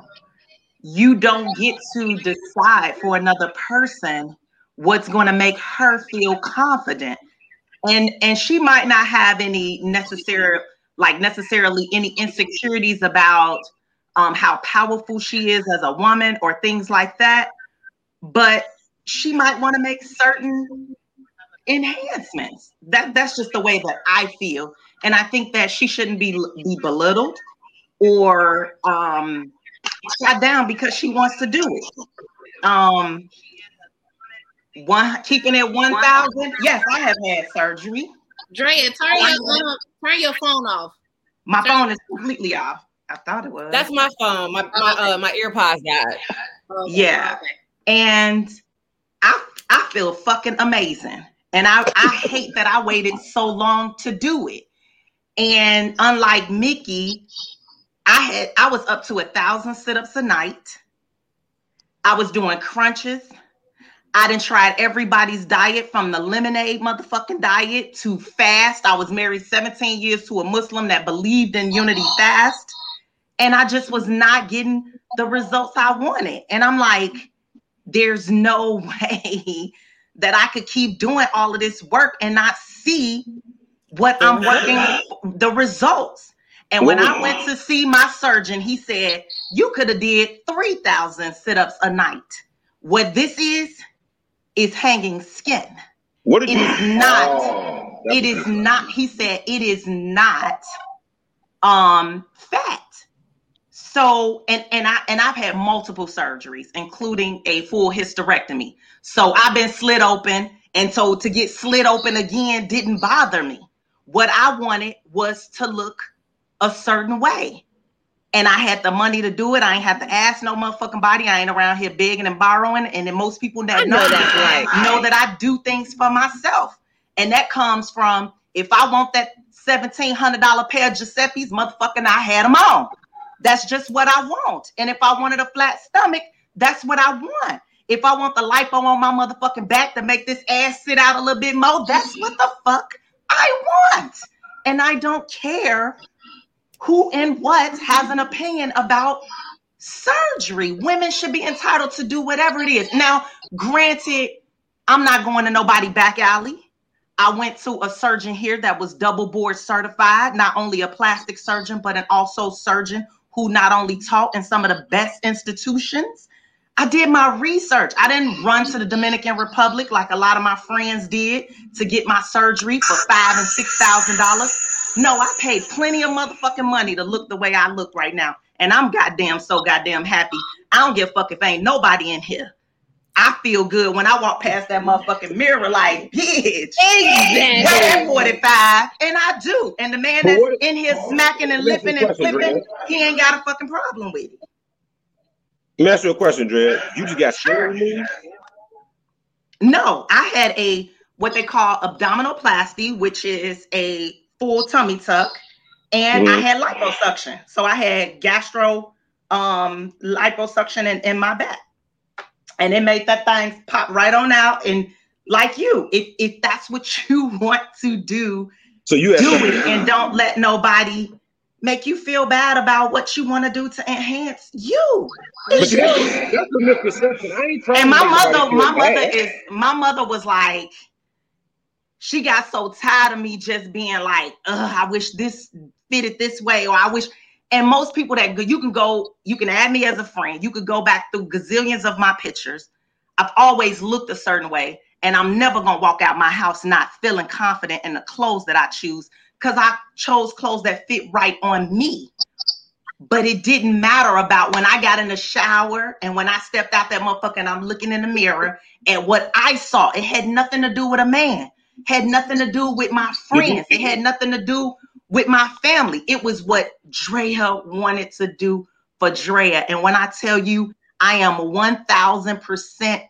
You don't get to decide for another person what's going to make her feel confident. And and she might not have any necessary, like necessarily any insecurities about um, how powerful she is as a woman or things like that. But she might want to make certain enhancements. That that's just the way that I feel. And I think that she shouldn't be, be belittled or um, shut down because she wants to do it. Um, one keeping it one thousand. Yes, I have had surgery. Drea, turn your phone, turn your phone off. My turn. Phone is completely off. I thought it was. That's my phone. My my uh, my AirPods died. Yeah, and I I feel fucking amazing, and I I hate that I waited so long to do it. And unlike Mickey, I had I was up to a thousand sit-ups a night. I was doing crunches. I done tried everybody's diet from the lemonade motherfucking diet to fast. I was married seventeen years to a Muslim that believed in unity fast. And I just was not getting the results I wanted. And I'm like, there's no way that I could keep doing all of this work and not see what I'm working, the results. And when Ooh. I went to see my surgeon, he said, you could have did three thousand sit-ups a night. What this is, is hanging skin. What did it you- is not, oh, it is good. Not, he said, it is not um, fat. So, and and I and I've had multiple surgeries, including a full hysterectomy. So I've been slit open, and so to get slit open again didn't bother me. What I wanted was to look a certain way. And I had the money to do it. I ain't have to ask no motherfucking body. I ain't around here begging and borrowing. And then most people that know, know that right. know that I do things for myself. And that comes from, if I want that seventeen hundred dollars pair of Giuseppe's, motherfucking I had them on. That's just what I want. And if I wanted a flat stomach, that's what I want. If I want the lipo on my motherfucking back to make this ass sit out a little bit more, that's what the fuck I want. And I don't care who and what has an opinion about surgery. Women should be entitled to do whatever it is. Now, granted, I'm not going to nobody back alley. I went to a surgeon here that was double board certified, not only a plastic surgeon, but an also surgeon who not only taught in some of the best institutions. I did my research. I didn't run to the Dominican Republic like a lot of my friends did to get my surgery for five and six thousand dollars. No, I paid plenty of motherfucking money to look the way I look right now. And I'm goddamn so goddamn happy. I don't give a fuck if ain't nobody in here. I feel good when I walk past that motherfucking mirror like, bitch, exactly. Wear that forty-five. And I do. And the man that's what? In here smacking and lipping and flipping, he ain't got a fucking problem with it. Let me ask you a question, Drea. You just got sure. No, I had a, what they call abdominoplasty, which is a full tummy tuck, and mm-hmm. I had liposuction. So I had gastro um, liposuction in, in my back. And it made that thing pop right on out. And like you, if, if that's what you want to do, so you do it and don't let nobody make you feel bad about what you want to do to enhance you. But that's, that's a misconception. I ain't trying and my mother, my mother is, my mother was like, she got so tired of me just being like, ugh, I wish this fitted this way, or I wish. And most people that go, you can go, you can add me as a friend. You could go back through gazillions of my pictures. I've always looked a certain way, and I'm never gonna walk out my house not feeling confident in the clothes that I choose, because I chose clothes that fit right on me. But it didn't matter about when I got in the shower and when I stepped out that motherfucker and I'm looking in the mirror and what I saw. It had nothing to do with a man. Had nothing to do with my friends. It had nothing to do with my family. It was what Drea wanted to do for Drea. And when I tell you, I am one thousand percent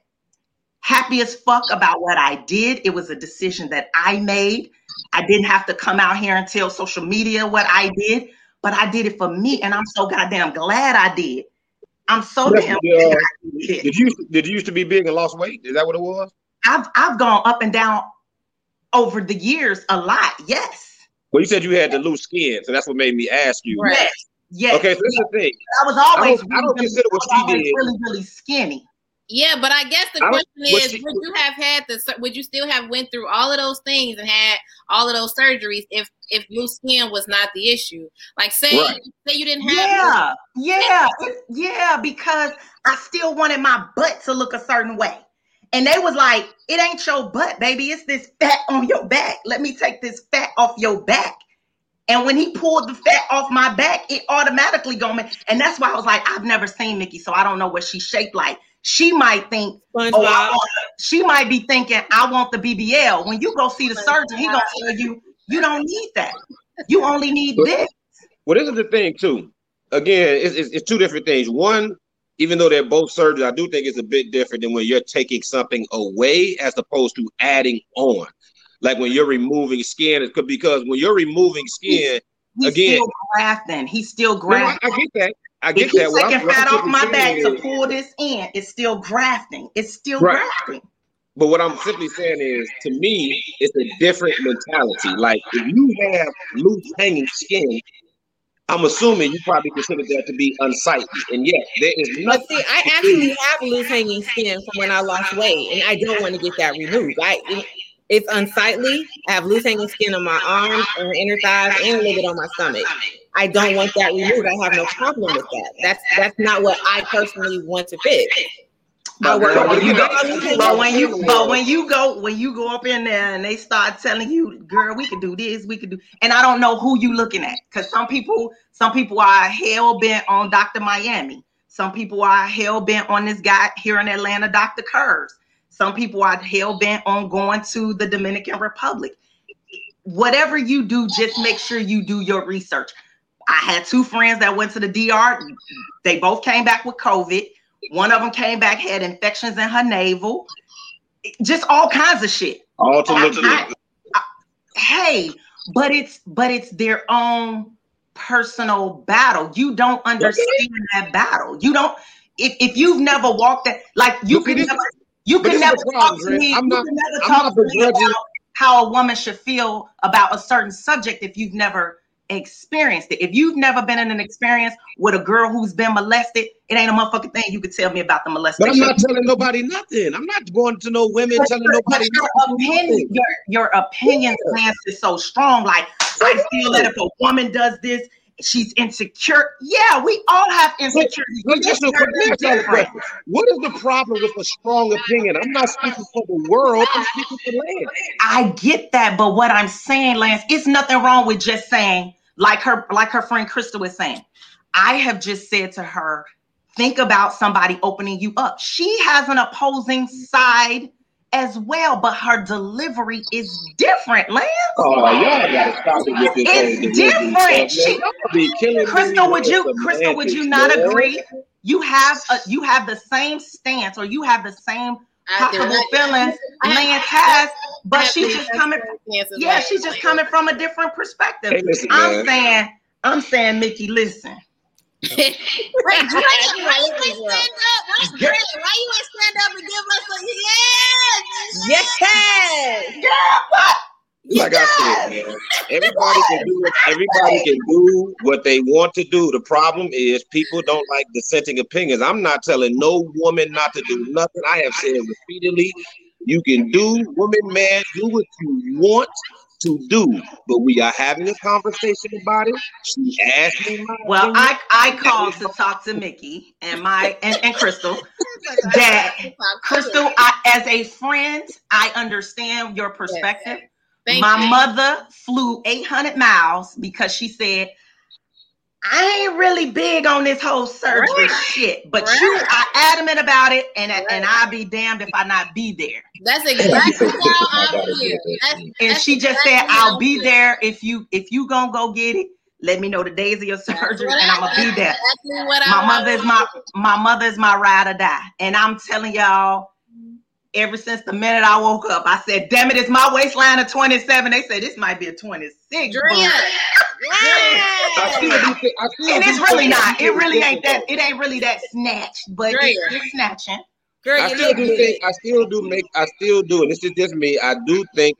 happy as fuck about what I did. It was a decision that I made. I didn't have to come out here and tell social media what I did, but I did it for me. And I'm so goddamn glad I did. I'm so damn glad I did. Did you, did you used to be big and lost weight? Is that what it was? I've I've gone up and down over the years a lot, yes. Well, you said you had the loose skin, so that's what made me ask you. Yes, yes. Okay, so that's yes. the thing. I was always I don't, really, I don't consider what she did. really, really skinny. Yeah, but I guess the I question is, she, would you have had the? Would you still have went through all of those things and had all of those surgeries if if loose skin was not the issue? Like say, right. say you didn't have. Yeah, yeah, yeah. Because I still wanted my butt to look a certain way. And they was like, it ain't your butt, baby. It's this fat on your back. Let me take this fat off your back. And when he pulled the fat off my back, it automatically going. And that's why I was like, I've never seen Mickey, so I don't know what she's shaped like. She might think, SpongeBob. oh, I want she might be thinking, I want the B B L. When you go see the surgeon, he gonna tell you, you don't need that. You only need this. Well, this is the thing too. Again, it's, it's, it's two different things. One, even though they're both surgeries, I do think it's a bit different than when you're taking something away as opposed to adding on. Like when you're removing skin, it could because when you're removing skin, he's, he's again, still grafting. He's still grafting. No, I get that. I get if that. If taking fat off my back is, to pull this in, it's still grafting. It's still right. grafting. But what I'm simply saying is, to me, it's a different mentality. Like if you have loose hanging skin, I'm assuming you probably consider that to be unsightly. And yeah, there is nothing. But see, I actually have loose hanging skin from when I lost weight, and I don't want to get that removed. I. It, It's unsightly. I have loose hanging skin on my arms and inner thighs and a little bit on my stomach. I don't want that removed. I have no problem with that. That's that's not what I personally want to fix. But when you go when you go up in there and they start telling you, girl, we could do this, we could do, and I don't know who you looking at. Because some people, some people are hell bent on Doctor Miami. Some people are hell bent on this guy here in Atlanta, Doctor Curves. Some people are hell bent on going to the Dominican Republic. Whatever you do, just make sure you do your research. I had two friends that went to the D R. They both came back with COVID. One of them came back, had infections in her navel. Just all kinds of shit. All to look at. Hey, but it's but it's their own personal battle. You don't understand that battle. You don't. If if you've never walked that, like you could never. You can never talk to me about how a woman should feel about a certain subject if you've never experienced it. If you've never been in an experience with a girl who's been molested, it ain't a motherfucking thing you could tell me about the molestation. But I'm not telling nobody nothing. I'm not going to no women but telling nobody your opinion, your, your opinion yeah. stance is so strong. Like, I feel that if a woman does this, she's insecure. Yeah, we all have insecurities. Look, look, look, look, look, look, what is the problem with a strong opinion? I'm not speaking for the world. I'm speaking for Lance. I get that, but what I'm saying, Lance, it's nothing wrong with just saying, like her, like her friend Crystal was saying. I have just said to her, think about somebody opening you up. She has an opposing side as well, but her delivery is different, Lance. Oh, yeah, I gotta stop it with this. It's different. She, be killing Crystal, would you, Crystal, would you not girl. agree? You have a, you have the same stance, or you have the same possible feelings Lance has, but she's just coming. Yeah, she's just coming from a different perspective. Hey, listen, I'm man. saying, I'm saying, Mickey, listen. Wait, Drea, why you ain't stand up? What's Drea? Why you ain't stand up and give us a yes? Yes, yes. Yeah, like yes. I said, man, everybody can do what, everybody can do what they want to do. The problem is people don't like dissenting opinions. I'm not telling no woman not to do nothing. I have said repeatedly, you can do, woman, man, do what you want to do, but we are having a conversation about it. She asked me. Well, I, I called to talk to Mickey and my and, and Crystal. That Crystal, I, as a friend, I understand your perspective. Yes, my you. mother flew eight hundred miles because she said, I ain't really big on this whole surgery right. shit, but right. you are adamant about it, and right. and I'll be damned if I not be there. That's exactly how I'm here. That's, and that's she just exactly said, "I'll I'm be here. there if you if you gonna go get it. Let me know the days of your surgery, and I'm gonna be there." Exactly what I my mother is my my mother is my ride or die, and I'm telling y'all. Ever since the minute I woke up, I said, damn it, it's my waistline of twenty-seven. They said, this might be a twenty-six. Drea. Drea. I feel, I feel, I feel and it's really not. It really ain't that. It ain't really that snatched, but it, it's snatching. Girl, I still do think, I still do make, I still do, and this is just me, I do think,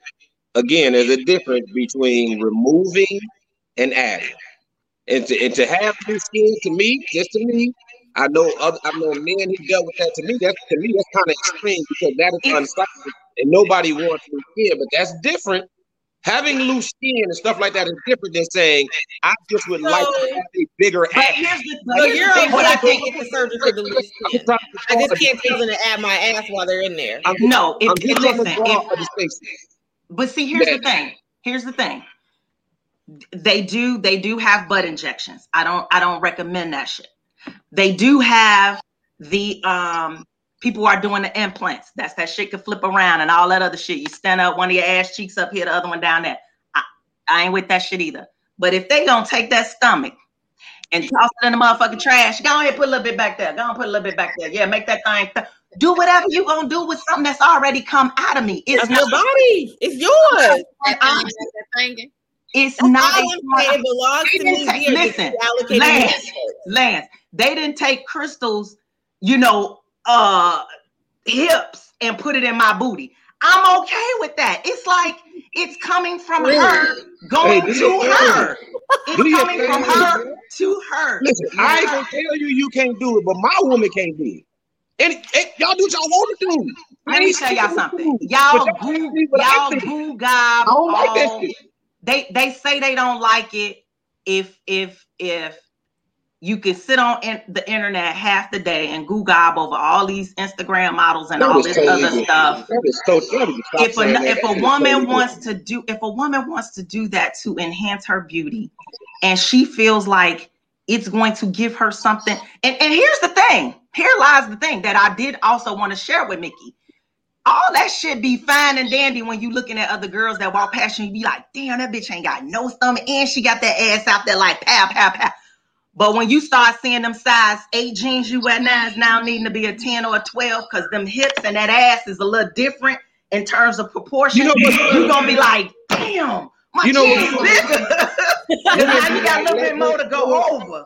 again, there's a difference between removing and adding. And to, and to have new skin, to me, just to me, I know other, I know men who dealt with that. To me, that's to me that's kind of extreme because that is unsightly, and nobody wants to hear. But that's different Having loose skin and stuff like that is different than saying, I just would so, like to have a bigger but ass. Here's the, but here's the thing, but I can't get the surgery for the loose skin. I just can't tell them to add my ass while they're in there. I'm, no, it, it, listen, it, but see, here's that, the thing. Here's the thing. They do, they do have butt injections. I don't, I don't recommend that shit. They do have the, um, people are doing the implants. That's that shit could flip around and all that other shit. You stand up, one of your ass cheeks up here, the other one down there. I, I ain't with that shit either. But if they gonna take that stomach and toss it in the motherfucking trash, go ahead, put a little bit back there. Go on, put a little bit back there. Yeah, make that thing. Th- do whatever you gonna do with something that's already come out of me. It's your body. It's yours. And it's that's not. It belongs to me. Take, listen, Lance, Lance, they didn't take Crystal's, you know, uh, hips and put it in my booty. I'm okay with that. It's like it's coming from really? her going hey, to her. It's coming from her you? to her. Listen, you I ain't gonna tell you you can't do it, but my woman can't do it. And, and y'all do what y'all want to do. Let me tell y'all something. Y'all goo, y'all goo gob. I don't like that shit. They they say they don't like it if if if you can sit on in, the internet half the day and goo gob over all these Instagram models and that all this totally other good. stuff. That is so if a that. if that a woman totally wants good. to do if a woman wants to do that to enhance her beauty, and she feels like it's going to give her something. And and here's the thing. Here lies the thing that I did also want to share with Mickey. All that shit be fine and dandy when you looking at other girls that walk past you. You be like, damn, that bitch ain't got no stomach, and she got that ass out there like pow, pow, pow. But when you start seeing them size eight jeans you wear now is now needing to be a ten or a twelve because them hips and that ass is a little different in terms of proportion. You know what? You're gonna be like, damn, my you know jeans bigger. Now you got a little bit more to go over.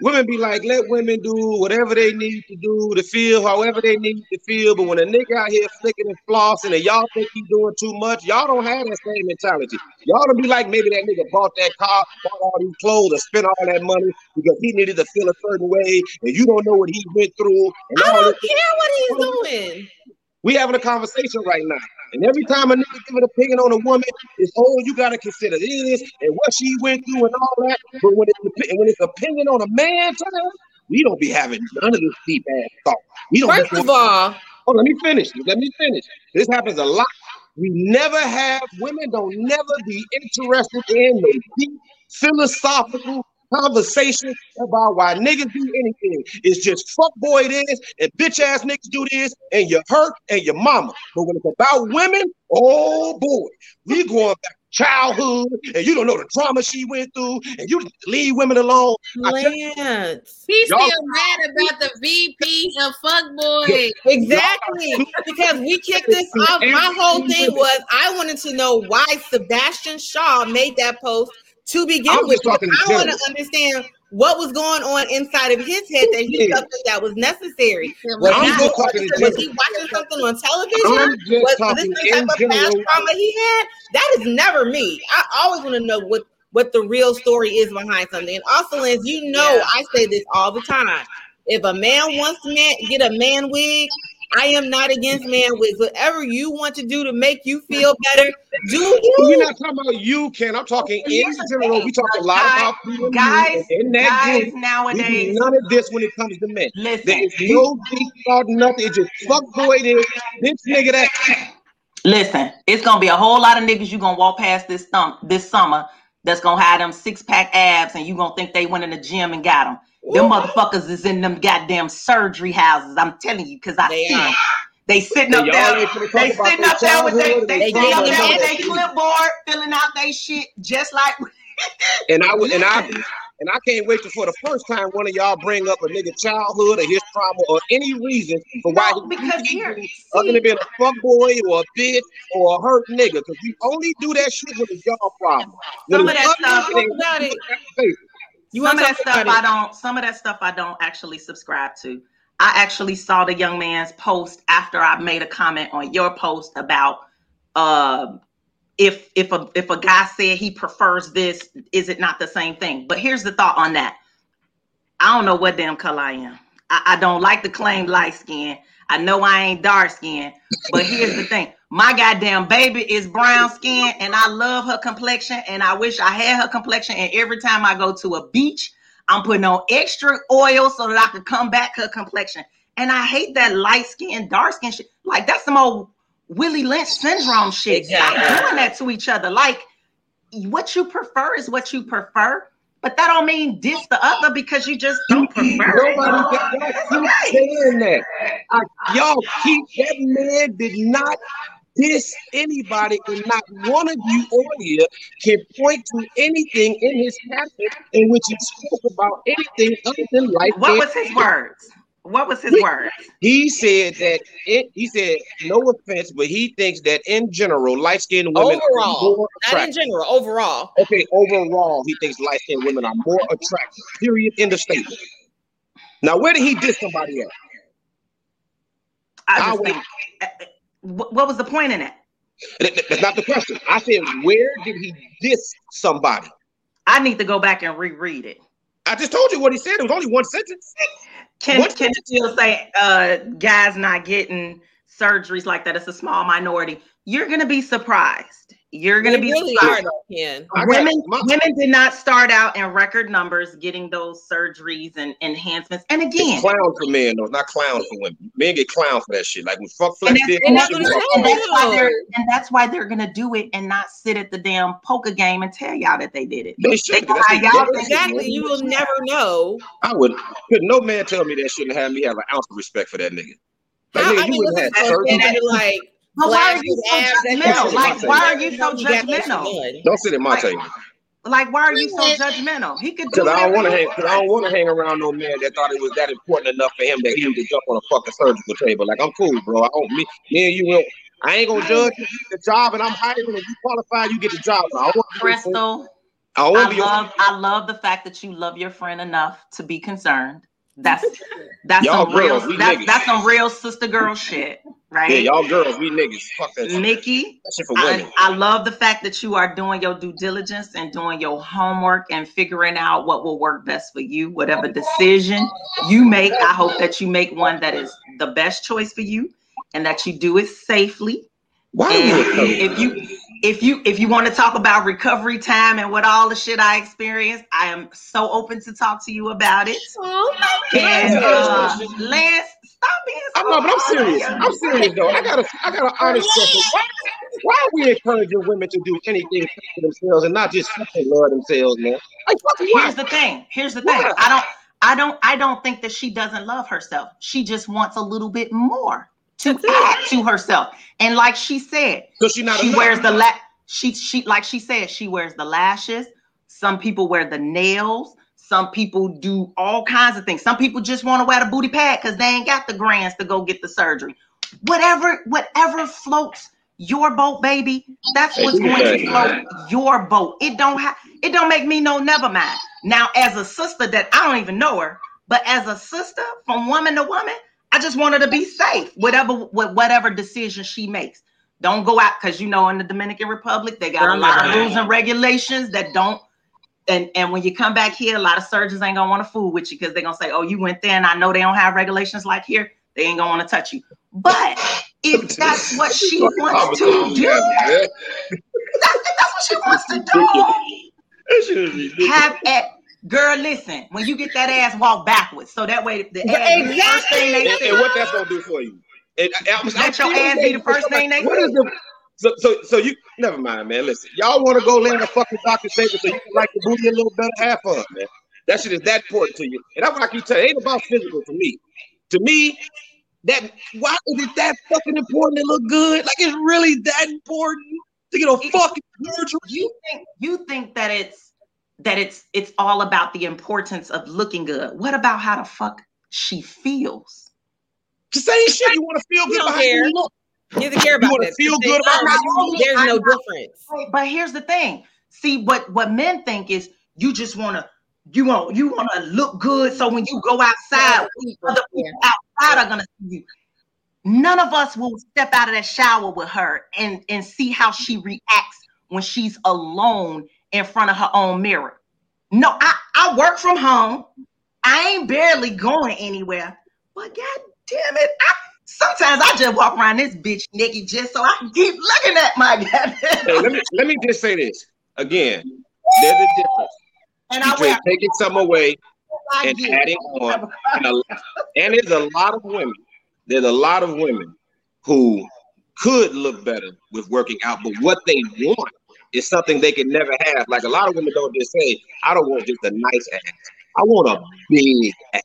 Women be like, let women do whatever they need to do to feel however they need to feel. But when a nigga out here flicking and flossing and y'all think he's doing too much, y'all don't have that same mentality. Y'all don't be like, maybe that nigga bought that car, bought all these clothes, or spent all that money because he needed to feel a certain way, and you don't know what he went through. And I don't care what he's doing. We having a conversation right now. And every time a nigga give an opinion on a woman, it's, oh, you got to consider this and what she went through and all that. But when it's, when it's opinion on a man, we don't be having none of this deep-ass talk. We don't First of all... Oh, let me finish. Let me finish. This happens a lot. We never have... Women don't never be interested in the deep, philosophical conversation about why niggas do anything. It's just fuck boy this and bitch ass niggas do this and you hurt and your mama. But when it's about women, oh boy, we going back to childhood and you don't know the trauma she went through and you leave women alone. Lance, he's still mad about the V P and fuck boy. Exactly, because we kicked this off. My whole thing was I wanted to know why Sebastian Shaw made that post to begin with. I want to understand what was going on inside of his head that he felt that, that was necessary. Well, now, I'm just talking was he watching something on television? Was this type of past trauma he had? That is never me. I always want to know what, what the real story is behind something. And also, Lance, you know, yeah. I say this all the time. If a man wants to man, get a man wig, I am not against man wigs. Whatever you want to do to make you feel better, do you. We're not talking about you, Ken. I'm talking in general. We talk a lot about people. Guys, in that guys group, nowadays. We none of this when it comes to men. Listen. There is no deep thought, nothing. It's just fuck boy this, this nigga that. Listen, it's going to be a whole lot of niggas you're going to walk past this, thump, this summer that's going to have them six-pack abs and you're going to think they went in the gym and got them. Them motherfuckers is in them goddamn surgery houses. I'm telling you, because I they see are. them. They sitting up there. They sitting up there with their they, they, they up there with their clipboard, filling out their shit, just like. and I would, and I, and I can't wait for the first time one of y'all bring up a nigga childhood or his trauma or any reason for why no, he other than being a fuckboy or a bitch or a hurt nigga, because you only do that shit when it's y'all problem. Some when of that stuff about it. Face. You some of that stuff I don't. Some of that stuff I don't actually subscribe to. I actually saw the young man's post after I made a comment on your post about uh, if if a if a guy said he prefers this, is it not the same thing? But here's the thought on that. I don't know what damn color I am. I, I don't like the claim light skin. I know I ain't dark skinned, but here's the thing. My goddamn baby is brown skinned and I love her complexion and I wish I had her complexion. And every time I go to a beach, I'm putting on extra oil so that I could come back her complexion. And I hate that light skin, dark skin shit. Like, that's some old Willie Lynch syndrome shit. Exactly. Stop doing that to each other. Like, what you prefer is what you prefer, but that don't mean diss the other because you just don't prefer. Nobody got that. Keep saying that. I, y'all keep that man did not diss anybody, and not one of you on here can point to anything in his passage in which he spoke about anything other than life. What was his words? What was his he, word? He said that it, he said no offense, but he thinks that in general, light-skinned women overall, are more attractive. Not in general, overall. Okay, overall, he thinks light-skinned women are more attractive. Period. End of statement. Now, where did he diss somebody at? I just I think, what was the point in it? That, that's not the question. I said, where did he diss somebody? I need to go back and reread it. I just told you what he said. It was only one sentence. Can what? Can still say uh, guys not getting surgeries like that? It's a small minority. You're gonna be surprised. You're gonna we be really surprised. Are, women women did not start out in record numbers getting those surgeries and enhancements. And again, it's clown for men though, it's not clown for women. Men get clown for that shit. Like when fuck flex did, and, and, and that's why they're gonna do it and not sit at the damn poker game and tell y'all that they did it. They should. They y'all exactly. You will never know. I would. Could no man tell me that shit and have me have an ounce of respect for that nigga? Like, nigga I, I you mean, would have had like. But why are you so judgmental? Like, why are you so judgmental? Don't sit at my table. Like, why are you so judgmental? He could do it. I don't want to hang. I don't want to hang around no man that thought it was that important enough for him that he would jump on a fucking surgical table. Like, I'm cool, bro. I don't me. Me and you will. I ain't gonna judge you. The job, and I'm hiring. If you qualify, you get the job. I want Crystal. I love. I love the fact that you love your friend enough to be concerned. That's that's y'all some girls, real that's, that's some real sister girl shit, right? Yeah, y'all girls, we niggas. Fuck that shit. Mickey, that shit for women. I, I love the fact that you are doing your due diligence and doing your homework and figuring out what will work best for you. Whatever decision you make, I hope that you make one that is the best choice for you and that you do it safely. Why if you if you if you want to talk about recovery time and what all the shit I experienced, I am so open to talk to you about it. Oh my and uh, Lance, stop being. So I'm not, but I'm serious. I'm serious though. I got a I got an honest question. Why, why are we encouraging women to do anything for themselves and not just love themselves, man? Like, here's the thing. Here's the thing. What? I don't I don't I don't think that she doesn't love herself. She just wants a little bit more to add to herself. And like she said, so she, not she wears the la- she she like she said, she wears the lashes. Some people wear the nails. Some people do all kinds of things. Some people just want to wear the booty pad because they ain't got the grands to go get the surgery. Whatever, whatever floats your boat, baby. That's what's going to float your boat. It don't have. It don't make me no. Never mind. Now, as a sister that I don't even know her, but as a sister from woman to woman. I just want her to be safe, whatever whatever decision she makes. Don't go out, because you know in the Dominican Republic, they got a lot of rules and regulations that don't, and, and when you come back here, a lot of surgeons ain't going to want to fool with you because they're going to say, oh, you went there and I know they don't have regulations like here. They ain't going to want to touch you. But if that's what she wants to do, that's, that's what she wants to do. Have at Girl, listen, when you get that ass, walk backwards. So that way, the ass exactly. be the first thing they see. And, and what that's going to do for you. And, I'm, Let I'm your ass be the first thing they what see. Is the, so, so, so you, never mind, man. Listen, y'all want to go lay in the fucking doctor's table so you can like the booty a little better? Have fun, man. That shit is that important to you. And that's what I keep telling you. It ain't about physical to me. To me, that why is it that fucking important to look good? Like, it's really that important to get a fucking surgery? You think, you think that it's that it's it's all about the importance of looking good. What about how the fuck she feels? The same shit. You want to feel good about how you look. You don't care about that. You want to feel good about how you look. There's no difference. But here's the thing. See, what, what men think is you just want to you want you want to look good. So when you go outside, other people outside are gonna see you. None of us will step out of that shower with her and and see how she reacts when she's alone in front of her own mirror. No, I, I work from home. I ain't barely going anywhere. But God damn it, I, Sometimes I just walk around this bitch naked just so I can keep looking at my goddamn. Hey, let me let me just say this again. There's a difference. And I wear taking some away I and adding on. And, a, and there's a lot of women. There's a lot of women who could look better with working out, but what they want is something they can never have. Like a lot of women don't just say, "I don't want just a nice ass. I want a big ass."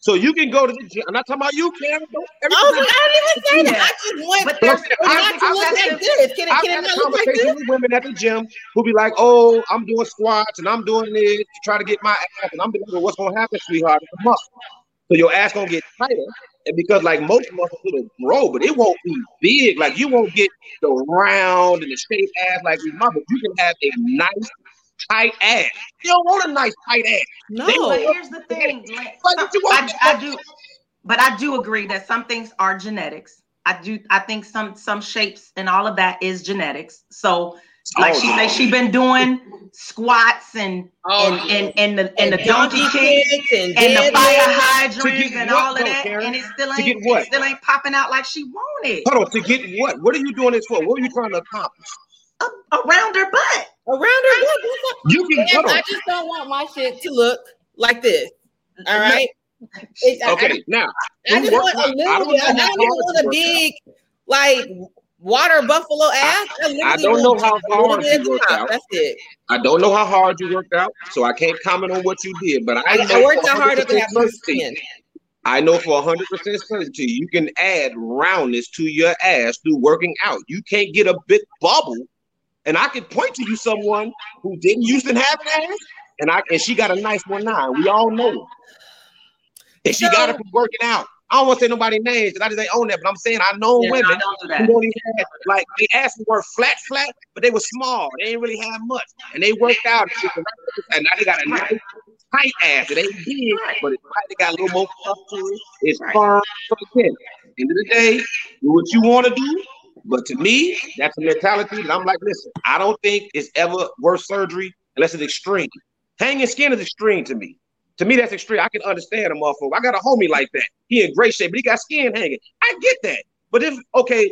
So you can go to the gym. I'm not talking about you, Karen. Oh, I didn't even say that. I just want but not to look that good. Can it not look like this? With women at the gym who be like, "Oh, I'm doing squats and I'm doing this to try to get my ass," and I'm like, well, "What's gonna happen, sweetheart? It's a muscle. So your ass gonna get tighter." And because like most muscles will grow, but it won't be big. Like you won't get the round and the shaped ass like your mama. You can have a nice tight ass. You don't want a nice tight ass. No, but here's the thing. Like, I, I do, but I do agree that some things are genetics. I do. I think some some shapes and all of that is genetics. So, like oh, she said, she been doing squats and oh, and, and and the and, and the donkey kicks and, and the fire hydrants and what, all of that, Karen, and it still ain't it still ain't popping out like she wanted. Hold on, to get what? What are you doing this for? What are you trying to accomplish? A, a rounder butt. Around her, you can. Hold on. I just don't want my shit to look like this. All right. It's, okay. I, I, now I just want a little. I don't, I don't want a big, out. like water buffalo ass. I, I, I don't know how hard you worked out. That's it. I don't know how hard you worked out, so I can't comment on what you did. But I, I, I worked out hard to have my skin. I know for one hundred percent certainty you can add roundness to your ass through working out. You can't get a big bubble. And I can point to you someone who didn't used to have an ass, and I and she got a nice one now. We all know it. And she so, got it from working out. I don't want to say nobody's names because I just ain't own that, but I'm saying I know yeah, women I don't do that. Who don't even have, like they asses were flat, flat, but they were small. They didn't really have much, and they worked out, and now they got a nice tight ass. It ain't big, but it's tight. They got a little more puff to it. It's firm for the kid. End of the day, do what you want to do. But to me, that's the mentality that I'm like, listen, I don't think it's ever worth surgery unless it's extreme. Hanging skin is extreme to me. To me, that's extreme. I can understand a motherfucker. I got a homie like that. He in great shape, but he got skin hanging. I get that. But if, okay,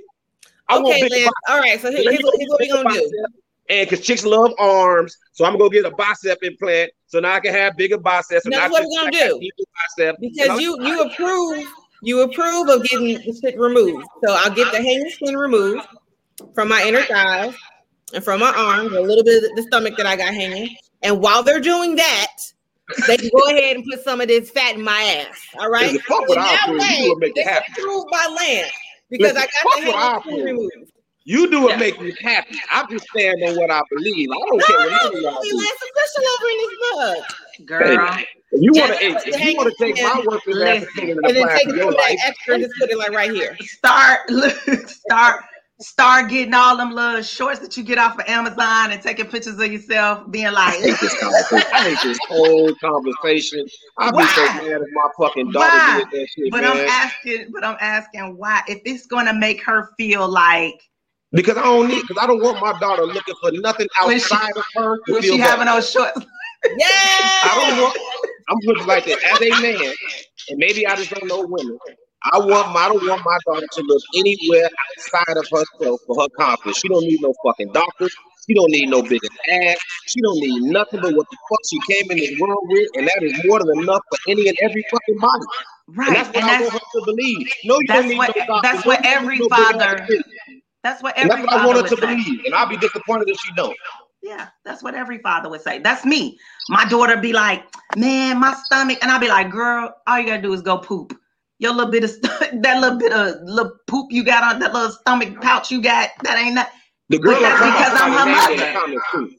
I okay, want Lance, all right, so here's, here's what we're going to do. And because chicks love arms, so I'm going to get a bicep implant so now I can have bigger biceps. And that's what we're going to do. Biceps, because you, you approve. You approve of getting the shit removed. So I'll get the hanging skin removed from my inner thighs and from my arms, a little bit of the stomach that I got hanging. And while they're doing that, they can go ahead and put some of this fat in my ass. All right? Fuck what I'll do, you will make it happen. Approved by Lance because I got the hanging skin removed. You do it make me happy. I'm just standing on what I believe. I don't care what you do. Lance is pushing over in this mug. Girl, hey, if you want to, if you want to take my work and then take it like extra, just put it like right here. Start, look, start, start getting all them little shorts that you get off of Amazon and taking pictures of yourself, being like, I hate this conversation. I hate this whole conversation. I'd be so mad if my fucking daughter why? did that shit. But man. I'm asking, but I'm asking why? If it's gonna make her feel like. Because I don't need, because I don't want my daughter looking for nothing outside she, of her. To when feel she bad. Having those shorts. Yeah, I don't want. I'm looking like that as a man, and maybe I just don't know women. I want. I don't want my daughter to look anywhere outside of herself for her confidence. She don't need no fucking doctors. She don't need no bigger ass. She don't need nothing but what the fuck she came in this world with, and that is more than enough for any and every fucking body. Right, and that's what and I that's, want her to believe. No, you don't need what, no doctors. That's what every no father. That's what every. That's what I want her to say. Believe, and I'll be disappointed if she don't. Yeah, that's what every father would say. That's me. My daughter be like, man, my stomach. And I'll be like, girl, all you got to do is go poop. Your little bit of, st- that little bit of little poop you got on, that little stomach pouch you got, that ain't nothing. The girl I'm talking about, somebody named her in the comments, too.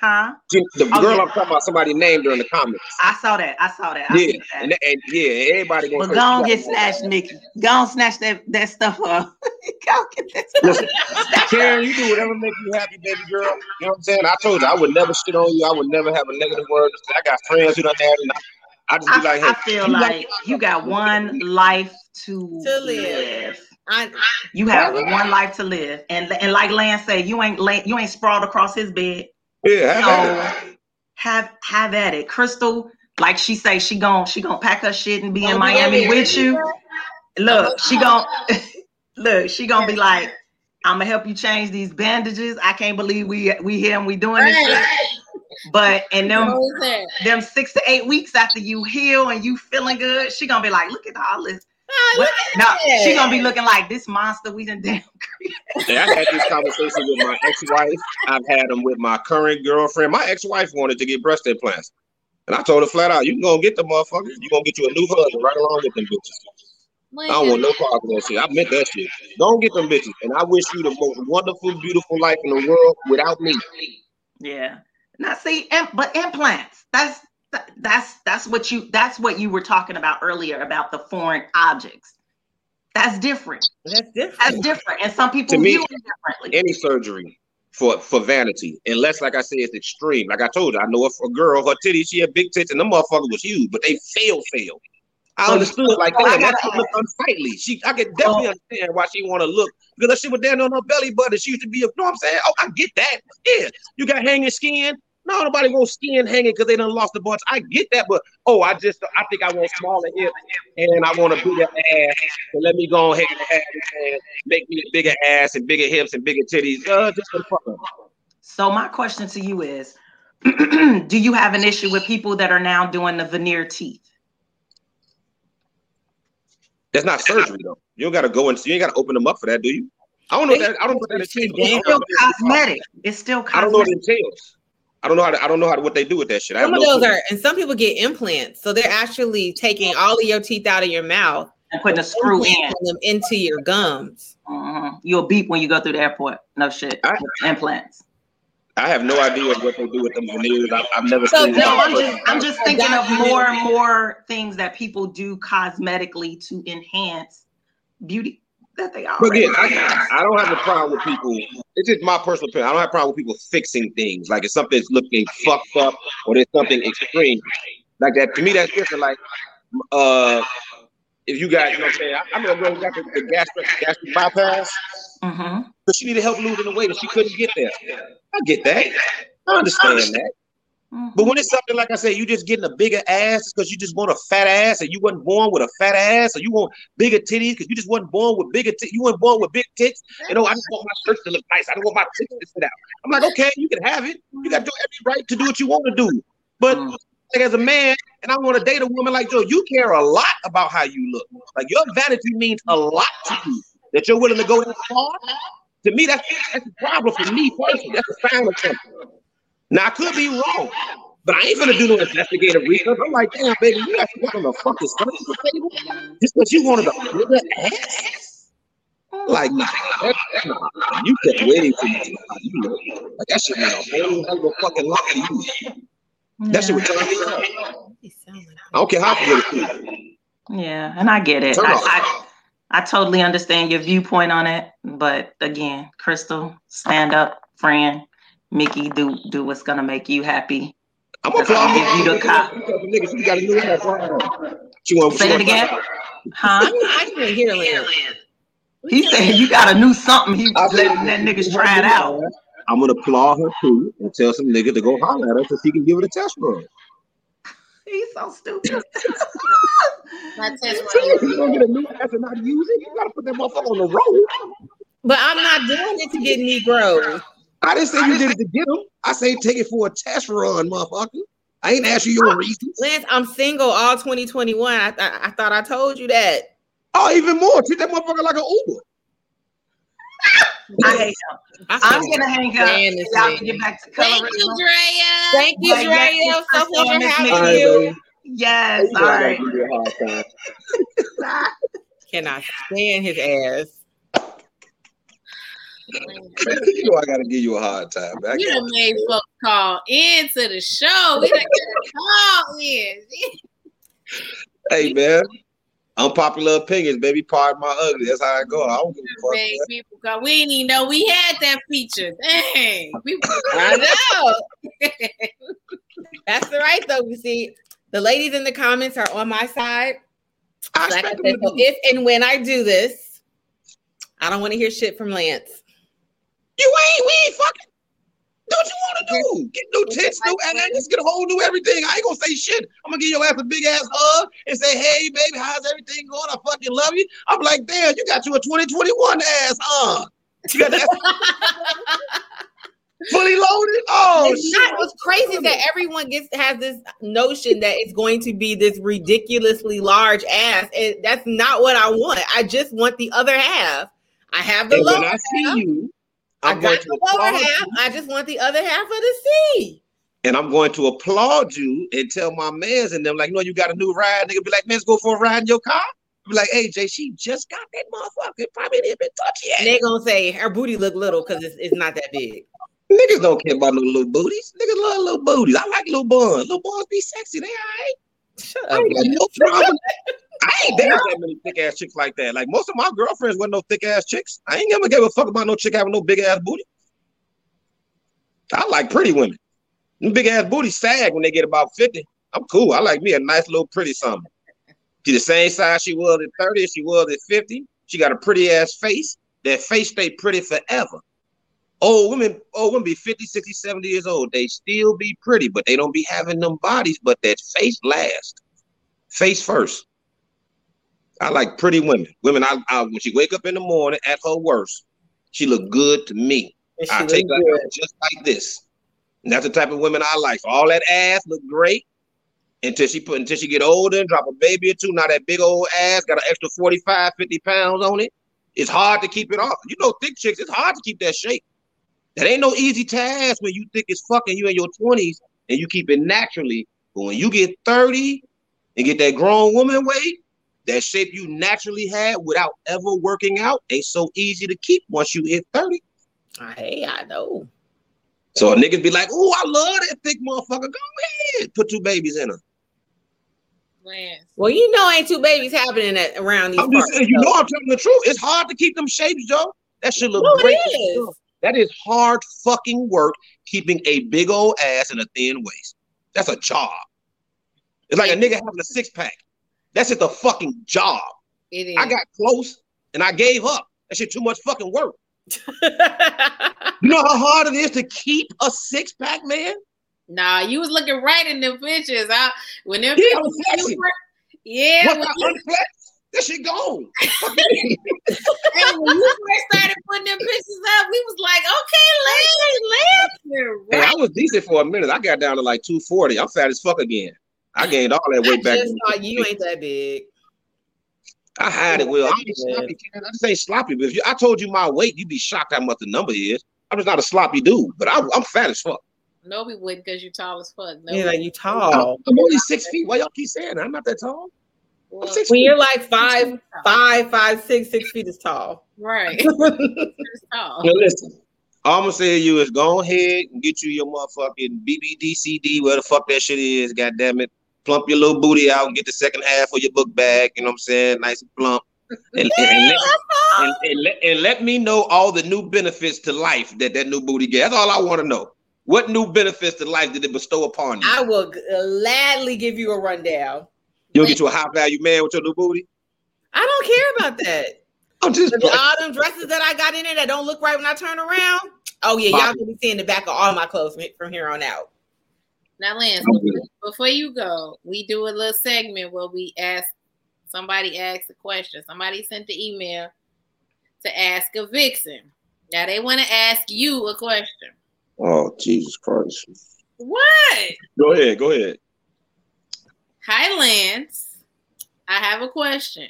Huh? The girl okay. I'm talking about, somebody named her in the comments. I saw that. I saw that. I yeah, that. And, and yeah, everybody going to. But go on get snatched, Mickey. Go on snatch that, that stuff up. Go get that stuff. Listen, Karen, you do whatever makes you happy, baby girl. You know what I'm saying? I told you, I would never shit on you. I would never have a negative word. I got friends who done that. And I, I just be I, like, hey. I feel you like you got one life to, to live. live. I, you have I, one life to live. And and like Lance said, you ain't you ain't sprawled across his bed. Yeah, have, so, have have at it, Crystal. Like she say, she gon' she gon' pack her shit and be oh, in Miami yeah. with you. Look, she gon' look, she gonna be like, I'm gonna help you change these bandages. I can't believe we we here and we doing right. this shit. But and them them six to eight weeks after you heal and you feeling good, she gonna be like, look at all this. Oh, no, that. She gonna be looking like this monster we done damn created. Yeah, I had these conversations with my ex-wife. I've had them with my current girlfriend. My ex-wife wanted to get breast implants, and I told her flat out, "You can go get the motherfuckers. You gonna get you a new husband right along with them bitches." My I don't God. want no part of that shit. I meant that shit. Don't get them bitches. And I wish you the most wonderful, beautiful life in the world without me. Yeah. Now see, em- but implants. That's that, that's that's what you that's what you were talking about earlier about the foreign objects. That's different. That's different. That's different. And some people to view me, it differently. Any surgery for, for vanity, unless, like I said, it's extreme. Like I told you, I know a girl, her titties, she had big tits, and the motherfucker was huge, but they fail, failed. I understood, like, oh, damn, that looked unsightly. She, I could definitely oh. understand why she want to look, because she was down on her belly button. She used to be, a, you know what I'm saying? Oh, I get that. Yeah, you got hanging skin. No, nobody wants skin hanging because they done lost a bunch. I get that, but, oh, I just, I think I want smaller hips, and I want a bigger ass, so let me go ahead and have this ass, make me a bigger ass and bigger hips and bigger titties. Uh, just for the fuck. So my question to you is, do you have an issue with people that are now doing the veneer teeth? That's not surgery though. You don't gotta go and you ain't gotta open them up for that, do you? I don't know that. I don't know that it's still cosmetic. It's still cosmetic. I don't know what it entails. I don't know how. To, I don't know how to, what they do with that shit. I some of those are, and some people get implants, so they're actually taking all of your teeth out of your mouth and putting a screw in them into your gums. Mm-hmm. You'll beep when you go through the airport. No shit. I, implants. I have no idea what they do with them veneers. I've, I've never so seen. No, I'm just, I'm just thinking of more and more things that people do cosmetically to enhance beauty that they are. But again, I, I don't have a problem with people. It's just my personal opinion. I don't have a problem with people fixing things. Like if something's looking fucked up or there's something extreme like that. To me, that's different. Like uh, if you got, you know what I'm saying? I, I'm gonna go got the, the gastric, gastric bypass. Mm-hmm. But she needed help losing the weight, and she couldn't get there. I get that. I understand that. Mm-hmm. But when it's something like I said, you just getting a bigger ass because you just want a fat ass, and you wasn't born with a fat ass, or you want bigger titties because you just wasn't born with bigger titties. You weren't born with big tits. You know, I just want my shirts to look nice. I don't want my tits to sit out. I'm like, okay, you can have it. You got to do every right to do what you want to do. But mm-hmm. like as a man, and I want to date a woman like yo, you care a lot about how you look. Like your vanity means a lot to you. That you're willing to go that far, to me, that's, that's a problem for me personally. That's a sign of something. Now, I could be wrong, but I ain't gonna do no investigative research. I'm like, damn, baby, you got to on the fucking surface table just because you wanted a bigger ass? Like, nah, that's, that's not, you kept waiting for me. You know, like, that shit meant a whole other fucking lot to you. That shit was telling me. I don't care how it. Yeah, and I get it. Turn I, I I totally understand your viewpoint on it, but again, Crystal, stand up, friend. Mickey, do do what's gonna make you happy. I'm gonna give you the cop. Say it again, huh? I didn't hear Lance. He said you got a new something. He was letting that niggas try it out. I'm gonna applaud her too and tell some nigga to go holler at her so she can give it a test run. He's so stupid. My test you gonna get a new ass and not use it? You gotta put that motherfucker on the road. But I'm not doing it to get Negroes. I didn't say I you did it to get them. I say take it for a test run, motherfucker. I ain't asked you your reasons. Lance, I'm single all twenty twenty-one. I, th- I thought I told you that. Oh, even more. Treat that motherfucker like an Uber. I hate him. I'm gonna hang up. Y'all can get back to colorism. Thank you, Drea. Thank you, Drea. Yes, so glad to have you. Yes, all right. Cannot stand his ass. You know I gotta give you a hard time. I you done made folks call into the show. We done call in. Hey man. Unpopular opinions, baby. Pardon my ugly. That's how I go. I don't give a fuck. Go. We didn't even know we had that feature. Dang. We, I know. That's the right though. You see, the ladies in the comments are on my side. I like I said, so if and when I do this, I don't want to hear shit from Lance. You ain't. We ain't fucking. Do what you want to do. Get new tits, new ass, just get a whole new everything. I ain't gonna say shit. I'm gonna give your ass a big ass hug and say, hey, baby, how's everything going? I fucking love you. I'm like, damn, you got you a twenty twenty-one ass hug. You got that fully loaded. Oh, it's shit. Not, what's crazy is that everyone gets has this notion that it's going to be this ridiculously large ass, and that's not what I want. I just want the other half. I have the and lower when I see half. You. I'm I got the lower half. You. I just want the other half of the C. And I'm going to applaud you and tell my mans and them, like, you know, you got a new ride. Nigga be like, man, let's go for a ride in your car. Be like, hey, Jay, she just got that motherfucker. It probably ain't been touched yet. And they gonna say her booty look little because it's, it's not that big. Niggas don't care about no little booties. Niggas love little booties. I like little buns. Little buns be sexy. They all right. Shut I up. Like, no problem. I ain't there that many thick ass chicks like that. Like most of my girlfriends weren't no thick ass chicks. I ain't never gave a fuck about no chick having no big ass booty. I like pretty women. Them big ass booties sag when they get about fifty. I'm cool. I like me a nice little pretty something. She the same size she was at thirty, she was at fifty. She got a pretty ass face. That face stay pretty forever. Old women, old women be fifty, sixty, seventy years old. They still be pretty, but they don't be having them bodies, but that face last. Face first. I like pretty women. Women, I, I when she wake up in the morning at her worst, she look good to me. I take her out just like this. And that's the type of women I like. So all that ass look great until she put until she get older and drop a baby or two. Now that big old ass got an extra forty-five, fifty pounds on it. It's hard to keep it off. You know, thick chicks, it's hard to keep that shape. That ain't no easy task when you thick as fuck and you in your twenties and you keep it naturally. But when you get thirty and get that grown woman weight, that shape you naturally had without ever working out ain't so easy to keep once you hit thirty. Hey, I know. So a nigga be like, oh, I love that thick motherfucker. Go ahead. Put two babies in her. Well, you know ain't two babies happening at, around these I'm parts. Just saying, you know I'm telling the truth. It's hard to keep them shapes, Joe. That shit look no, great. It is. That is hard fucking work, keeping a big old ass and a thin waist. That's a job. It's like a nigga having a six pack. That's just a fucking job. It is. I got close and I gave up. That shit too much fucking work. You know how hard it is to keep a six pack, man? Nah, you was looking right in them pictures. I when them yeah, pictures, yeah. When you, unflexed, that shit gone. And when you first started putting them pictures up, we was like, okay, Lance, Lance. Right. I was decent for a minute. I got down to like two forty. I'm fat as fuck again. I gained all that weight I back. Just saw you ain't that big. I hide it well. I ain't sloppy, Ken. I just ain't sloppy. But if you, I told you my weight, you'd be shocked how much the number is. I'm just not a sloppy dude, but I, I'm fat as fuck. No, we wouldn't because you're tall as fuck. No, yeah, like you tall. I'm only six feet. Why y'all keep saying that? I'm not that tall? Well, when feet. You're like five, five, five, six, six feet is tall. Right. It's tall. Now listen, all I'm going to say to you is go ahead and get you your motherfucking B B D C D, where the fuck that shit is, goddammit. Plump your little booty out and get the second half of your book bag. You know what I'm saying? Nice and plump. And, and, and, let, and, and, let, and let me know all the new benefits to life that that new booty gets. That's all I want to know. What new benefits to life did it bestow upon you? I will gladly give you a rundown. You'll get you a high value man with your new booty? I don't care about that. I'm just the, all them dresses that I got in there that don't look right when I turn around. Oh, yeah, y'all gonna be seeing the back of all my clothes from here on out. Now, Lance, before you go, we do a little segment where we ask somebody asks a question. Somebody sent the email to ask a vixen. Now they want to ask you a question. Oh, Jesus Christ. What? Go ahead. Go ahead. Hi, Lance. I have a question.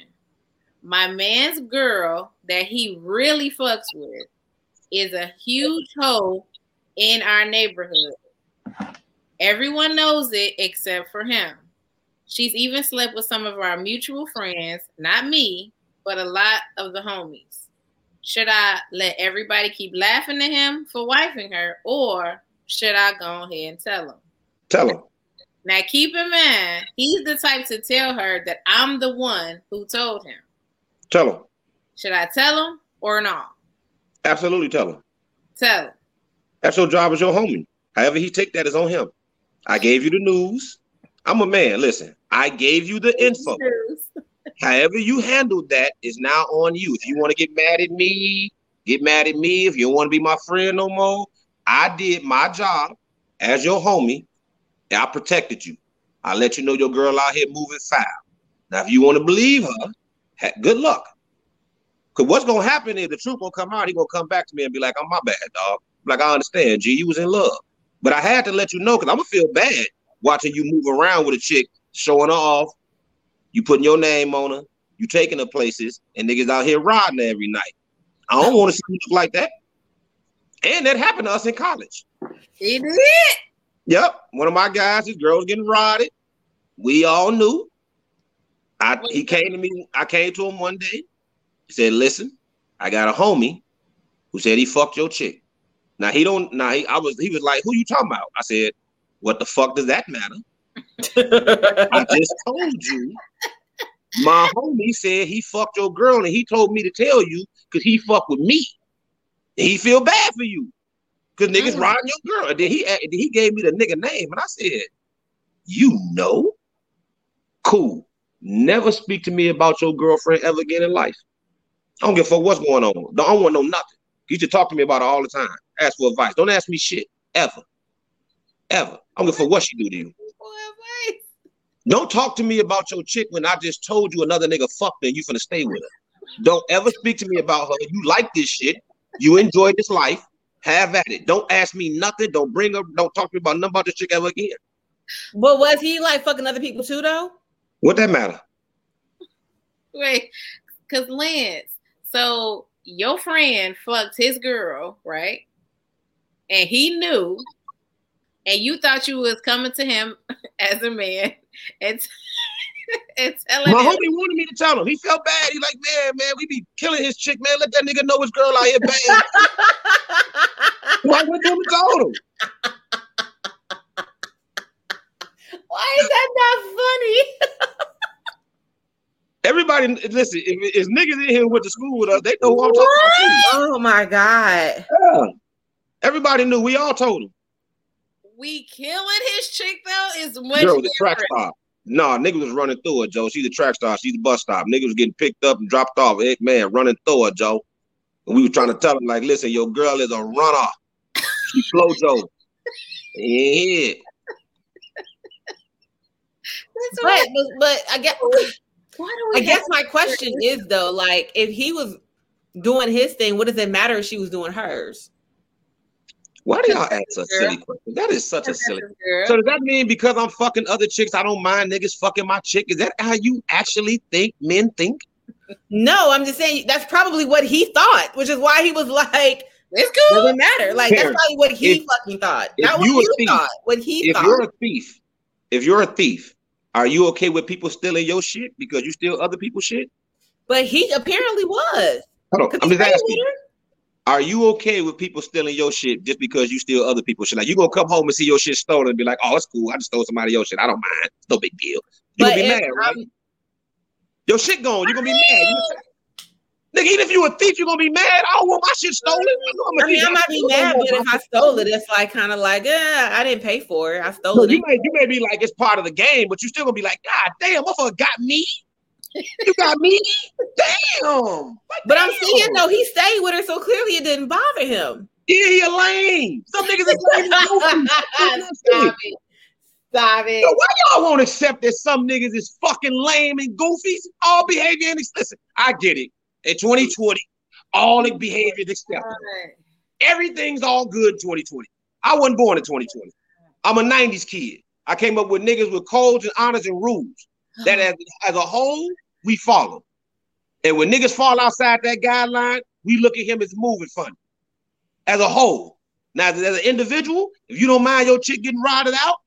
My man's girl that he really fucks with is a huge hoe in our neighborhood. Everyone knows it except for him. She's even slept with some of our mutual friends, not me, but a lot of the homies. Should I let everybody keep laughing at him for wifing her, or should I go ahead and tell him? Tell him. Now, keep in mind, he's the type to tell her that I'm the one who told him. Tell him. Should I tell him or not? Absolutely tell him. Tell him. That's your job as your homie. However he take that is on him. I gave you the news. I'm a man. Listen, I gave you the info. However you handled that is now on you. If you want to get mad at me, get mad at me. If you don't want to be my friend no more, I did my job as your homie, and I protected you. I let you know your girl out here moving foul. Now, if you want to believe her, good luck. Because what's going to happen is the truth going to come out. He's going to come back to me and be like, oh, my bad, dog. Like, I understand, G, you was in love. But I had to let you know because I'm going to feel bad watching you move around with a chick, showing her off, you putting your name on her, you taking her places, and niggas out here riding her every night. I don't want to see you look like that. And that happened to us in college. It did. Yep. One of my guys, his girl was getting rodded. We all knew. I he came to me. I came to him one day. He said, listen, I got a homie who said he fucked your chick. Now he don't now he I was he was like, who you talking about? I said, what the fuck does that matter? I just told you. My homie said he fucked your girl and he told me to tell you because he fucked with me. And he feel bad for you because niggas mm-hmm. riding your girl. And then he, and he gave me the nigga name and I said, you know, cool. Never speak to me about your girlfriend ever again in life. I don't give a fuck what's going on. I don't want to know nothing. You should talk to me about it all the time. Ask for advice. Don't ask me shit ever. Ever. I don't give a fuck what she do to you. Don't talk to me about your chick when I just told you another nigga fucked her and you finna stay with her. Don't ever speak to me about her. You like this shit. You enjoy this life. Have at it. Don't ask me nothing. Don't bring up. Don't talk to me about nothing about this chick ever again. But was he like fucking other people too though? What that matter? Wait, because Lance, so your friend fucked his girl, right? And he knew, and you thought you was coming to him as a man. And, t- and telling my him. Homie wanted me to tell him. He felt bad. He like, man, man, we be killing his chick, man. Let that nigga know his girl out here bad. Why would you told him? Why is that not funny? Everybody, listen, if it's niggas in here went to school with us, they know who I'm talking about. Too. Oh my God. Yeah. Everybody knew. We all told him. We killing his chick though is much Girl, the different. Track star. Nah, nigga was running through her, Joe. She's a track star. She's a bus stop. Nigga was getting picked up and dropped off. Hey, man, running through her, Joe. And we were trying to tell him, like, listen, your girl is a runner. She flow, Joe. Yeah. That's right. But, but I guess, why do we I guess my question is though, like, if he was doing his thing, what does it matter if she was doing hers? Why do y'all ask such silly questions? That is such a silly question. So does that mean because I'm fucking other chicks, I don't mind niggas fucking my chick? Is that how you actually think men think? No, I'm just saying that's probably what he thought, which is why he was like, it's cool. Doesn't matter. Like, that's probably what he if, fucking thought. Not what you thief, thought. What he if thought. If you're a thief, if you're a thief, are you okay with people stealing your shit because you steal other people's shit? But he apparently was. Hold on, I'm just asking. Are you okay with people stealing your shit just because you steal other people's shit? Like, you gonna come home and see your shit stolen and be like, oh, it's cool. I just stole somebody else's shit. I don't mind. It's no big deal. You gonna be mad, right? I'm... Your shit gone. You gonna be mad. You're... Nigga, even if you a thief, you gonna be mad. I don't want my shit stolen. I, I mean, I might be mad, but if I stole it, it's like kind of like, yeah, I didn't pay for it. I stole no, it. You may, you may be like, it's part of the game, but you still gonna be like, God damn, motherfucker got me. You got me? Damn. But damn. I'm seeing though he stayed with her, so clearly it didn't bother him. Yeah, he a lame. Some niggas is lame. Stop it. Stop it. So why y'all won't accept that some niggas is fucking lame and goofy? All behavior and listen, I get it. In twenty twenty, all the behavior is acceptable. Everything's all good in twenty twenty. I wasn't born in twenty twenty. I'm a nineties kid. I came up with niggas with codes and honors and rules that as, as a whole, we follow. And when niggas fall outside that guideline, we look at him as moving funny. As a whole. Now, as, as an individual, if you don't mind your chick getting rotted out,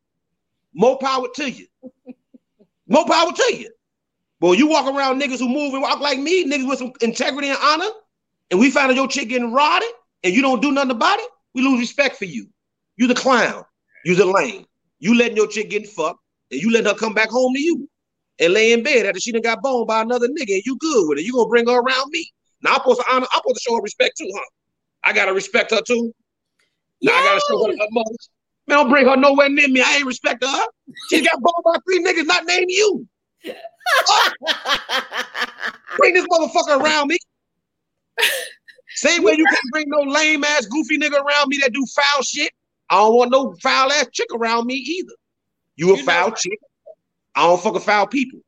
more power to you. More power to you. But when you walk around niggas who move and walk like me, niggas with some integrity and honor, and we find out your chick getting rotted, and you don't do nothing about it, we lose respect for you. You the clown. You the lame. You letting your chick getting fucked, and you letting her come back home to you. And lay in bed after she done got boned by another nigga, and you good with it. You gonna bring her around me. Now I'm supposed to honor, I'm supposed to show her respect too, huh? I gotta respect her too. Now yes. I gotta show her her mother. Man, don't bring her nowhere near me. I ain't respect her. She got boned by three niggas not named you. Oh. Bring this motherfucker around me. Same way you can't bring no lame ass goofy nigga around me that do foul shit. I don't want no foul ass chick around me either. You a you foul know, chick. I don't fuck with foul people.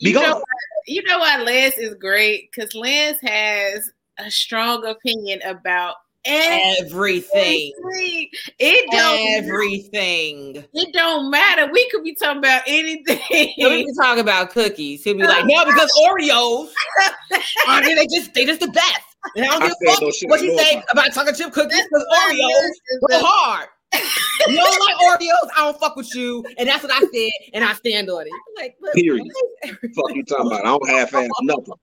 Be you, know, you know why Lance is great? Because Lance has a strong opinion about everything. everything. It don't everything. It don't matter. We could be talking about anything. So we could talk about cookies. He'll be like, no, because Oreos, I mean, they just they just the best. And I don't give a fuck no what you say about chocolate chip cookies because Oreos were hard. You don't like Oreos, I don't fuck with you, and that's what I said, and I stand on it. I'm like, look, period. Fuck you talking about? I don't half ass nothing.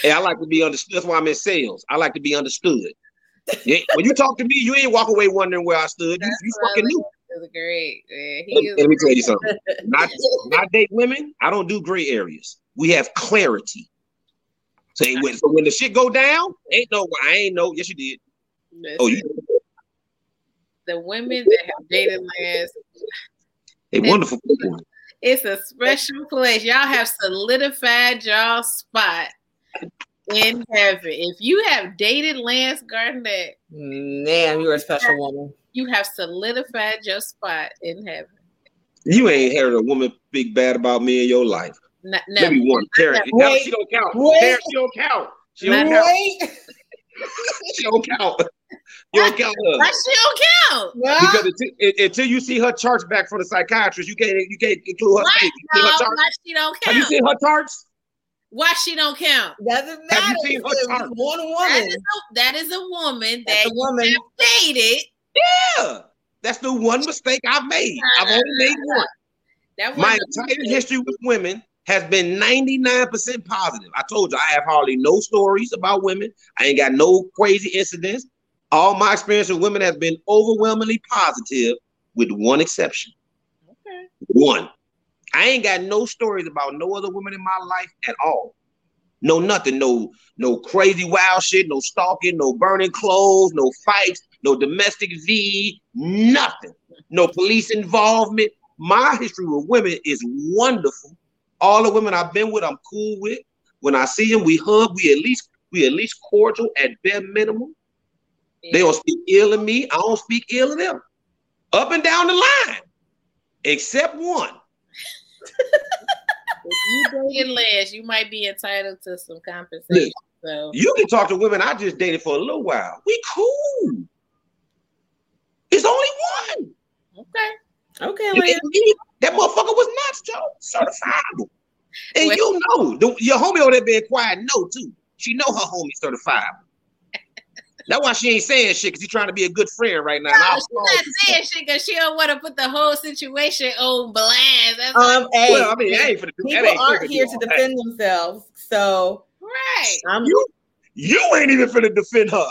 Hey, I like to be understood. That's why I'm in sales. I like to be understood. Yeah, when you talk to me, you ain't walk away wondering where I stood. You, you fucking knew. It was great. Man. He let, was let me tell you something. Not, not date women. I don't do gray areas. We have clarity. So, when, so when the shit go down, ain't no. I ain't no. Yes, you did. Listen, oh, you. Did. The women that have dated Lance, they wonderful people. It's a special place. Y'all have solidified y'all spot. In heaven, if you have dated Lance Garnett, man, you're a special you have, woman. You have solidified your spot in heaven. You ain't heard a woman speak bad about me in your life. No, no. Maybe one. Terry, no, she don't count. Terry, she don't count. She don't count. She don't count. You don't count her. She don't count. Because until, until you see her charts back from the psychiatrist, you can't you can't include her. What? You no, see her charts? Why she don't count? Have you seen her charts? Why she don't count? Doesn't matter. Have you seen her one woman? That is a, that is a woman that's that a woman. You have dated. Yeah. That's the one mistake I've made. I've only made one. That My entire mistake. history with women has been ninety-nine percent positive. I told you, I have hardly no stories about women. I ain't got no crazy incidents. All my experience with women has been overwhelmingly positive with one exception. Okay. One. I ain't got no stories about no other women in my life at all. No nothing, no no crazy wild shit, no stalking, no burning clothes, no fights, no domestic V, nothing. No police involvement. My history with women is wonderful. All the women I've been with, I'm cool with. When I see them, we hug, we at least we at least cordial at bare minimum. Yeah. They don't speak ill of me, I don't speak ill of them. Up and down the line, except one. If you dated Lance, you might be entitled to some compensation. So you can talk to women I just dated for a little while. We cool. It's only one. Okay. Okay, Lance. Me, that motherfucker was nuts, Joe. Certifiable. And well, you know, the, your homie over there being quiet, no, too. She know her homie certifiable. That's why she ain't saying shit, because she's trying to be a good friend right now. No, she's not saying shit because she don't want to put the whole situation on blast. That's um, like, hey, well, I mean, I ain't for the, people ain't aren't here to defend hey. themselves, so right. I'm, you, you ain't even finna defend her.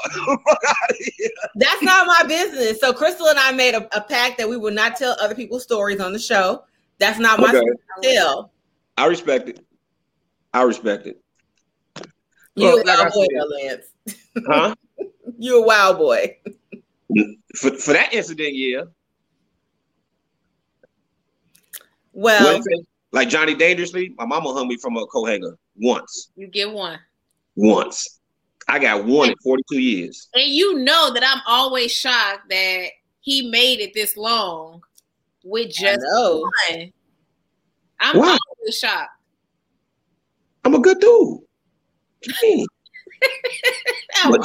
That's not my business. So Crystal and I made a, a pact that we would not tell other people's stories on the show. That's not my okay. still. I respect it. I respect it. You well, like boy, Lance. Huh? You're a wild boy. For, for that incident, yeah. Well, like Johnny Dangerously, my mama hung me from a coat hanger once. You get one. Once. I got one in forty-two years. And you know that I'm always shocked that he made it this long with just one. I'm wow. always shocked. I'm a good dude. What,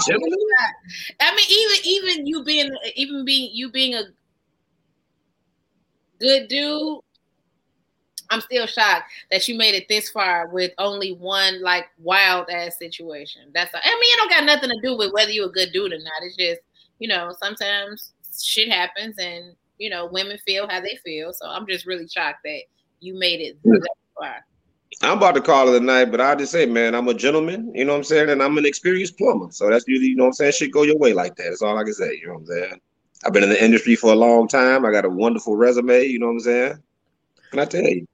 I mean, even even you being even being you being a good dude, I'm still shocked that you made it this far with only one like wild ass situation. That's all. I mean, it don't got nothing to do with whether you're a good dude or not. It's just, you know, sometimes shit happens, and you know, women feel how they feel. So I'm just really shocked that you made it yeah. that far. I'm about to call it a night, but I just say, man, I'm a gentleman, you know what I'm saying? And I'm an experienced plumber. So that's usually, you know what I'm saying? Shit go your way like that. That's all I can say, you know what I'm saying? I've been in the industry for a long time. I got a wonderful resume, you know what I'm saying? Can I tell you?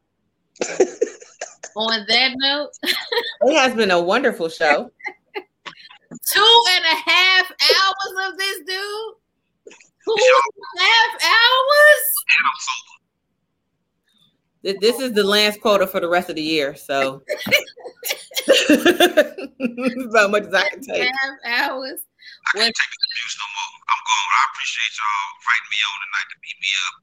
On that note, it has been a wonderful show. Two and a half hours of this, dude. Two and a half hours? This is the Lance quota for the rest of the year, so How much as I can take. Half hours. I can't take the abuse no more. I'm gone. I appreciate y'all writing me on tonight to beat me up.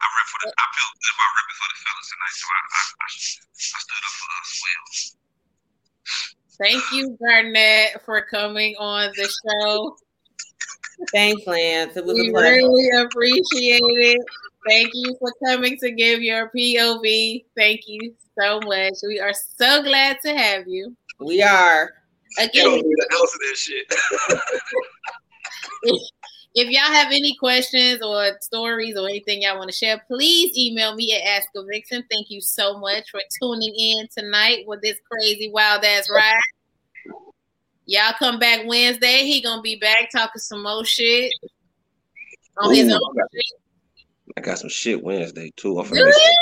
I rep for the. I felt good about ripping for the fellas tonight, so I I, I, I stood up for us as well. Thank you, Garnett, for coming on the show. Thanks, Lance. It was we a pleasure. Really appreciate it. Thank you for coming to give your P O V. Thank you so much. We are so glad to have you. We are. Again, you don't need an ounce of that shit. if, if y'all have any questions or stories or anything y'all want to share, please email me at ask a vixen. Thank you so much for tuning in tonight with this crazy wild ass ride. Y'all come back Wednesday. He gonna be back talking some more shit on Ooh, his own. I got, I got some shit Wednesday too. Do you?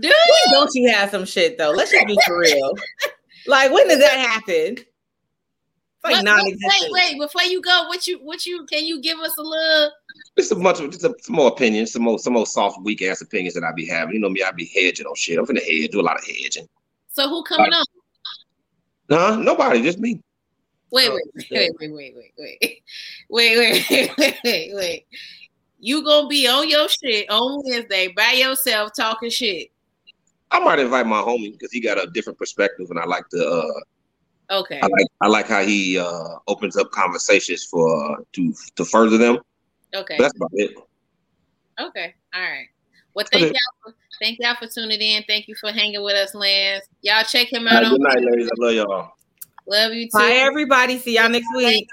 Do you? Don't you have some shit though? Let's just be for real. Like, when did that happen? It's like but, non-existent. Wait, wait. Before you go, what you, what you, can you give us a little? It's a bunch of just a, some more opinions, some more, some more soft, weak ass opinions that I be having. You know me, I be hedging on shit. I'm finna hedge, do a lot of hedging. So who coming like, on? Huh? Nobody, just me. Wait, wait, wait, wait, wait, wait, wait, wait, wait, wait, wait, wait. You gonna be on your shit on Wednesday by yourself talking shit? I might invite my homie because he got a different perspective, and I like to. Uh, okay. I like I like how he uh, opens up conversations for uh, to to further them. Okay. But that's about it. Okay. All right. Well, thank y'all. For, thank y'all for tuning in. Thank you for hanging with us, Lance. Y'all check him out. Good night, ladies. I love y'all. Love you too. Bye, everybody. See y'all next week.